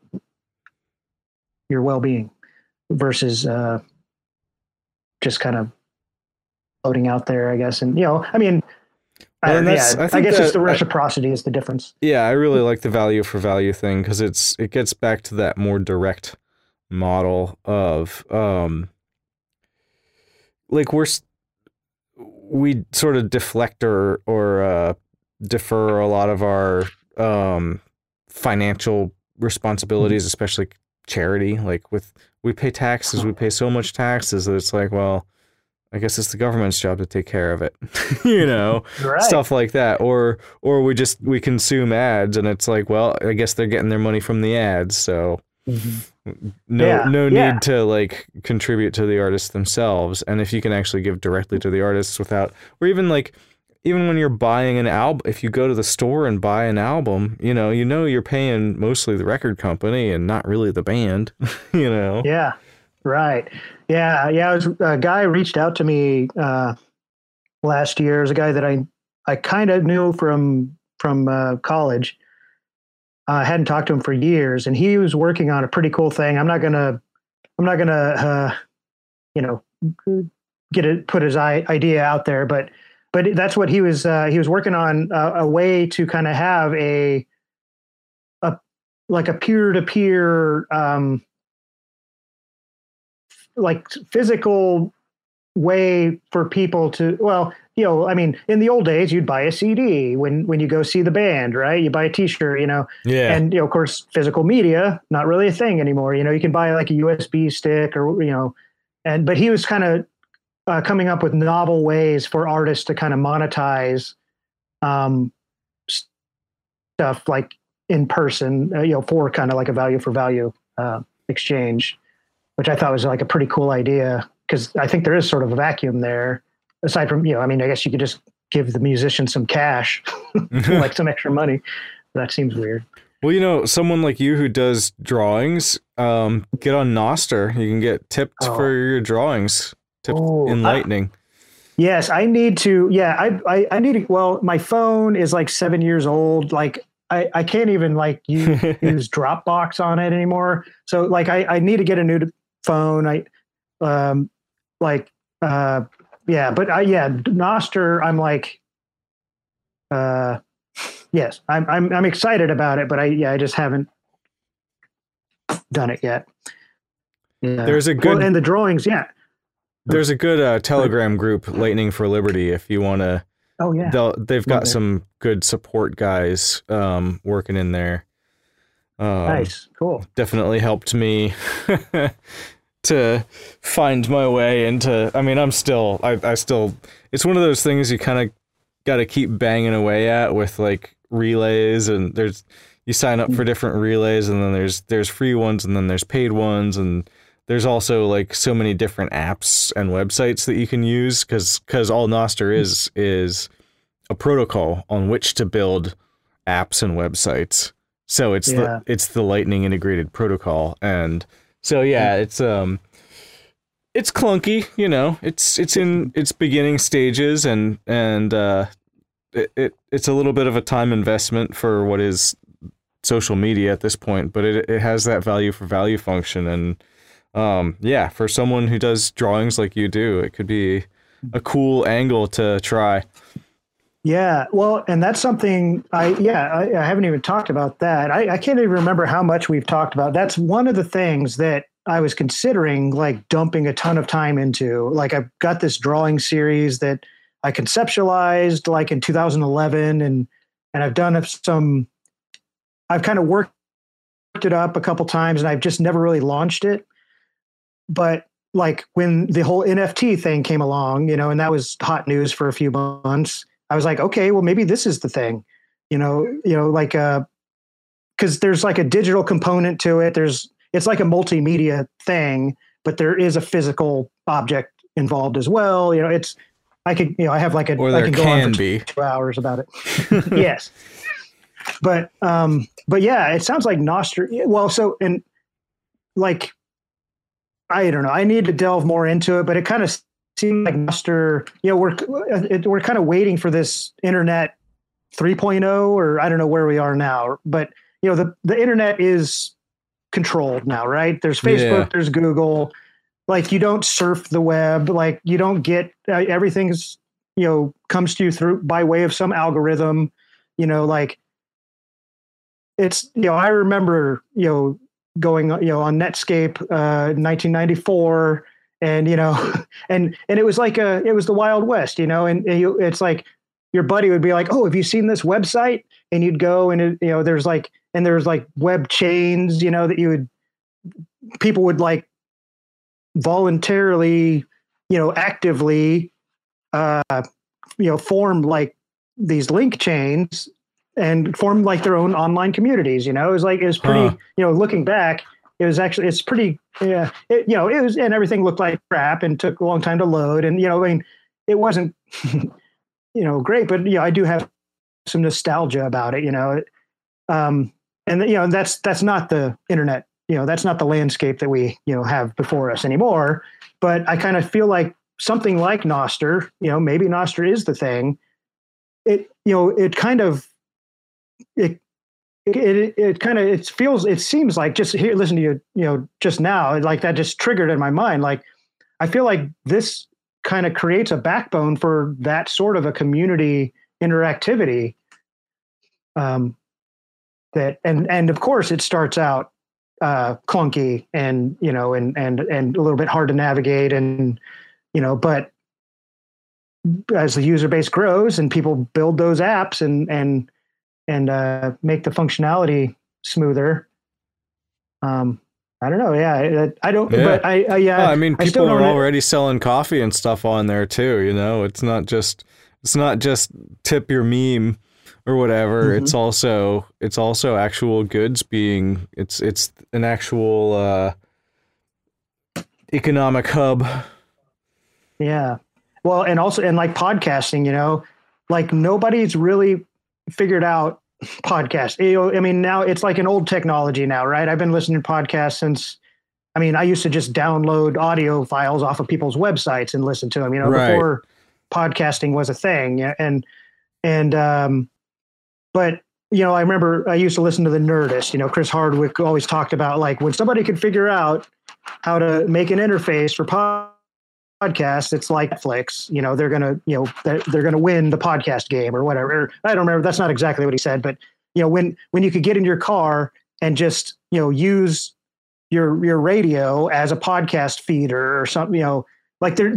well-being versus, just kind of floating out there, I guess. And, you know, I mean, I guess it's the reciprocity is the difference. Yeah, I really like the value for value thing because it gets back to that more direct model of like we sort of deflect or defer a lot of our financial responsibilities, especially charity. Like we pay taxes, we pay so much taxes that it's like, well, I guess it's the government's job to take care of it, you know, right. Stuff like that. Or we consume ads and it's like, well, I guess they're getting their money from the ads. So no need to like contribute to the artists themselves. And if you can actually give directly to the artists without, or even like, even when you're buying an album, if you go to the store and buy an album, you know, you're paying mostly the record company and not really the band, you know? Yeah. Right. Yeah. Yeah. A guy reached out to me last year. It was a guy that I kind of knew from college. I hadn't talked to him for years and he was working on a pretty cool thing. I'm not going to, you know, put his idea out there, but that's what he was working on a way to kind of have a like a peer-to-peer, like physical way for people to, well, you know, I mean, in the old days you'd buy a CD when you go see the band, right? You buy a t-shirt, you know, and, you know, of course, physical media, not really a thing anymore. You know, you can buy like a USB stick or, you know, but he was kind of coming up with novel ways for artists to kind of monetize stuff like in person, you know, for kind of like a value for value exchange, which I thought was like a pretty cool idea because I think there is sort of a vacuum there aside from, you know, I mean, I guess you could just give the musician some cash, like some extra money. That seems weird. Well, you know, someone like you who does drawings, get on Nostr. You can get tipped for your drawings, enlightening. Yes, I need to. Yeah, I need to. Well, my phone is like 7 years old. Like, I can't even like use Dropbox on it anymore. So like, I need to get a new phone. Nostr, I'm like, yes, I'm excited about it, but I just haven't done it yet. Yeah. There's a good, and the drawings. Yeah. There's a good, Telegram group, Lightning for Liberty. If you want to, they've got some good support guys, working in there. Nice. Cool. Definitely helped me to find my way into, I mean, I still, it's one of those things you kind of got to keep banging away at with like relays, and you sign up for different relays, and then there's free ones and then there's paid ones, and There's also like so many different apps and websites that you can use because all Nostr is a protocol on which to build apps and websites. So it's the Lightning integrated protocol. And so, yeah, it's clunky, you know, it's in its beginning stages and it's a little bit of a time investment for what is social media at this point, but it has that value for value function. And, for someone who does drawings like you do, it could be a cool angle to try. Yeah. Well, and that's something I haven't even talked about that. I can't even remember how much we've talked about. That's one of the things that I was considering, like, dumping a ton of time into. Like, I've got this drawing series that I conceptualized like in 2011 and I've done I've kind of worked it up a couple times and I've just never really launched it. But like when the whole NFT thing came along, you know, and that was hot news for a few months, I was like, okay, well, maybe this is the thing, you know, like, cause there's like a digital component to it. It's like a multimedia thing, but there is a physical object involved as well. You know, I could go on for 2 hours about it. Yes. But yeah, it sounds like Nostr. Well, so, and like, I don't know, I need to delve more into it, but it kind of seemed like Nostr, you know, we're kind of waiting for this internet 3.0, or I don't know where we are now, but you know, the internet is controlled now, right? There's Facebook, there's Google. Like, you don't surf the web, like you don't get everything's, you know, comes to you through by way of some algorithm, you know, like it's, you know, I remember, you know, going, you know, on Netscape, 1994 and, you know, and it was like it was the Wild West, you know, and it's like your buddy would be like, oh, have you seen this website? And you'd go and, you know, there's like web chains, you know, that people would like voluntarily, you know, actively, you know, form like these link chains and form like their own online communities, you know. It was like, it was pretty, you know, looking back, it was actually, it's pretty, yeah, it, you know, it was, and everything looked like crap and took a long time to load. And, you know, I mean, it wasn't, you know, great, but, you know, I do have some nostalgia about it, you know. And, you know, that's not the internet, you know, that's not the landscape that we, you know, have before us anymore. But I kind of feel like something like Nostr, you know, maybe Nostr is the thing. It, you know, it kind of, it seems like just here, listen to you, you know, just now, like that just triggered in my mind. Like, I feel like this kind of creates a backbone for that sort of a community interactivity. And of course it starts out clunky and, you know, and a little bit hard to navigate, and, you know, but as the user base grows and people build those apps and make the functionality smoother. I don't know. Yeah. I don't, yeah. But I, yeah, well, I mean, people are already selling coffee and stuff on there too. You know, it's not just tip your meme or whatever. Mm-hmm. It's also actual goods being, it's an actual, economic hub. Yeah. Well, and also, and like podcasting, you know, like nobody's really figured out podcasts. You know, I mean, now it's like an old technology now, right? I've been listening to podcasts since, I mean, I used to just download audio files off of people's websites and listen to them, you know, right, before podcasting was a thing. But, you know, I remember I used to listen to The Nerdist, you know, Chris Hardwick always talked about like when somebody could figure out how to make an interface for podcasts, it's like Netflix, you know, they're going to win the podcast game or whatever. I don't remember. That's not exactly what he said, but you know, when you could get in your car and just, you know, use your radio as a podcast feeder or something, you know, like that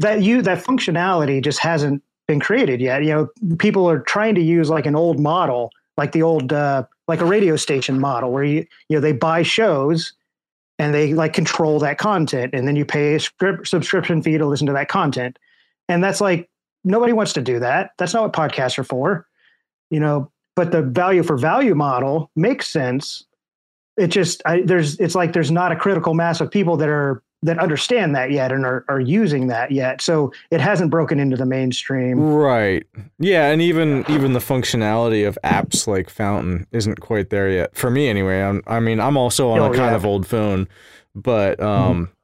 functionality just hasn't been created yet. You know, people are trying to use like an old model, like the old, like a radio station model where you know, they buy shows and they like control that content. And then you pay a subscription fee to listen to that content. And that's like, nobody wants to do that. That's not what podcasts are for, you know, but the value for value model makes sense. It just, it's like, there's not a critical mass of people that are that understand that yet and are using that yet. So it hasn't broken into the mainstream. Right. Yeah. And even the functionality of apps like Fountain isn't quite there yet for me anyway. I'm also on a kind of old phone, but,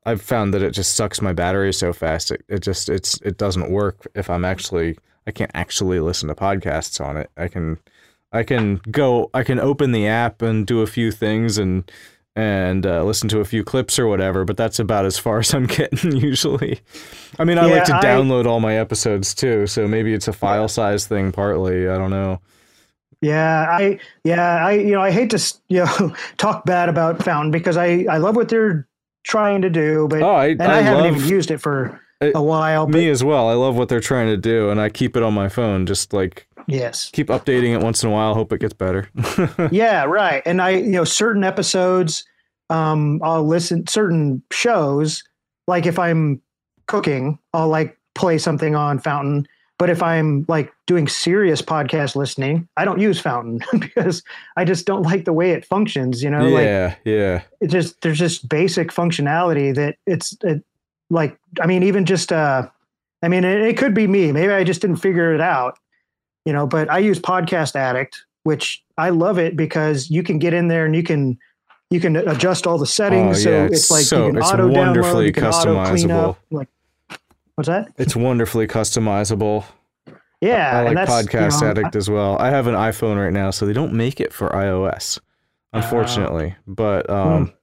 I've found that it just sucks my battery so fast. It doesn't work if I can't actually listen to podcasts on it. I can open the app and do a few things and listen to a few clips or whatever, but that's about as far as I'm getting usually. I mean, I like to download all my episodes too, so maybe it's a file size thing partly. I don't know. I hate to talk bad about Fountain because I love what they're trying to do, but I haven't even used it for a while. Me as well. I love what they're trying to do, and I keep it on my phone, just like. Yes. Keep updating it once in a while. Hope it gets better. Yeah, right. And I certain episodes, I'll listen certain shows. Like if I'm cooking, I'll play something on Fountain. But if I'm doing serious podcast listening, I don't use Fountain because I just don't like the way it functions. It just there's just basic functionality that it could be me. Maybe I just didn't figure it out. But I use Podcast Addict, which I love it because you can get in there and you can adjust all the settings. Oh, yeah. So it's auto download, you can auto clean up. What's that? It's wonderfully customizable. Yeah. I like Podcast Addict as well. I have an iPhone right now, so they don't make it for iOS, unfortunately.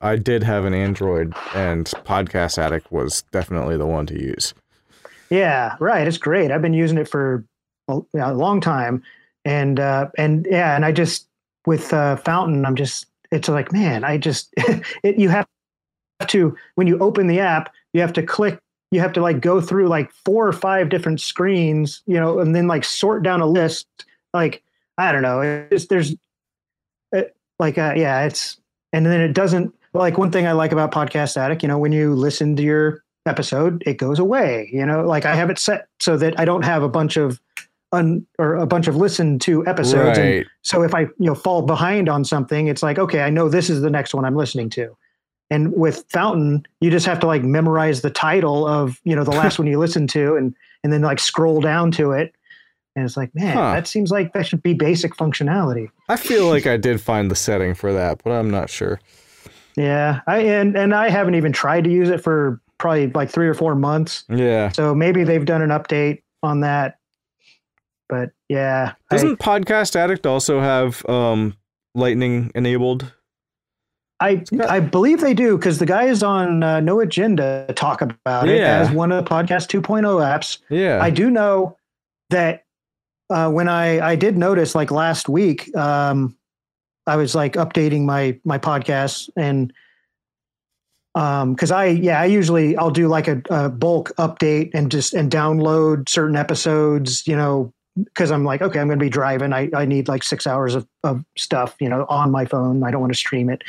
I did have an Android, and Podcast Addict was definitely the one to use. Yeah, right. It's great. I've been using it for a long time. And I just, with Fountain, I'm just, it's like, man, I just, you have to, when you open the app, you have to click, you have to go through 4 or 5 different screens, and then sort down a list. I don't know. And then it doesn't, one thing I like about Podcast Addict, when you listen to your episode, it goes away, I have it set so that I don't have a bunch of listened to episodes. Right. And so if I fall behind on something, it's okay, I know this is the next one I'm listening to. And with Fountain, you just have to memorize the title of the last one you listened to, and then scroll down to it. And it's that seems like that should be basic functionality. I feel like I did find the setting for that, but I'm not sure. Yeah, I haven't even tried to use it for probably 3 or 4 months. Yeah. So maybe they've done an update on that. But yeah. Doesn't Podcast Addict also have Lightning enabled? I believe they do, because the guys on No Agenda talk about it as one of the Podcast 2.0 apps. Yeah. I do know that when I did notice last week, I was updating my podcasts, and because I usually I'll do a bulk update and just download certain episodes, because I'm okay, I'm going to be driving. I need 6 hours of stuff, on my phone. I don't want to stream it.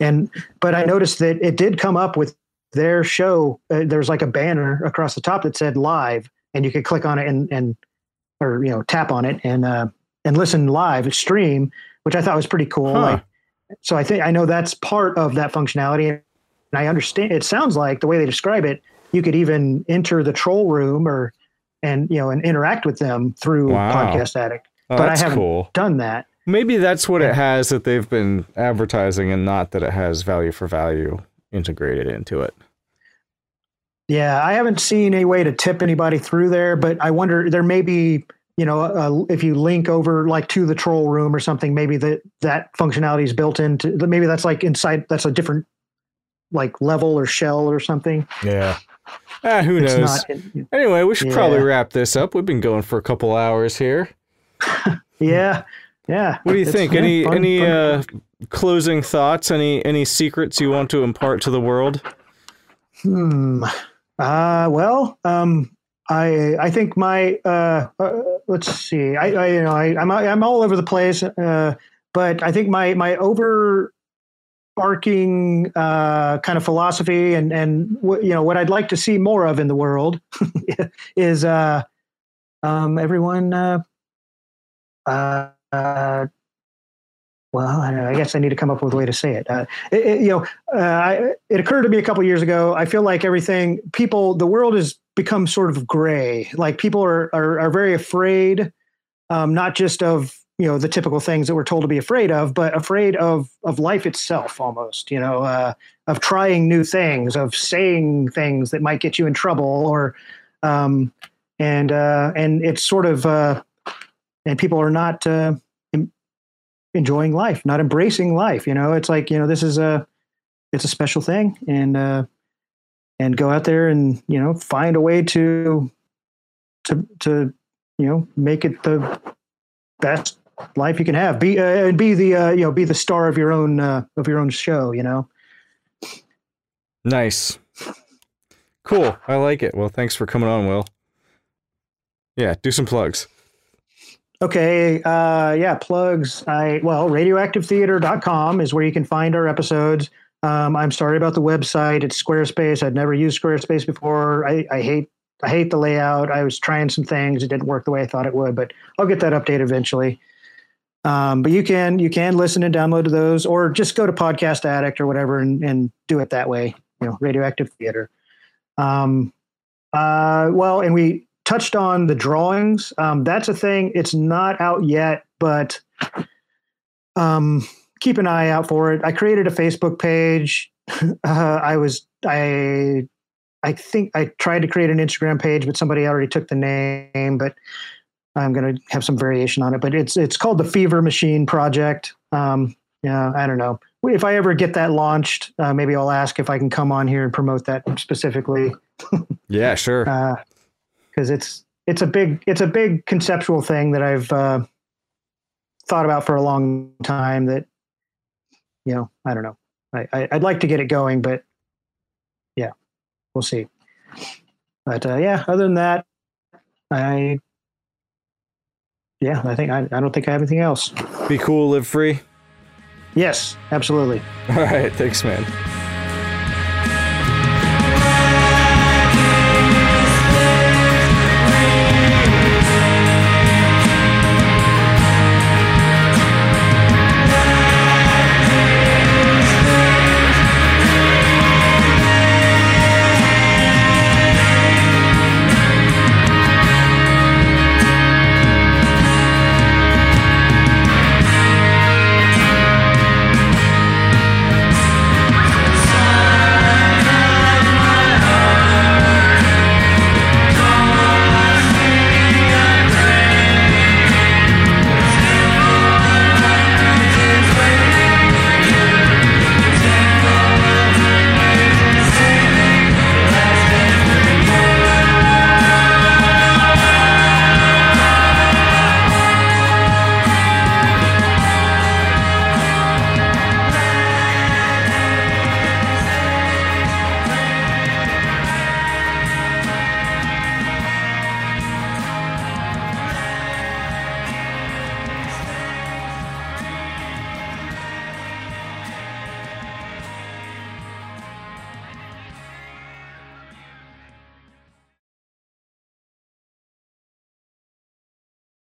But I noticed that it did come up with their show. There's a banner across the top that said live, and you could click on it or tap on it and listen live stream, which I thought was pretty cool. Huh. So I think, I know that's part of that functionality. And I understand, it sounds like the way they describe it, you could even enter the troll room and interact with them through Podcast Addict. Oh, but I haven't done that. Maybe that's what it has that they've been advertising, and not that it has value for value integrated into it. Yeah, I haven't seen any way to tip anybody through there, but I wonder, there may be, if you link over to the troll room or something, maybe that functionality is built into, maybe that's inside, that's a different level or shell or something. Yeah. Who knows? Anyway, we should probably wrap this up. We've been going for a couple hours here. Yeah. What do you think? Any closing thoughts? Any secrets you want to impart to the world? I think my let's see. I'm all over the place. But I think my overarching kind of philosophy and what I'd like to see more of in the world is everyone Well, I don't know. I guess I need to come up with a way to say it. It occurred to me a couple of years ago. I feel like the world has become sort of gray. Like people are very afraid, not just of, the typical things that we're told to be afraid of, but afraid of life itself almost, of trying new things, of saying things that might get you in trouble and it's sort of, and people are not, enjoying life, not embracing life. It's like, this is it's a special thing, and go out there and, find a way to, make it the best life you can have, be the star of your own show, Nice. Cool. I like it. Well, thanks for coming on, Will. Yeah. Do some plugs. Okay. Plugs. radioactivetheater.com is where you can find our episodes. I'm sorry about the website. It's Squarespace. I'd never used Squarespace before. I hate the layout. I was trying some things. It didn't work the way I thought it would, but I'll get that update eventually. But you can listen and download to those, or just go to Podcast Addict or whatever and do it that way. Radioactive Theater. And we touched on the drawings. That's a thing. It's not out yet, but keep an eye out for it. I created a Facebook page. I think I tried to create an Instagram page, but somebody already took the name, but I'm going to have some variation on it, but it's called the Fever Machine Project. I don't know if I ever get that launched. Maybe I'll ask if I can come on here and promote that specifically. Yeah, sure. Because it's a big conceptual thing that I've thought about for a long time. That I don't know. I'd like to get it going, but yeah, we'll see. But other than that, I don't think I have anything else. Be cool, live free. Yes, absolutely. All right, thanks, man.